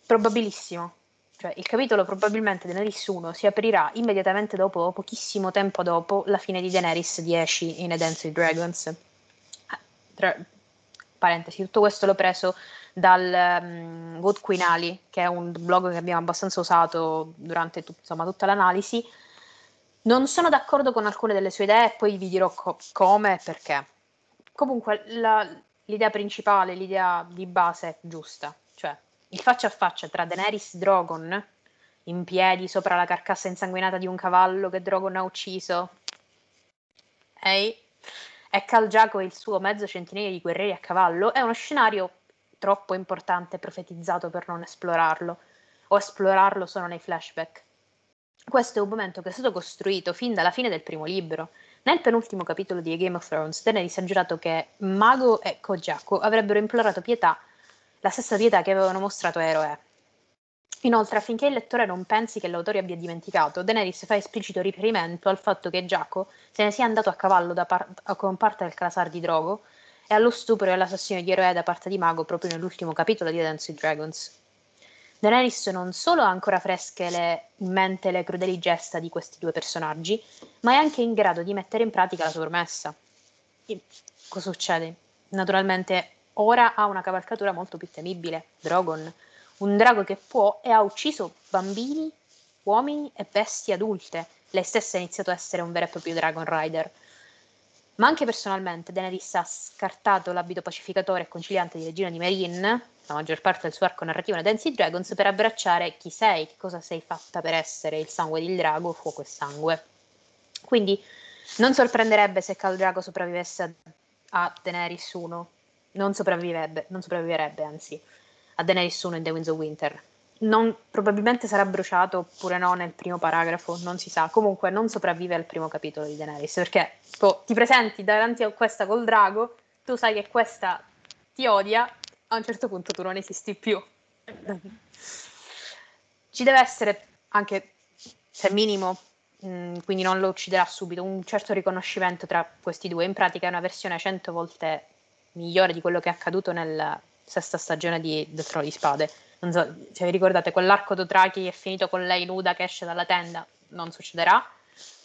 Probabilissimo. Cioè, il capitolo probabilmente Daenerys 1 si aprirà immediatamente dopo, pochissimo tempo dopo, la fine di Daenerys 10 in A Dance with Dragons. Parentesi, tutto questo l'ho preso dal Good Queen Ali, che è un blog che abbiamo abbastanza usato durante tutta l'analisi. Non sono d'accordo con alcune delle sue idee, poi vi dirò come e perché. Comunque l'idea principale, l'idea di base è giusta, cioè il faccia a faccia tra Daenerys e Drogon, in piedi sopra la carcassa insanguinata di un cavallo che Drogon ha ucciso. Ehi? E Khal Jhaqo e il suo mezzo centinaio di guerrieri a cavallo è uno scenario troppo importante e profetizzato per non esplorarlo, o esplorarlo solo nei flashback. Questo è un momento che è stato costruito fin dalla fine del primo libro. Nel penultimo capitolo di A Game of Thrones, Daenerys ha giurato che Mago e Khal Jhaqo avrebbero implorato pietà, la stessa pietà che avevano mostrato a Eroe. Inoltre, affinché il lettore non pensi che l'autore abbia dimenticato, Daenerys fa esplicito riferimento al fatto che Jhaqo se ne sia andato a cavallo con parte del calasar di Drogo e allo stupro e all'assassinio di eroe da parte di Mago proprio nell'ultimo capitolo di Dance with Dragons. Daenerys non solo ha ancora fresche in mente le crudeli gesta di questi due personaggi, ma è anche in grado di mettere in pratica la sua promessa. E cosa succede? Naturalmente ora ha una cavalcatura molto più temibile, Drogon, un drago che può e ha ucciso bambini, uomini e bestie adulte. Lei stessa ha iniziato a essere un vero e proprio Dragon Rider. Ma anche personalmente Daenerys ha scartato l'abito pacificatore e conciliante di regina di Meereen, la maggior parte del suo arco narrativo nei Dance with Dragons, per abbracciare chi sei, che cosa sei fatta per essere, il sangue del drago, fuoco e sangue. Quindi non sorprenderebbe se Khal Drogo sopravvivesse a Daenerys 1, non sopravviverebbe anzi, a Daenerys 1 in The Winds of Winter. Probabilmente sarà bruciato oppure no nel primo paragrafo, non si sa. Comunque non sopravvive al primo capitolo di Daenerys, perché ti presenti davanti a questa col drago, tu sai che questa ti odia, a un certo punto tu non esisti più. Ci deve essere, anche se minimo, quindi non lo ucciderà subito, un certo riconoscimento tra questi due. In pratica è una versione 100 volte migliore di quello che è accaduto nella sesta stagione del Trono di Spade. Non so se vi ricordate, quell'arco Dothraki è finito con lei nuda che esce dalla tenda, non succederà,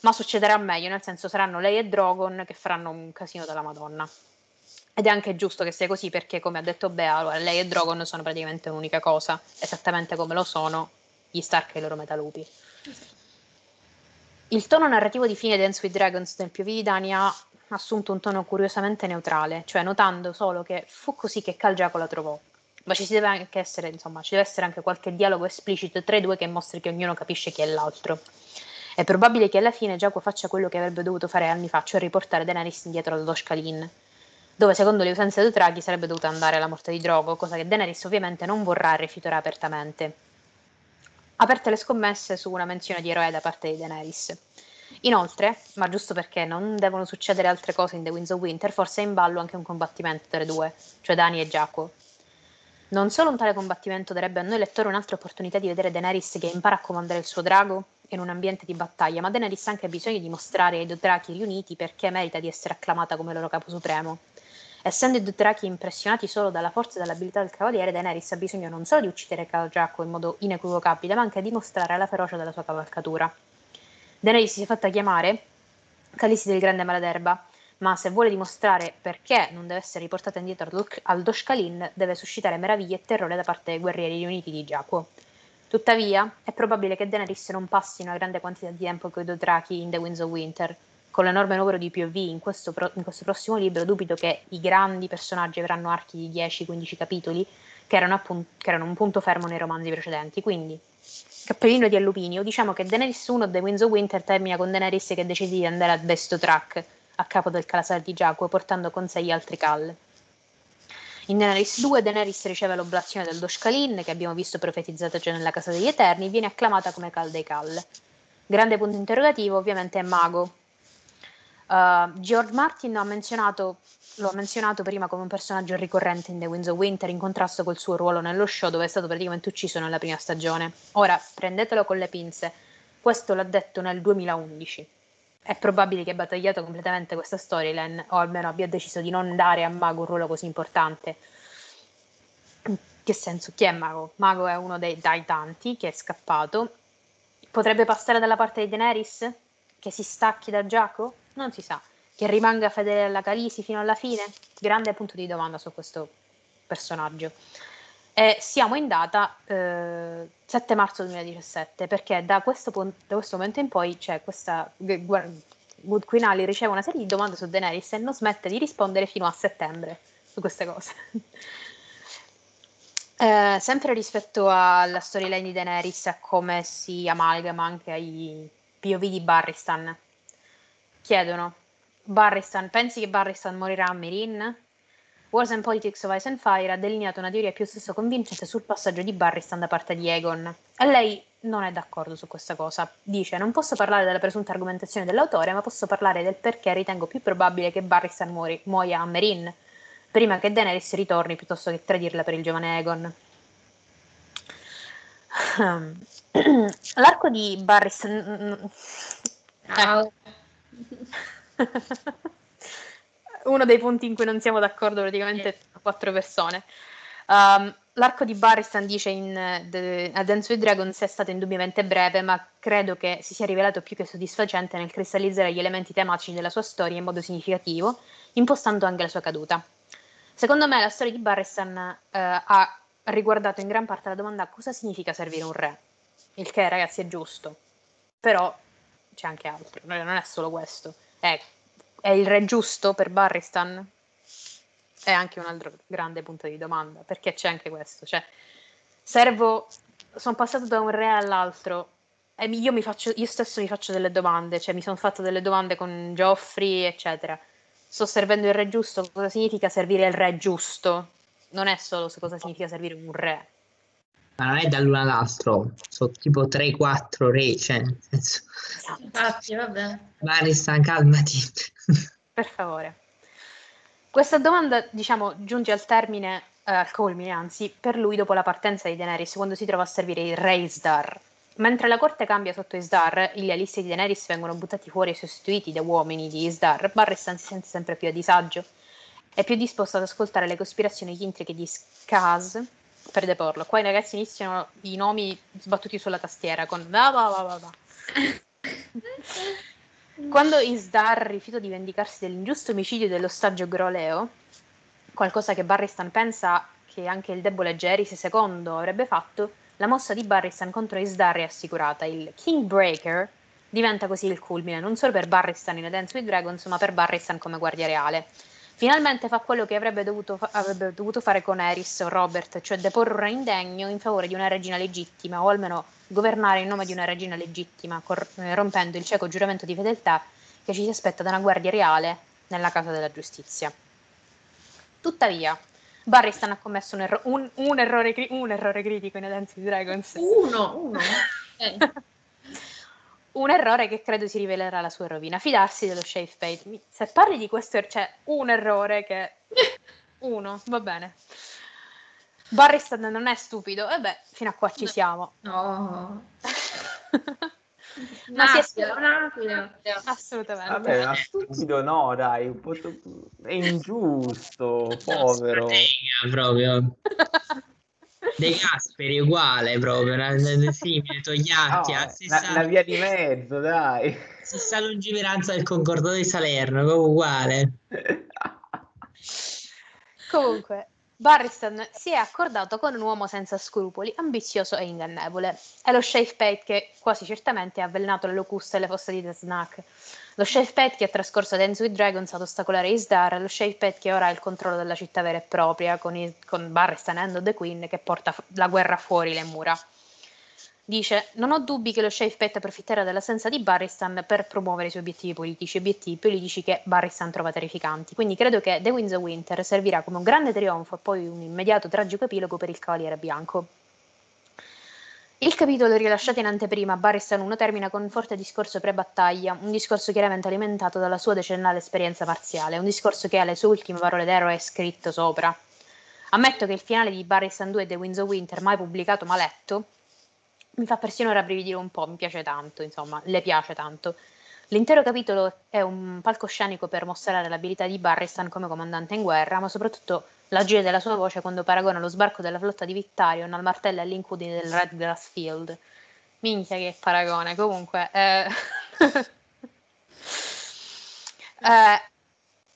ma succederà meglio, nel senso saranno lei e Drogon che faranno un casino della Madonna. Ed è anche giusto che sia così, perché come ha detto Bea, lei e Drogon sono praticamente un'unica cosa, esattamente come lo sono gli Stark e i loro metalupi. Il tono narrativo di fine Dance with Dragons nel POV di Dany ha assunto un tono curiosamente neutrale, cioè notando solo che fu così che Khal Jhaqo la trovò. Ma ci deve essere anche qualche dialogo esplicito tra i due che mostri che ognuno capisce chi è l'altro. È probabile che alla fine Jhaqo faccia quello che avrebbe dovuto fare anni fa, cioè riportare Daenerys indietro ad Dosh Kaleen, dove secondo le usanze Dothraki sarebbe dovuta andare alla morte di Drogo, cosa che Daenerys ovviamente non vorrà e rifiuterà apertamente. Aperte le scommesse su una menzione di eroe da parte di Daenerys. Inoltre, ma giusto perché non devono succedere altre cose in The Winds of Winter, forse è in ballo anche un combattimento tra i due, cioè Dany e Jhaqo. Non solo un tale combattimento darebbe a noi lettori un'altra opportunità di vedere Daenerys che impara a comandare il suo drago in un ambiente di battaglia, ma Daenerys ha anche bisogno di mostrare ai Dothraki riuniti perché merita di essere acclamata come loro capo supremo. Essendo i Dothraki impressionati solo dalla forza e dall'abilità del cavaliere, Daenerys ha bisogno non solo di uccidere Khal Jhaqo in modo inequivocabile, ma anche di mostrare la ferocia della sua cavalcatura. Daenerys si è fatta chiamare Khaleesi del Grande Maladerba, ma se vuole dimostrare perché non deve essere riportata indietro al Dosh Kaleen, deve suscitare meraviglia e terrore da parte dei guerrieri riuniti di Jhaqo. Tuttavia, è probabile che Daenerys non passi una grande quantità di tempo con i Dothraki in The Winds of Winter. Con l'enorme numero di POV in questo prossimo libro, dubito che i grandi personaggi avranno archi di 10-15 capitoli, che erano un punto fermo nei romanzi precedenti. Quindi, cappellino di alluminio, diciamo che Daenerys 1 The Winds of Winter termina con Daenerys che decide di andare a Vaes Dothrak, a capo del Calasar di Jhaqo, portando con sé gli altri Khal. In Daenerys 2 Daenerys riceve l'oblazione del Dosh Kaleen, che abbiamo visto profetizzata già nella Casa degli Eterni, viene acclamata come Khal dei Khal. Grande punto interrogativo ovviamente è Mago. George Martin lo ha menzionato prima come un personaggio ricorrente in The Winds of Winter, in contrasto col suo ruolo nello show, dove è stato praticamente ucciso nella prima stagione. Ora, prendetelo con le pinze, questo l'ha detto nel 2011. È probabile che abbia tagliato completamente questa storyline, o almeno abbia deciso di non dare a Mago un ruolo così importante. Che senso? Chi è Mago? Mago è uno dai tanti che è scappato. Potrebbe passare dalla parte di Daenerys? Che si stacchi da Jhaqo? Non si sa. Che rimanga fedele alla Khaleesi fino alla fine? Grande punto di domanda su questo personaggio. E siamo in data 7 marzo 2017, perché da questo momento in poi c'è questa Good Queen Ali riceve una serie di domande su Daenerys e non smette di rispondere fino a settembre su queste cose. Sempre rispetto alla storyline di Daenerys, a come si amalgama anche ai POV di Barristan, chiedono: Barristan, pensi che Barristan morirà a Meereen? Wars and Politics of Ice and Fire ha delineato una teoria piuttosto convincente sul passaggio di Barristan da parte di Aegon, e lei non è d'accordo su questa cosa. Dice: non posso parlare della presunta argomentazione dell'autore, ma posso parlare del perché ritengo più probabile che Barristan muoia a Meereen prima che Daenerys ritorni, piuttosto che tradirla per il giovane Aegon. L'arco di Barristan... uno dei punti in cui non siamo d'accordo praticamente tra quattro persone. L'arco di Barristan, dice in A Dance with Dragons, è stato indubbiamente breve, ma credo che si sia rivelato più che soddisfacente nel cristallizzare gli elementi tematici della sua storia in modo significativo, impostando anche la sua caduta. Secondo me la storia di Barristan ha riguardato in gran parte la domanda cosa significa servire un re, il che, ragazzi, è giusto, però c'è anche altro, non è solo questo. È il re giusto per Barristan? È anche un altro grande punto di domanda, perché c'è anche questo, cioè sono passato da un re all'altro e io stesso mi faccio delle domande, cioè mi sono fatto delle domande con Joffrey eccetera. Sto servendo il re giusto? Cosa significa servire il re giusto? Non è solo su cosa significa servire un re, ma non è dall'uno all'altro, sono tipo 3-4 re, cioè nel senso. Infatti, vabbè, Barristan, calmati per favore. Questa domanda, diciamo, giunge al termine, al culmine anzi, per lui dopo la partenza di Daenerys, quando si trova a servire il re Hizdahr. Mentre la corte cambia sotto Hizdahr, gli alisti di Daenerys vengono buttati fuori e sostituiti da uomini di Hizdahr, Barristan si sente sempre più a disagio. È più disposto ad ascoltare le cospirazioni e gli intrighi di Skahaz per deporlo. Qua i ragazzi iniziano i nomi sbattuti sulla tastiera con va. Quando Hizdahr rifiuta di vendicarsi dell'ingiusto omicidio dell'ostaggio Groleo, qualcosa che Barristan pensa che anche il debole Jaehaerys II avrebbe fatto, la mossa di Barristan contro Hizdahr è assicurata. Il Kingbreaker diventa così il culmine, non solo per Barristan in A Dance with Dragons, ma per Barristan come guardia reale. Finalmente fa quello che avrebbe dovuto fare con Aerys o Robert, cioè deporre un re indegno in favore di una regina legittima, o almeno governare in nome di una regina legittima, rompendo il cieco giuramento di fedeltà che ci si aspetta da una guardia reale nella casa della giustizia. Tuttavia, Barristan ha commesso un errore critico in A Dance with Dragons. Un errore che credo si rivelerà la sua rovina, fidarsi dello Shave Fate. Se parli di questo, c'è un errore che... uno, va bene. Barristan non è stupido, e beh, fino a qua ci siamo. No. Ma si è stupido. Assolutamente. Vabbè, ma stupido no, dai, un po' è ingiusto, povero. Proprio. De Gasperi uguale proprio, simile, Togliatti, la via di mezzo, dai. Stessa lungimiranza del Concordato di Salerno, proprio uguale. Comunque, Barristan si è accordato con un uomo senza scrupoli, ambizioso e ingannevole. È lo Shave Pate che quasi certamente ha avvelenato le locuste e le fosse di The Snack. Lo Shave Pate che ha trascorso Dance with Dragons ad ostacolare Hizdahr, lo Shave Pate che ora ha il controllo della città vera e propria, con Barristan and the Queen che porta la guerra fuori le mura. Dice: non ho dubbi che lo Shave Pate approfitterà dell'assenza di Barristan per promuovere i suoi obiettivi politici che Barristan trova terrificanti. Quindi credo che The Winds of Winter servirà come un grande trionfo e poi un immediato tragico epilogo per il Cavaliere Bianco. Il capitolo rilasciato in anteprima, Barristan 1, termina con un forte discorso pre-battaglia, un discorso chiaramente alimentato dalla sua decennale esperienza marziale, un discorso che alle sue ultime parole d'eroe è scritto sopra. Ammetto che il finale di Barristan 2 e The Winds of Winter, mai pubblicato ma letto, mi fa persino rabbrividire un po', mi piace tanto, insomma, le piace tanto. L'intero capitolo è un palcoscenico per mostrare l'abilità di Barristan come comandante in guerra, ma soprattutto l'agire della sua voce quando paragona lo sbarco della flotta di Victarion al martello e all'incudine del Red Grass Field. Minchia che paragone, comunque.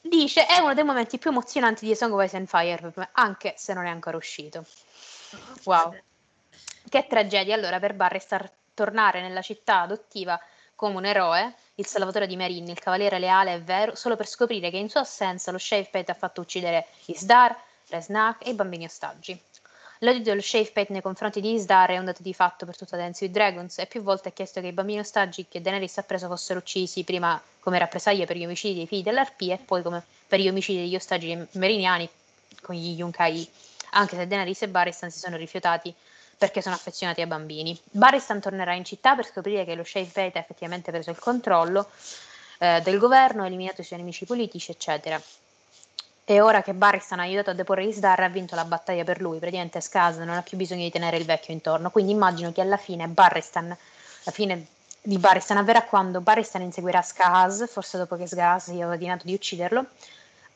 Dice, è uno dei momenti più emozionanti di A Song of Ice and Fire, anche se non è ancora uscito. Wow. Che tragedia allora per Barristan tornare nella città adottiva come un eroe, il salvatore di Meereen, il cavaliere leale e vero, solo per scoprire che in sua assenza lo Shave Pate ha fatto uccidere Hizdahr, Re Snack e i bambini ostaggi. L'odio dello Shave Pate nei confronti di Hizdahr è un dato di fatto per tutta Dance with Dragons e più volte ha chiesto che i bambini ostaggi che Daenerys ha preso fossero uccisi, prima come rappresaglia per gli omicidi dei figli dell'Arpia e poi come per gli omicidi degli ostaggi meriniani con gli Yunkai, anche se Daenerys e Barristan si sono rifiutati perché sono affezionati ai bambini. Barristan tornerà in città per scoprire che lo Shave Pate ha effettivamente preso il controllo del governo, ha eliminato i suoi nemici politici, eccetera. E ora che Barristan ha aiutato a deporre Hizdahr, ha vinto la battaglia per lui, praticamente Skahaz non ha più bisogno di tenere il vecchio intorno, quindi immagino che alla fine la fine di Barristan avverrà quando Barristan inseguirà Skahaz, forse dopo che Skahaz gli ha ordinato di ucciderlo,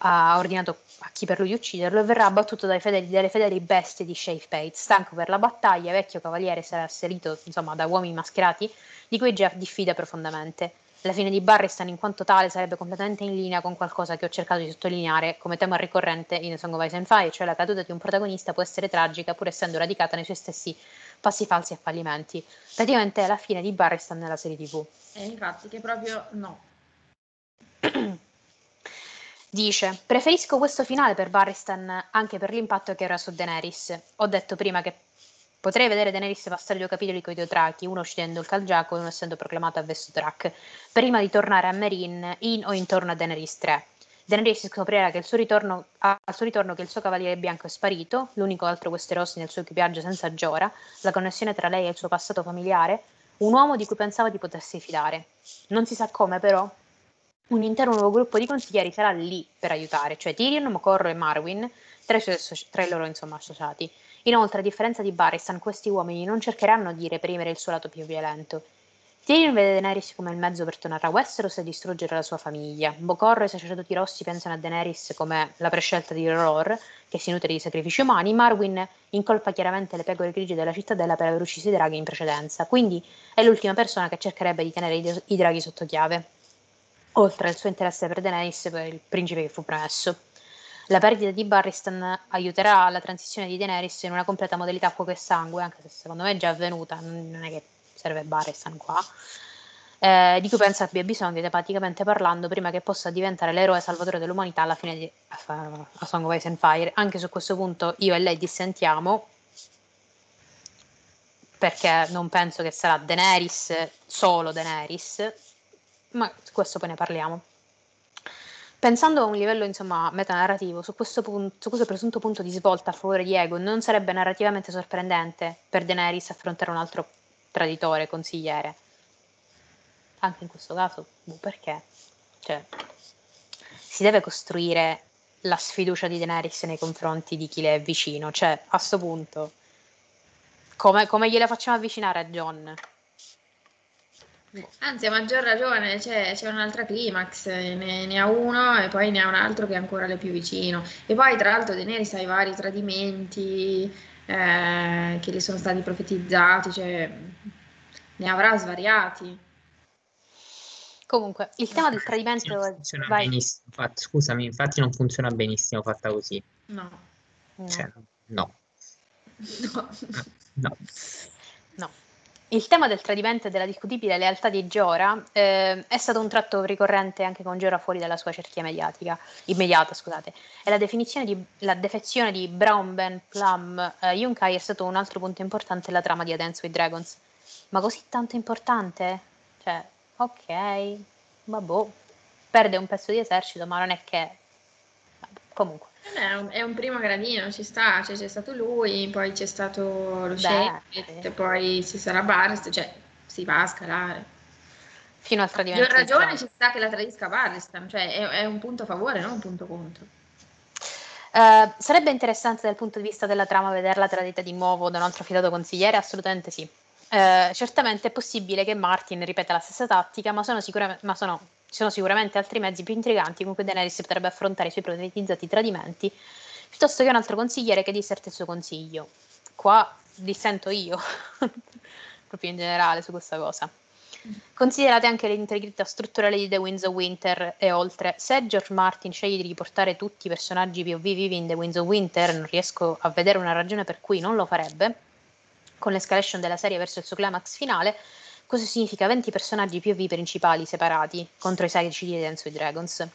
ha ordinato a chi per lui di ucciderlo, e verrà abbattuto dai fedeli, dalle fedeli bestie di Shave Pate. Stanco per la battaglia, vecchio cavaliere sarà asserito insomma da uomini mascherati di cui Geoff diffida profondamente. La fine di Barristan in quanto tale sarebbe completamente in linea con qualcosa che ho cercato di sottolineare come tema ricorrente in A Song of Ice and Fire, cioè la caduta di un protagonista può essere tragica pur essendo radicata nei suoi stessi passi falsi e fallimenti. Praticamente è la fine di Barristan nella serie TV. E infatti che proprio no. Dice: preferisco questo finale per Barristan anche per l'impatto che era su Daenerys. Ho detto prima che potrei vedere Daenerys passare due capitoli coi Dothraki, uno uccidendo il Khal Jhaqo e uno essendo proclamata a Vaes Dothrak, prima di tornare a Meereen in o intorno a Daenerys 3. Daenerys scoprirà che al suo ritorno che il suo cavaliere bianco è sparito, l'unico altro Westerosi nel suo equipaggio senza Jorah, la connessione tra lei e il suo passato familiare, un uomo di cui pensava di potersi fidare. Non si sa come però, un intero nuovo gruppo di consiglieri sarà lì per aiutare, cioè Tyrion, Mocorro e Marwyn, tra i loro insomma associati. Inoltre, a differenza di Barristan, questi uomini non cercheranno di reprimere il suo lato più violento. Tyrion vede Daenerys come il mezzo per tornare a Westeros e distruggere la sua famiglia. Mocorro e i sacerdoti rossi pensano a Daenerys come la prescelta di Ror, che si nutre di sacrifici umani. Marwyn incolpa chiaramente le pecore grigie della cittadella per aver ucciso i draghi in precedenza, quindi è l'ultima persona che cercherebbe di tenere i draghi sotto chiave, oltre al suo interesse per Daenerys per il principe che fu promesso. La perdita di Barristan aiuterà alla transizione di Daenerys in una completa modalità fuoco e sangue, anche se secondo me è già avvenuta, non è che serve Barristan qua, di cui pensa abbia bisogno telepaticamente parlando prima che possa diventare l'eroe salvatore dell'umanità alla fine di A Song of Ice and Fire. Anche su questo punto io e lei dissentiamo, perché non penso che sarà Daenerys, solo Daenerys, ma su questo poi ne parliamo. Pensando a un livello insomma metanarrativo, su questo presunto punto di svolta a favore di Aegon, non sarebbe narrativamente sorprendente per Daenerys affrontare un altro traditore, consigliere. Anche in questo caso, perché? Cioè, si deve costruire la sfiducia di Daenerys nei confronti di chi le è vicino. Cioè, a sto punto, come gliela facciamo avvicinare a Jon? Anzi, a maggior ragione c'è un'altra climax, ne ha uno e poi ne ha un altro che è ancora le più vicino. E poi tra l'altro Daenerys ha i vari tradimenti che gli sono stati profetizzati, cioè ne avrà svariati. Comunque, il tema del tradimento non funziona benissimo, infatti non funziona benissimo fatta così. No. Cioè, no. Il tema del tradimento e della discutibile lealtà di Jorah è stato un tratto ricorrente anche con Jorah fuori dalla sua cerchia immediata. E la defezione di Brownben Plum Yunkai è stato un altro punto importante della trama di A Dance with Dragons. Ma così tanto importante? Cioè, ok, perde un pezzo di esercito, ma non è che... Comunque. È un primo gradino, ci sta, cioè c'è stato lui, poi c'è stato lo Shet, poi ci sarà Barristan, cioè si va a scalare fino al tradimento. Per ragione ci sta che la tradisca Barristan, cioè è un punto a favore, non un punto contro. Sarebbe interessante dal punto di vista della trama vederla tradita di nuovo da un altro fidato consigliere? Assolutamente sì. Certamente è possibile che Martin ripeta la stessa tattica, Ci sono sicuramente altri mezzi più intriganti con cui Daenerys potrebbe affrontare i suoi profetizzati tradimenti, piuttosto che un altro consigliere che disserte il suo consiglio. Qua dissento io, proprio in generale, su questa cosa. Considerate anche l'integrità strutturale di The Winds of Winter e oltre. Se George Martin sceglie di riportare tutti i personaggi POV vivi in The Winds of Winter, non riesco a vedere una ragione per cui non lo farebbe, con l'escalation della serie verso il suo climax finale. Questo significa 20 personaggi POV principali separati contro i 16 di Dance with Dragons. A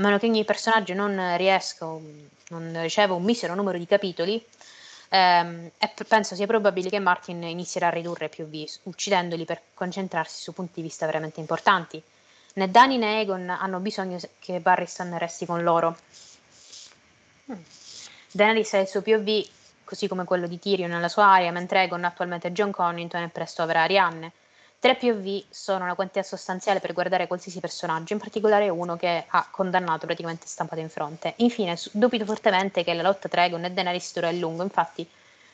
meno che ogni personaggio non riceva un misero numero di capitoli, penso sia probabile che Martin inizierà a ridurre POV, uccidendoli per concentrarsi su punti di vista veramente importanti. Né Dany né Aegon hanno bisogno che Barristan resti con loro. Daenerys ha il suo POV, così come quello di Tyrion nella sua area, mentre Aegon attualmente è Jon Connington e presto avrà Arianne. 3 POV sono una quantità sostanziale per guardare qualsiasi personaggio, in particolare uno che ha condannato praticamente stampato in fronte. Infine, dubito fortemente che la lotta tra Aegon e Daenerys dura a lungo, infatti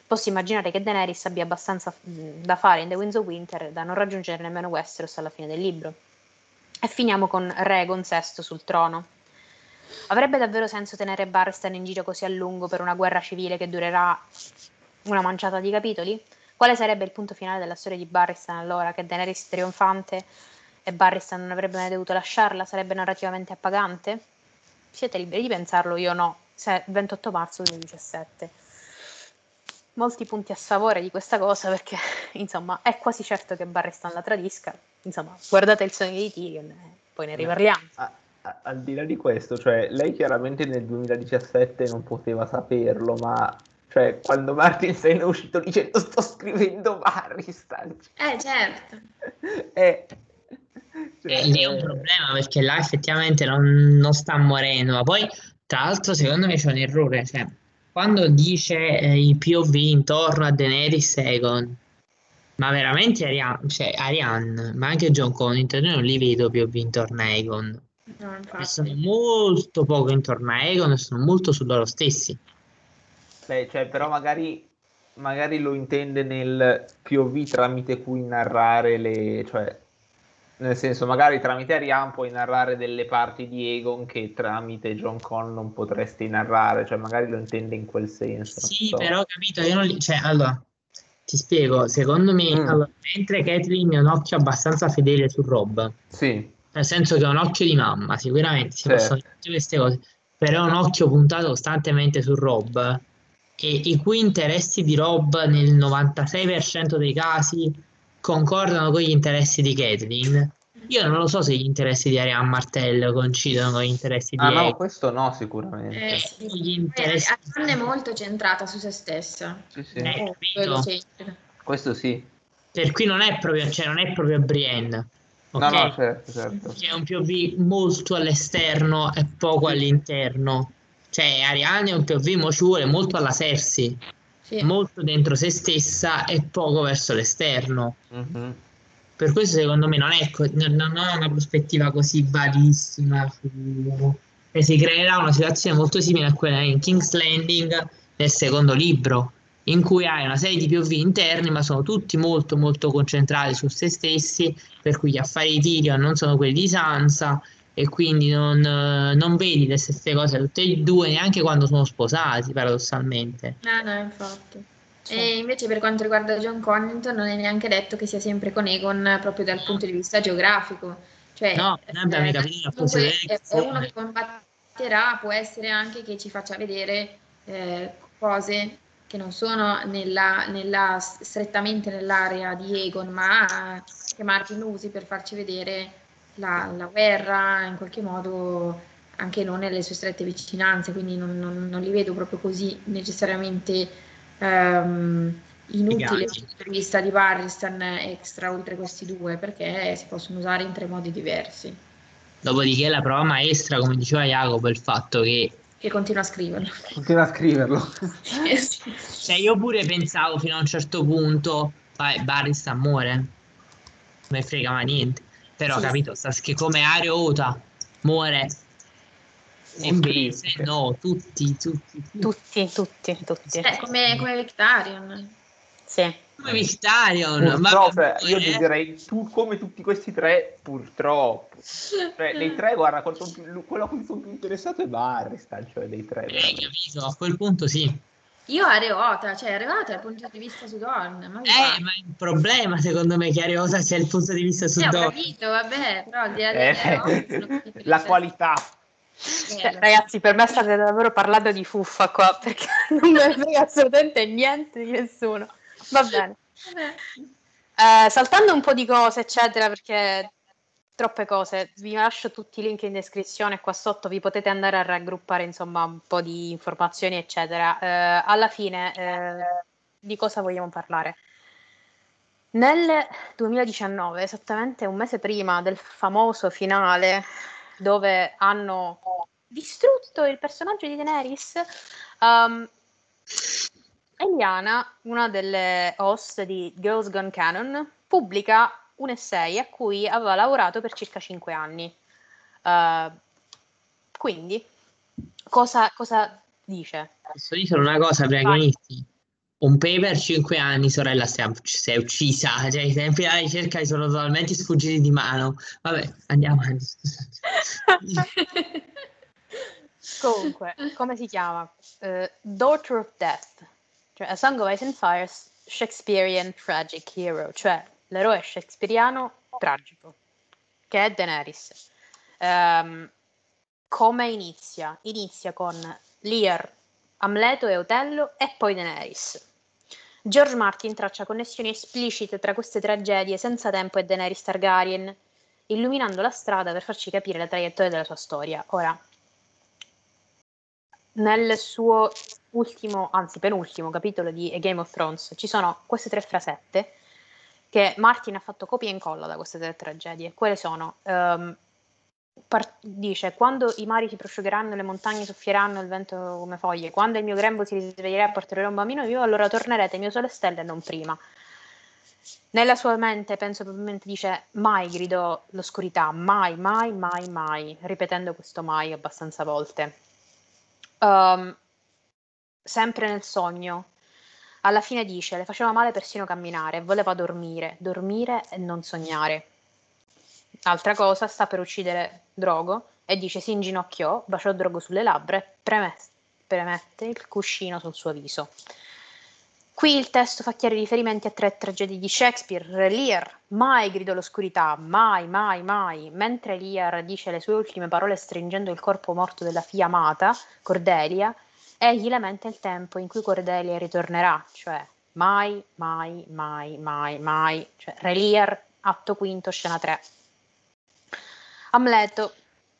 posso immaginare che Daenerys abbia abbastanza da fare in The Winds of Winter da non raggiungere nemmeno Westeros alla fine del libro. E finiamo con Re Aegon VI sul trono. Avrebbe davvero senso tenere Barristan in giro così a lungo per una guerra civile che durerà una manciata di capitoli? Quale sarebbe il punto finale della storia di Barristan allora? Che Daenerys trionfante e Barristan non avrebbe mai dovuto lasciarla? Sarebbe narrativamente appagante? Siete liberi di pensarlo, io no. 28 marzo 2017. Molti punti a sfavore di questa cosa perché, insomma, è quasi certo che Barristan la tradisca. Insomma, guardate il sogno di Tyrion e poi ne riparliamo. Al di là di questo, cioè, lei chiaramente nel 2017 non poteva saperlo, ma cioè, quando Martin se ne è uscito dicendo sto scrivendo Barristan. Certo. Cioè, è un problema perché là effettivamente non sta morendo, ma poi tra l'altro secondo me c'è un errore, cioè quando dice i POV intorno a Daenerys e Aegon, ma veramente Arianne, ma anche Jon Connington, io non li vedo POV intorno a Aegon, sono molto poco intorno a Aegon e sono molto su loro stessi. Beh, cioè, però magari lo intende nel POV tramite cui narrare le... cioè, nel senso, magari tramite Arianne puoi narrare delle parti di Aegon che tramite Jon Con non potresti narrare, cioè magari lo intende in quel senso. Sì, so. Però capito, io non li... cioè, allora, ti spiego, secondo me, allora, mentre Catelyn ha un occhio abbastanza fedele su Rob, sì, nel senso che è un occhio di mamma, sicuramente, si possono dire queste cose, però è un occhio puntato costantemente su Rob, e i cui interessi di Rob nel 96% dei casi concordano con gli interessi di Catelyn. Io non lo so se gli interessi di Arianne Martell coincidono con gli interessi di Aegon. No, questo no, sicuramente. Arianne è molto centrata su se stessa. Sì. Questo sì. Per cui non è proprio Brienne. Okay? No, certo. C'è un POV molto all'esterno e poco all'interno. Cioè Arianne è un POV molto alla Cersei. Sì. Molto dentro se stessa e poco verso l'esterno. Mm-hmm. Per questo secondo me non ha una prospettiva così valissima, e si creerà una situazione molto simile a quella in King's Landing nel secondo libro, in cui hai una serie di POV interni ma sono tutti molto molto concentrati su se stessi, per cui gli affari di Tyrion non sono quelli di Sansa e quindi non vedi le stesse cose tutte e due neanche quando sono sposati, paradossalmente. No, infatti. Sì. E invece per quanto riguarda Jon Connington non è neanche detto che sia sempre con Aegon proprio dal punto di vista geografico, cioè no, è uno che combatterà, può essere anche che ci faccia vedere cose che non sono strettamente nell'area di Aegon, ma che Martin usi per farci vedere la guerra, in qualche modo anche non nelle sue strette vicinanze, quindi non li vedo proprio così necessariamente inutili dal punto di vista di Barristan extra oltre questi due, perché si possono usare in tre modi diversi. Dopodiché la prova maestra, come diceva Jacopo, è il fatto che continua a scriverlo. Cioè io pure pensavo fino a un certo punto Barristan muore, non me frega ma niente. Però sì, capito, che come Ario Ota muore, e invece no, tutti. Come Victarion. Sì. Come Victarion. Io gli direi come tutti questi tre, purtroppo. Cioè, dei tre, guarda, quello a cui sono più interessato è Barristan, cioè dei tre. Capito, a quel punto sì. Io Areota, cioè Areota dal punto di vista su donna. Ma il problema secondo me è che Areota c'è il punto di vista su donna. Ho capito, vabbè, però di Areota, la qualità. Ragazzi, per me state davvero parlando di fuffa qua, perché non mi frega assolutamente niente di nessuno. Va bene. Saltando un po' di cose, eccetera, perché troppe cose, vi lascio tutti i link in descrizione qua sotto, vi potete andare a raggruppare insomma un po' di informazioni eccetera. Alla fine di cosa vogliamo parlare? Nel 2019, esattamente un mese prima del famoso finale dove hanno distrutto il personaggio di Daenerys, Eliana, una delle host di Girls Gone Canon, pubblica un essay a cui aveva lavorato per circa 5 anni. Quindi, cosa dice? Posso dire una cosa prima che inizi? Un paper, 5 anni, sorella si è uccisa, cioè i tempi della ricerca sono totalmente sfuggiti di mano. Vabbè, andiamo avanti. Comunque, come si chiama? Daughter of Death, cioè A Song of Ice and Fire Shakespearean Tragic Hero, cioè l'eroe shakespeariano tragico, che è Daenerys. Come inizia? Inizia con Lear, Amleto e Otello e poi Daenerys. George Martin traccia connessioni esplicite tra queste tragedie senza tempo e Daenerys Targaryen, illuminando la strada per farci capire la traiettoria della sua storia. Ora, nel suo ultimo, anzi penultimo capitolo di A Game of Thrones ci sono queste tre frasette che Martin ha fatto copia e incolla da queste tre tragedie. Quelle sono, dice, quando i mari si prosciugheranno, le montagne soffieranno, il vento come foglie, quando il mio grembo si risveglierà e porterò un bambino vivo, allora tornerete mio sole e stelle e non prima. Nella sua mente, penso probabilmente, dice mai, gridò l'oscurità, mai, mai, mai, mai, ripetendo questo mai abbastanza volte. Sempre nel sogno, alla fine dice, le faceva male persino camminare, voleva dormire e non sognare. Altra cosa, sta per uccidere Drogo e dice, si inginocchiò, baciò Drogo sulle labbra e premette il cuscino sul suo viso. Qui il testo fa chiari riferimenti a tre tragedie di Shakespeare. Lear, mai, gridò l'oscurità, mai, mai, mai, mentre Lear dice le sue ultime parole stringendo il corpo morto della figlia amata, Cordelia, egli lamenta il tempo in cui Cordelia ritornerà, cioè mai, mai, mai, mai, mai, cioè Re Lear, atto quinto, scena 3. Amleto,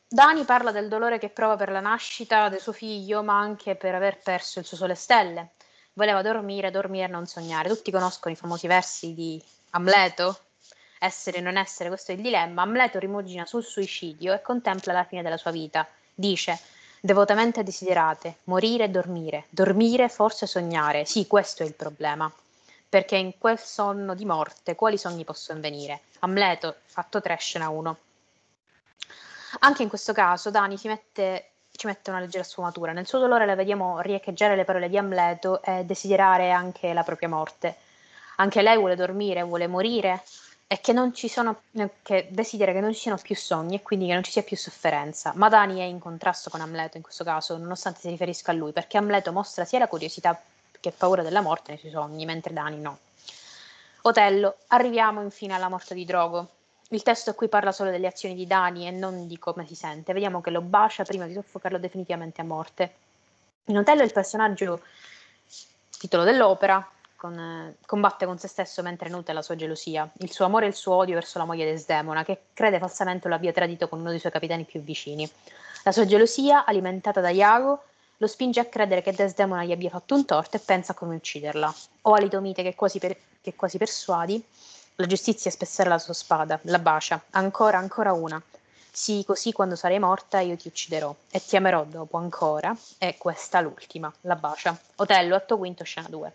Dani parla del dolore che prova per la nascita del suo figlio, ma anche per aver perso il suo sole e stelle. Voleva dormire e non sognare. Tutti conoscono i famosi versi di Amleto, essere e non essere, questo è il dilemma. Amleto rimugina sul suicidio e contempla la fine della sua vita. Dice, devotamente desiderate, morire e dormire forse sognare. Sì, questo è il problema, perché in quel sonno di morte quali sogni possono venire? Amleto, fatto 3, scena 1. Anche in questo caso Dani ci mette una leggera sfumatura. Nel suo dolore la vediamo riecheggiare le parole di Amleto e desiderare anche la propria morte. Anche lei vuole dormire, vuole morire e che desidera che non ci siano più sogni e quindi che non ci sia più sofferenza. Ma Dani è in contrasto con Amleto in questo caso, nonostante si riferisca a lui, perché Amleto mostra sia la curiosità che paura della morte nei suoi sogni, mentre Dani no. Otello, arriviamo infine alla morte di Drogo. Il testo qui parla solo delle azioni di Dani e non di come si sente. Vediamo che lo bacia prima di soffocarlo definitivamente a morte. In Otello il personaggio, titolo dell'opera, combatte con se stesso mentre nutre la sua gelosia, il suo amore e il suo odio verso la moglie Desdemona, che crede falsamente lo abbia tradito con uno dei suoi capitani più vicini. La sua gelosia, alimentata da Iago, lo spinge a credere che Desdemona gli abbia fatto un torto e pensa a come ucciderla. O Alitomite, che quasi persuadi la giustizia a spezzare la sua spada, la bacia, ancora una. Sì, così quando sarai morta io ti ucciderò e ti amerò dopo ancora, e questa l'ultima, la bacia. Otello, atto quinto, scena 2.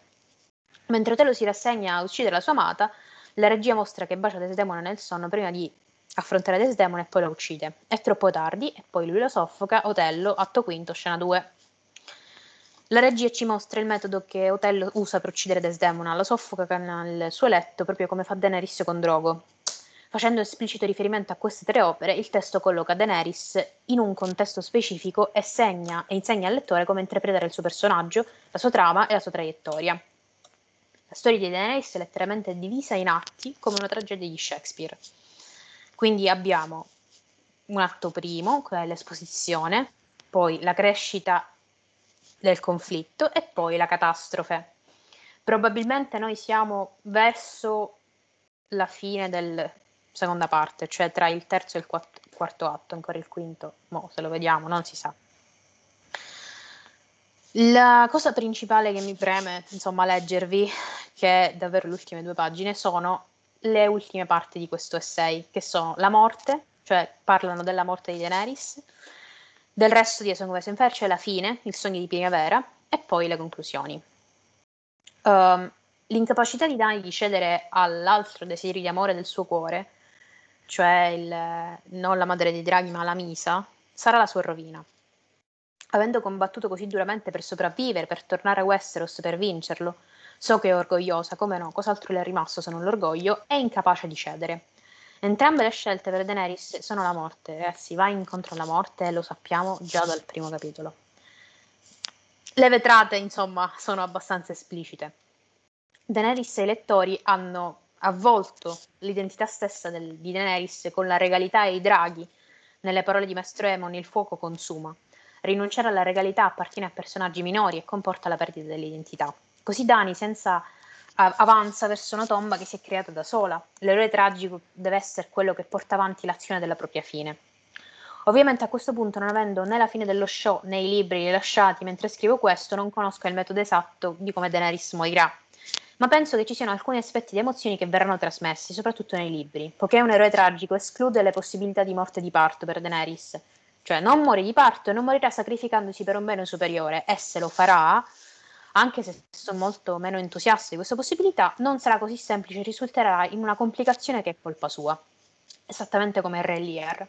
Mentre Otello si rassegna a uccidere la sua amata, la regia mostra che bacia Desdemona nel sonno prima di affrontare Desdemona e poi la uccide. È troppo tardi e poi lui la soffoca. Otello, atto quinto, scena 2. La regia ci mostra il metodo che Otello usa per uccidere Desdemona, la soffoca nel suo letto, proprio come fa Daenerys con Drogo. Facendo esplicito riferimento a queste tre opere, il testo colloca Daenerys in un contesto specifico e insegna al lettore come interpretare il suo personaggio, la sua trama e la sua traiettoria. La storia di Daenerys è letteralmente divisa in atti come una tragedia di Shakespeare. Quindi abbiamo un atto primo, che è l'esposizione, poi la crescita del conflitto e poi la catastrofe. Probabilmente noi siamo verso la fine della seconda parte, cioè tra il terzo e il quarto atto, ancora il quinto, se lo vediamo, non si sa. La cosa principale che mi preme, insomma, leggervi, che è davvero le ultime 2 pagine, sono le ultime parti di questo essay, che sono la morte, cioè parlano della morte di Daenerys, del resto di A Song of Ice and Fire, c'è la fine, il sogno di primavera, e poi le conclusioni. L'incapacità di Dani di cedere all'altro desiderio di amore del suo cuore, cioè non la madre dei draghi ma la Misa, sarà la sua rovina. Avendo combattuto così duramente per sopravvivere, per tornare a Westeros, per vincerlo, so che è orgogliosa, come no, cos'altro le è rimasto se non l'orgoglio, è incapace di cedere. Entrambe le scelte per Daenerys sono la morte, ragazzi, va incontro alla morte, lo sappiamo già dal primo capitolo. Le vetrate, insomma, sono abbastanza esplicite. Daenerys e i lettori hanno avvolto l'identità stessa di Daenerys con la regalità e i draghi. Nelle parole di Maestro Aemon, il fuoco consuma. Rinunciare alla regalità appartiene a personaggi minori e comporta la perdita dell'identità. Così Dany senza avanza verso una tomba che si è creata da sola. L'eroe tragico deve essere quello che porta avanti l'azione della propria fine. Ovviamente a questo punto, non avendo né la fine dello show né i libri rilasciati mentre scrivo questo, non conosco il metodo esatto di come Daenerys morirà. Ma penso che ci siano alcuni aspetti di emozioni che verranno trasmessi, soprattutto nei libri, poiché un eroe tragico esclude le possibilità di morte di parto per Daenerys. Cioè non muore di parto e non morirà sacrificandosi per un bene superiore, e se lo farà, anche se sono molto meno entusiasta di questa possibilità, non sarà così semplice, risulterà in una complicazione che è colpa sua, esattamente come Re Lear.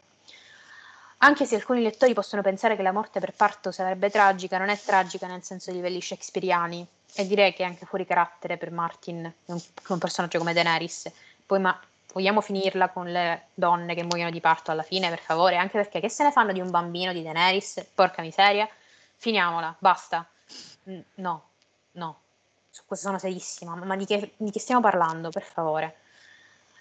Anche se alcuni lettori possono pensare che la morte per parto sarebbe tragica, non è tragica nel senso di livelli shakespeariani, e direi che è anche fuori carattere per Martin, un personaggio come Daenerys. Poi ma vogliamo finirla con le donne che muoiono di parto alla fine, per favore? Anche perché che se ne fanno di un bambino di Daenerys? Porca miseria, finiamola, basta. No, no, su questo sono serissima, ma di che stiamo parlando, per favore?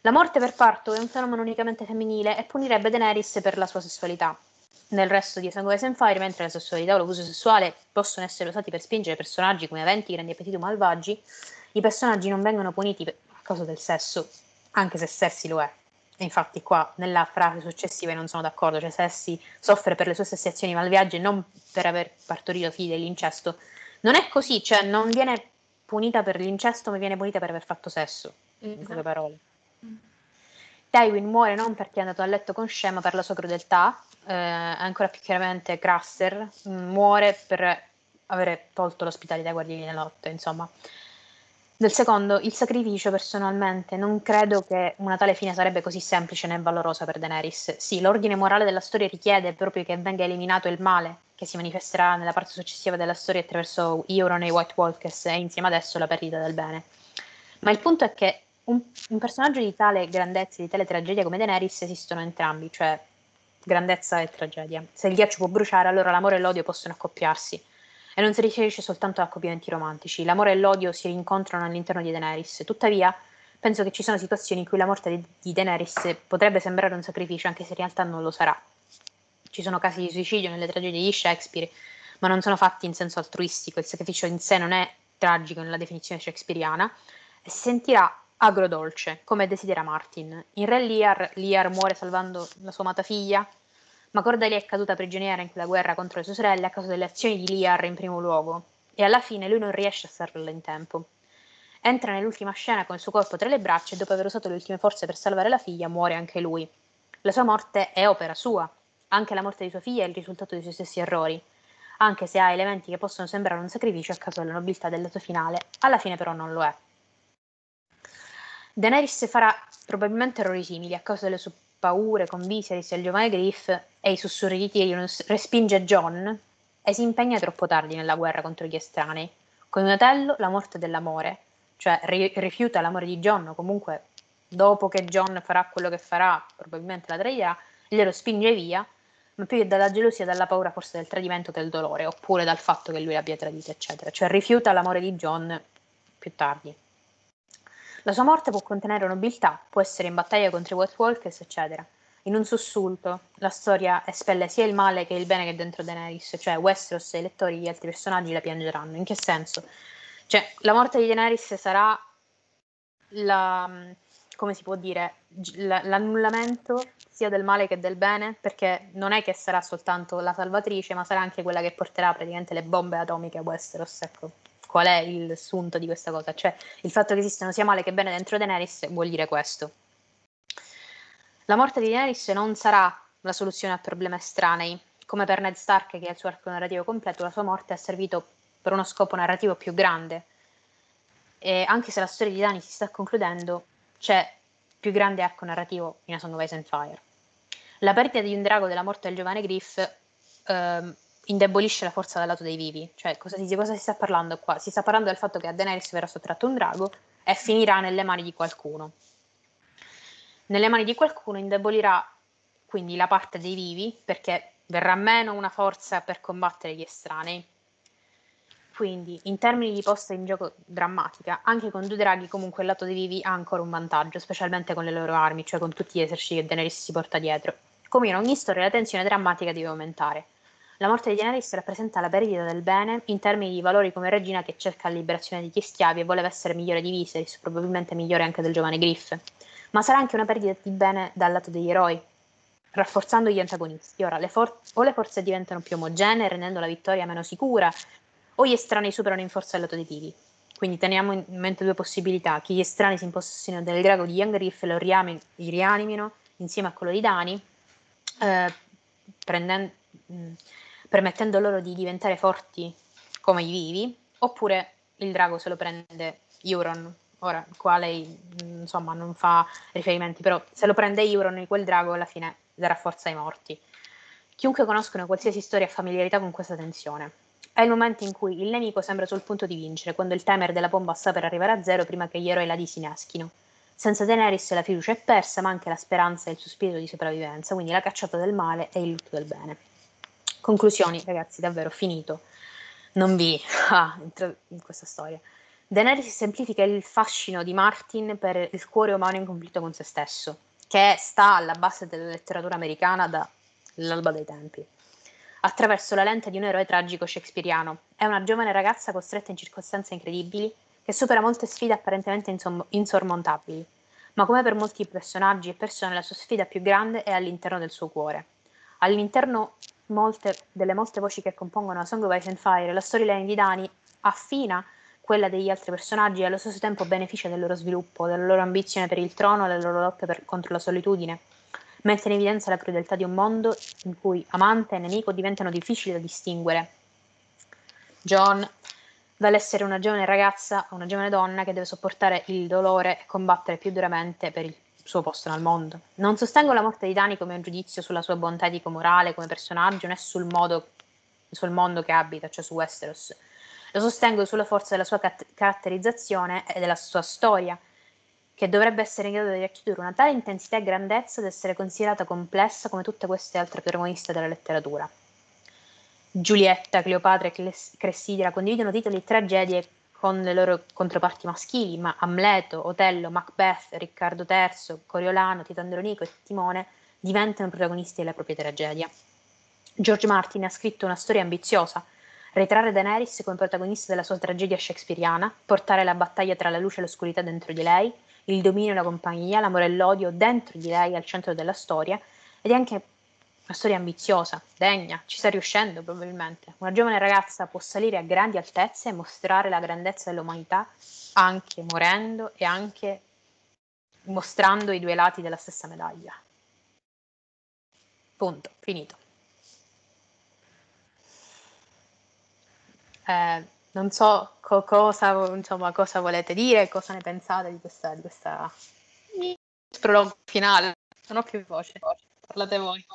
La morte per parto è un fenomeno unicamente femminile e punirebbe Daenerys per la sua sessualità. Nel resto di Sangue e Senfire, mentre la sessualità o l'abuso sessuale possono essere usati per spingere personaggi come aventi grandi appetiti malvagi, i personaggi non vengono puniti a causa del sesso, anche se Cersei lo è. E infatti qua, nella frase successiva, non sono d'accordo, cioè Cersei soffre per le sue stesse azioni malvagie e non per aver partorito figli dell'incesto. Non è così, cioè non viene punita per l'incesto, ma viene punita per aver fatto sesso, in poche parole. Tywin muore non perché è andato a letto con scema, ma per la sua crudeltà. Ancora più chiaramente Craster muore per aver tolto l'ospitalità ai guardiani della notte. Insomma, del secondo, il sacrificio, personalmente non credo che una tale fine sarebbe così semplice né valorosa per Daenerys. Sì, l'ordine morale della storia richiede proprio che venga eliminato il male che si manifesterà nella parte successiva della storia attraverso Euron e i White Walkers, e insieme adesso la perdita del bene. Ma il punto è che un personaggio di tale grandezza, di tale tragedia come Daenerys, esistono entrambi, cioè grandezza e tragedia. Se il ghiaccio può bruciare, allora l'amore e l'odio possono accoppiarsi, e non si riferisce soltanto a accoppiamenti romantici. L'amore e l'odio si rincontrano all'interno di Daenerys. Tuttavia penso che ci sono situazioni in cui la morte di Daenerys potrebbe sembrare un sacrificio, anche se in realtà non lo sarà. Ci sono casi di suicidio nelle tragedie di Shakespeare, ma non sono fatti in senso altruistico. Il sacrificio in sé non è tragico nella definizione shakespeariana, e si sentirà agrodolce, come desidera Martin. In Re Lear, Lear muore salvando la sua amata figlia, ma Cordelia è caduta prigioniera in quella guerra contro le sue sorelle a causa delle azioni di Lear in primo luogo, e alla fine lui non riesce a salvarla in tempo. Entra nell'ultima scena con il suo corpo tra le braccia e, dopo aver usato le ultime forze per salvare la figlia, muore anche lui. La sua morte è opera sua, anche la morte di sua figlia è il risultato dei suoi stessi errori, anche se ha elementi che possono sembrare un sacrificio a causa della nobiltà del lato finale, alla fine però non lo è. Daenerys farà probabilmente errori simili a causa delle sue paure con Viserys e il giovane Griff e i sussurri di Tyrion, respinge Jon e si impegna troppo tardi nella guerra contro gli estranei. Con un fratello, la morte dell'amore, cioè rifiuta l'amore di Jon, o comunque dopo che Jon farà quello che farà, probabilmente la tradirà, glielo spinge via, ma più che dalla gelosia, dalla paura forse del tradimento, del dolore, oppure dal fatto che lui l'abbia tradita, eccetera. Cioè rifiuta l'amore di Jon più tardi. La sua morte può contenere nobiltà, può essere in battaglia contro i White Walkers, eccetera. In un sussulto, la storia espelle sia il male che il bene che è dentro Daenerys, cioè Westeros e i lettori e gli altri personaggi la piangeranno. In che senso? Cioè, la morte di Daenerys sarà l'annullamento sia del male che del bene, perché non è che sarà soltanto la salvatrice, ma sarà anche quella che porterà praticamente le bombe atomiche a Westeros, ecco. Qual è il sunto di questa cosa? Cioè, il fatto che esistano sia male che bene dentro Daenerys vuol dire questo. La morte di Daenerys non sarà la soluzione a problemi estranei. Come per Ned Stark, che ha il suo arco narrativo completo, la sua morte ha servito per uno scopo narrativo più grande. E anche se la storia di Dany si sta concludendo, c'è più grande arco narrativo in A Song of Ice and Fire. La perdita di un drago della morte del giovane Griff indebolisce la forza dal lato dei vivi. Cioè, cosa si sta parlando qua? Si sta parlando del fatto che a Daenerys verrà sottratto un drago e finirà nelle mani di qualcuno. nelle mani di qualcuno indebolirà quindi la parte dei vivi, perché verrà meno una forza per combattere gli estranei. Quindi, in termini di posta in gioco drammatica, anche con due draghi comunque il lato dei vivi ha ancora un vantaggio, specialmente con le loro armi, cioè con tutti gli eserciti che Daenerys si porta dietro. Come in ogni storia, la tensione drammatica deve aumentare. La morte di Daenerys rappresenta la perdita del bene in termini di valori come regina che cerca la liberazione degli schiavi e voleva essere migliore di Viserys, probabilmente migliore anche del giovane Griff. Ma sarà anche una perdita di bene dal lato degli eroi, rafforzando gli antagonisti. Ora, le forze diventano più omogenee, rendendo la vittoria meno sicura, o gli estranei superano in forza il lato dei vivi. Quindi teniamo in mente due possibilità: che gli estranei si impossessino del drago di Young Griff e lo rianimino insieme a quello di Dany, permettendo loro di diventare forti come i vivi, oppure il drago se lo prende Euron. Ora, qua lei insomma non fa riferimenti, però se lo prende Euron, quel drago alla fine darà forza ai morti. Chiunque conoscono qualsiasi storia ha familiarità con questa tensione. È il momento in cui il nemico sembra sul punto di vincere, quando il timer della bomba sta per arrivare a zero prima che gli eroi la disinneschino. Senza Daenerys la fiducia è persa, ma anche la speranza e il sospiro di sopravvivenza, quindi la cacciata del male e il lutto del bene. Conclusioni, ragazzi, davvero finito. Non vi entro in questa storia. Daenerys semplifica il fascino di Martin per il cuore umano in conflitto con se stesso, che sta alla base della letteratura americana dall'alba dei tempi, attraverso la lente di un eroe tragico shakespeariano. È una giovane ragazza costretta in circostanze incredibili, che supera molte sfide apparentemente insormontabili, ma come per molti personaggi e persone la sua sfida più grande è all'interno del suo cuore. All'interno delle molte voci che compongono A Song of Ice and Fire, la storyline di Dany affina quella degli altri personaggi e allo stesso tempo beneficia del loro sviluppo, della loro ambizione per il trono, della loro lotta contro la solitudine. Mette in evidenza la crudeltà di un mondo in cui amante e nemico diventano difficili da distinguere. Jon, dall'essere una giovane ragazza a una giovane donna che deve sopportare il dolore e combattere più duramente per il suo posto nel mondo. Non sostengo la morte di Dany come un giudizio sulla sua bontà etico-morale come personaggio, né sul mondo che abita, cioè su Westeros. Lo sostengo sulla forza della sua caratterizzazione e della sua storia, che dovrebbe essere in grado di racchiudere una tale intensità e grandezza da essere considerata complessa come tutte queste altre protagoniste della letteratura. Giulietta, Cleopatra e Cressidra condividono titoli e tragedie con le loro controparti maschili, ma Amleto, Otello, Macbeth, Riccardo III, Coriolano, Tito Andronico e Timone diventano protagonisti della propria tragedia. George Martin ha scritto una storia ambiziosa: ritrarre Daenerys come protagonista della sua tragedia shakespeariana, portare la battaglia tra la luce e l'oscurità dentro di lei, il dominio e la compagnia, l'amore e l'odio dentro di lei al centro della storia, ed è anche una storia ambiziosa, degna, ci sta riuscendo probabilmente. Una giovane ragazza può salire a grandi altezze e mostrare la grandezza dell'umanità anche morendo e anche mostrando i due lati della stessa medaglia. Punto, finito. Non so cosa volete dire, cosa ne pensate di questa prologo finale. Non ho più voce, parlate voi.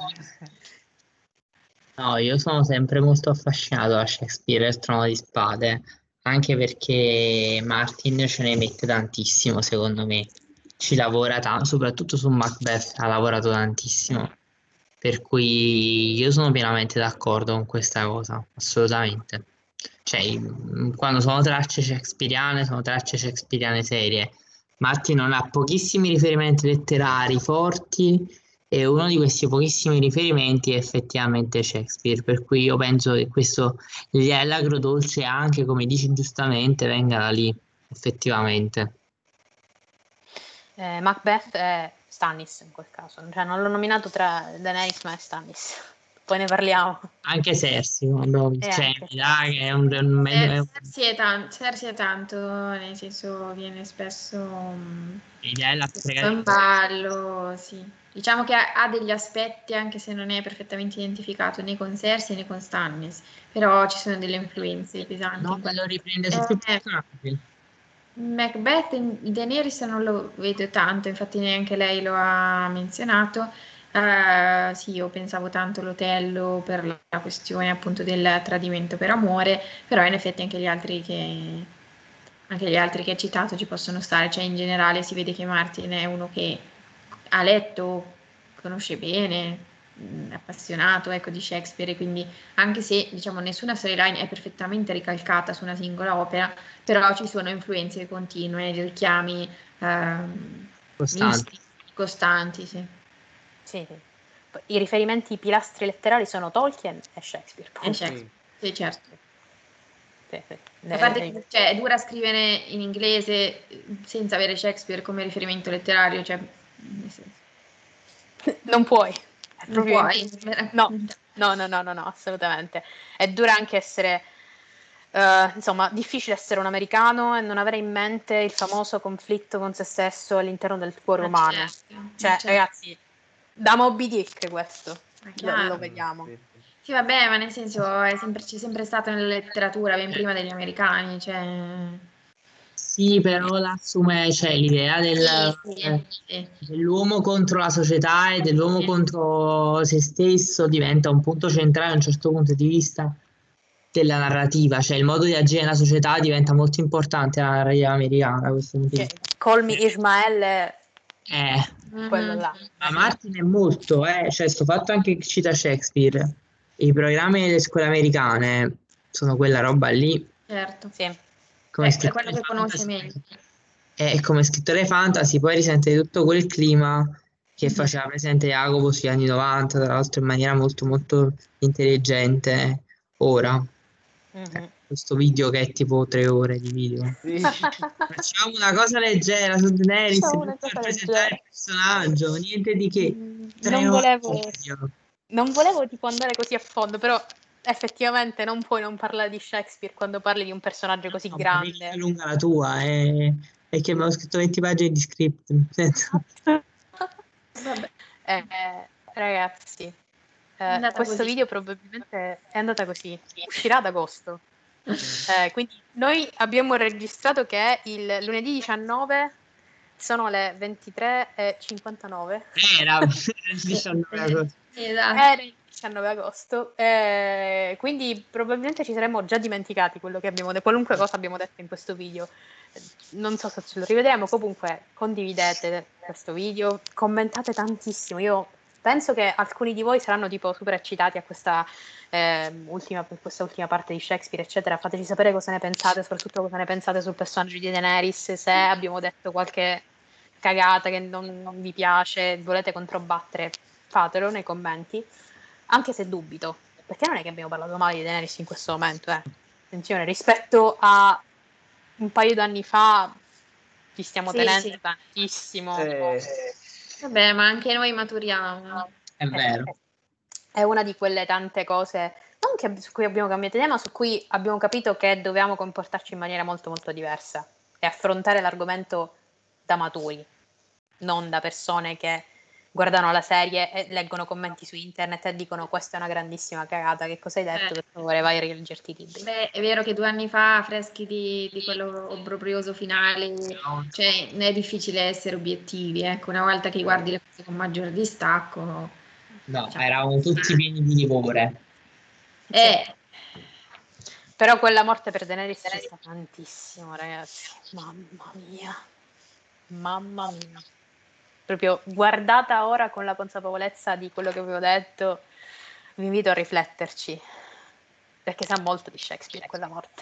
No, io sono sempre molto affascinato da Shakespeare e il Trono di Spade, anche perché Martin ce ne mette tantissimo, secondo me. Ci lavora tanto, soprattutto su Macbeth ha lavorato tantissimo, per cui io sono pienamente d'accordo con questa cosa, assolutamente. Cioè, quando sono tracce shakespeariane serie. Martin non ha pochissimi riferimenti letterari forti e uno di questi pochissimi riferimenti è effettivamente Shakespeare, per cui io penso che questo l'agrodolce, anche come dici giustamente, venga da lì effettivamente. Macbeth è Stannis in quel caso, cioè, non l'ho nominato tra Daenerys ma è Stannis. Poi ne parliamo. Anche Cersei, Cersei è tanto, nel senso viene spesso in ballo, sì. Diciamo che ha degli aspetti, anche se non è perfettamente identificato né con Cersei né con Stannis, però ci sono delle influenze pesanti. No, quello riprende tutti i personaggi. Macbeth e Daenerys non lo vedo tanto, infatti neanche lei lo ha menzionato. Sì, io pensavo tanto all'Otello per la questione appunto del tradimento per amore, però in effetti anche gli altri che hai citato ci possono stare, cioè in generale si vede che Martin è uno che ha letto, conosce bene, appassionato, ecco, di Shakespeare, quindi anche se, diciamo, nessuna storyline è perfettamente ricalcata su una singola opera, però ci sono influenze continue, richiami costanti, sì. Sì. I riferimenti, i pilastri letterari sono Tolkien e Shakespeare. E Shakespeare, sì, certo. Sì. A parte che, cioè, è dura scrivere in inglese senza avere Shakespeare come riferimento letterario, cioè, nel senso. Non puoi. Non puoi. No, assolutamente. È dura anche essere, insomma, difficile essere un americano e non avere in mente il famoso conflitto con se stesso all'interno del cuore umano. Certo. Ragazzi, da Moby Dick questo, lo vediamo. Sì, vabbè, ma nel senso c'è sempre stato nella letteratura ben prima degli americani, cioè. Sì, però l'assume, cioè, l'idea dell'uomo contro la società e dell'uomo contro se stesso diventa un punto centrale a un certo punto di vista della narrativa, cioè il modo di agire nella società diventa molto importante nella narrativa americana. Call me Ishmael quello là. Ma Martin è molto, cioè sto fatto anche che cita Shakespeare, i programmi delle scuole americane sono quella roba lì. Certo, sì. È quello che conosce meglio. E come scrittore fantasy poi risente di tutto quel clima che faceva presente Jacopo sugli anni 90, tra l'altro in maniera molto molto intelligente ora. Questo video che è tipo 3 ore di video. Sì. Facciamo una cosa leggera su Daenerys per presentare il personaggio, niente di che. Non volevo tipo andare così a fondo, però effettivamente non puoi non parlare di Shakespeare quando parli di un personaggio così grande. È lunga la tua, è che avevo scritto 20 pagine di script. Vabbè. Ragazzi, questo così. Video probabilmente è andata così, uscirà ad agosto. Quindi noi abbiamo registrato che il lunedì 19 sono le 23:59. Era il 19 agosto. Esatto. Era il 19 agosto, quindi probabilmente ci saremmo già dimenticati quello che abbiamo detto, qualunque cosa abbiamo detto in questo video. Non so se ce lo rivedremo, comunque condividete questo video, commentate tantissimo. Io penso che alcuni di voi saranno tipo super eccitati a questa ultima parte di Shakespeare, eccetera. Fateci sapere cosa ne pensate, soprattutto cosa ne pensate sul personaggio di Daenerys, se abbiamo detto qualche cagata che non vi piace, volete controbattere, fatelo nei commenti, anche se dubito, perché non è che abbiamo parlato male di Daenerys in questo momento, attenzione, rispetto a un paio d'anni fa ci stiamo tenendo tantissimo. Vabbè, ma anche noi maturiamo, è vero, è una di quelle tante cose su cui abbiamo cambiato idea, ma su cui abbiamo capito che dovevamo comportarci in maniera molto molto diversa e affrontare l'argomento da maturi, non da persone che guardano la serie e leggono commenti su internet e dicono questa è una grandissima cagata, che cosa hai detto, per favore vai a rileggerti i libri. Beh, è vero che 2 anni fa freschi di quello obbrobioso finale, cioè è difficile essere obiettivi, ecco, una volta che guardi le cose con maggior distacco. No, cioè, eravamo tutti pieni di livore. Però quella morte per Daenerys è stata tantissimo, ragazzi, mamma mia. Proprio guardata ora con la consapevolezza di quello che avevo detto, vi invito a rifletterci, perché sa molto di Shakespeare quella morte.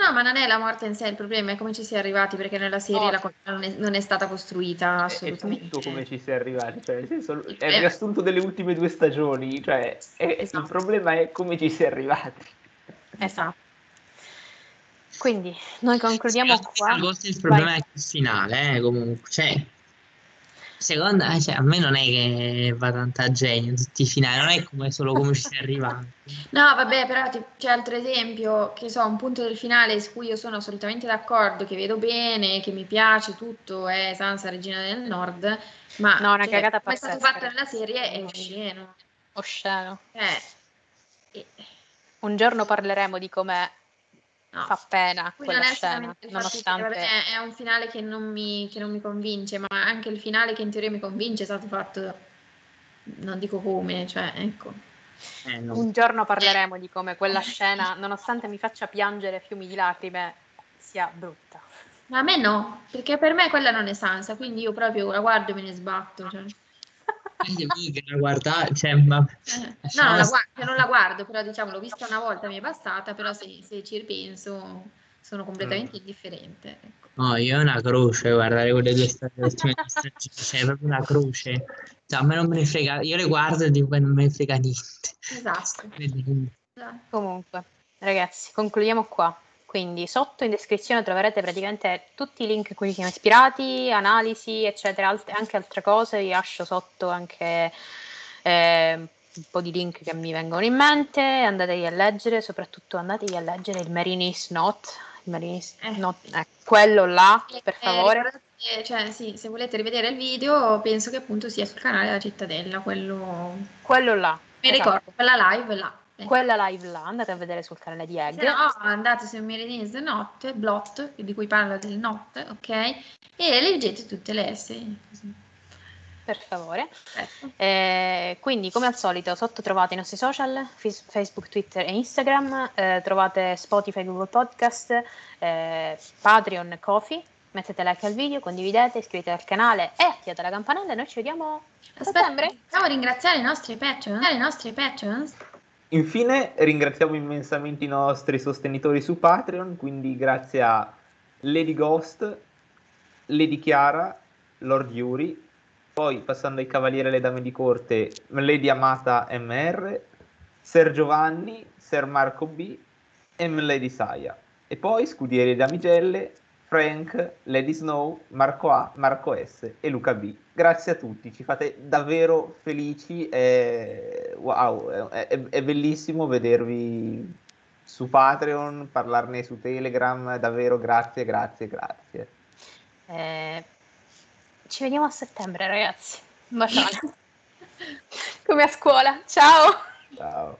No, ma non è la morte in sé il problema, è come ci si è arrivati, perché nella serie non è stata costruita assolutamente. È tutto come ci si è arrivati, cioè nel senso è il riassunto delle ultime 2 stagioni, cioè il problema è come ci si è arrivati. Esatto. Quindi noi concludiamo qua. A volte il problema è il finale, comunque, cioè. Secondo me, cioè, a me non è che va tanta gente in tutti i finali, non è come solo come ci si è arrivati. No, vabbè, però c'è altro esempio, che so, un punto del finale su cui io sono assolutamente d'accordo, che vedo bene, che mi piace tutto, è Sansa regina del Nord, ma no, una cagata pazzesca. Come è stato fatto nella serie è osceno. Osceno. Un giorno parleremo di com'è. No. Fa pena quella scena, nonostante è un finale che non mi convince, ma anche il finale che in teoria mi convince è stato fatto, non dico come, cioè ecco. No. Un giorno parleremo di come quella scena, nonostante mi faccia piangere fiumi di lacrime, sia brutta. Ma a me no, perché per me quella non è Sansa, quindi io proprio la guardo e me ne sbatto, cioè. Mica, guarda, cioè, ma... No, io non la guardo, però diciamo l'ho vista una volta, mi è bastata, però se ci ripenso sono completamente indifferente. Ecco. No, io è una croce guardare quelle due storie, cioè, è proprio una croce. Cioè, a me non me ne frega, io le guardo e dico che non me ne frega niente. Esatto. Comunque, ragazzi, concludiamo qua. Quindi sotto in descrizione troverete praticamente tutti i link a cui siamo ispirati, analisi, eccetera, anche altre cose. Vi lascio sotto anche un po' di link che mi vengono in mente. Andatevi a leggere, soprattutto andatevi a leggere il Meereen is Not. Il Meereen is Not, quello là, per favore. Cioè, sì, se volete rivedere il video, penso che appunto sia sul canale della Cittadella, quello là. Mi ricordo, quella live là. Quella live là, andate a vedere sul canale di Egg. No, andate su Meereen is Not, Blot, di cui parla del Not, ok? E leggete tutte le essay. Per favore. Quindi, come al solito, sotto trovate i nostri social, Facebook, Twitter e Instagram, trovate Spotify, Google Podcast, Patreon, Ko-fi. Mettete like al video, condividete, iscrivetevi al canale e attivate la campanella. Noi ci vediamo a settembre. Ciao, ringraziare i nostri Patreon. Le nostre Patreons. Infine ringraziamo immensamente i nostri sostenitori su Patreon, quindi grazie a Lady Ghost, Lady Chiara, Lord Yuri, poi passando ai Cavaliere e le Dame di Corte, Lady Amata MR, Ser Giovanni, Ser Marco B e Lady Saia. E poi Scudieri e Damigelle, Frank, Lady Snow, Marco A, Marco S e Luca B. Grazie a tutti, ci fate davvero felici, wow, è bellissimo vedervi su Patreon, parlarne su Telegram, davvero grazie, grazie, grazie. Ci vediamo a settembre, ragazzi, un bacione, come a scuola, ciao! Ciao!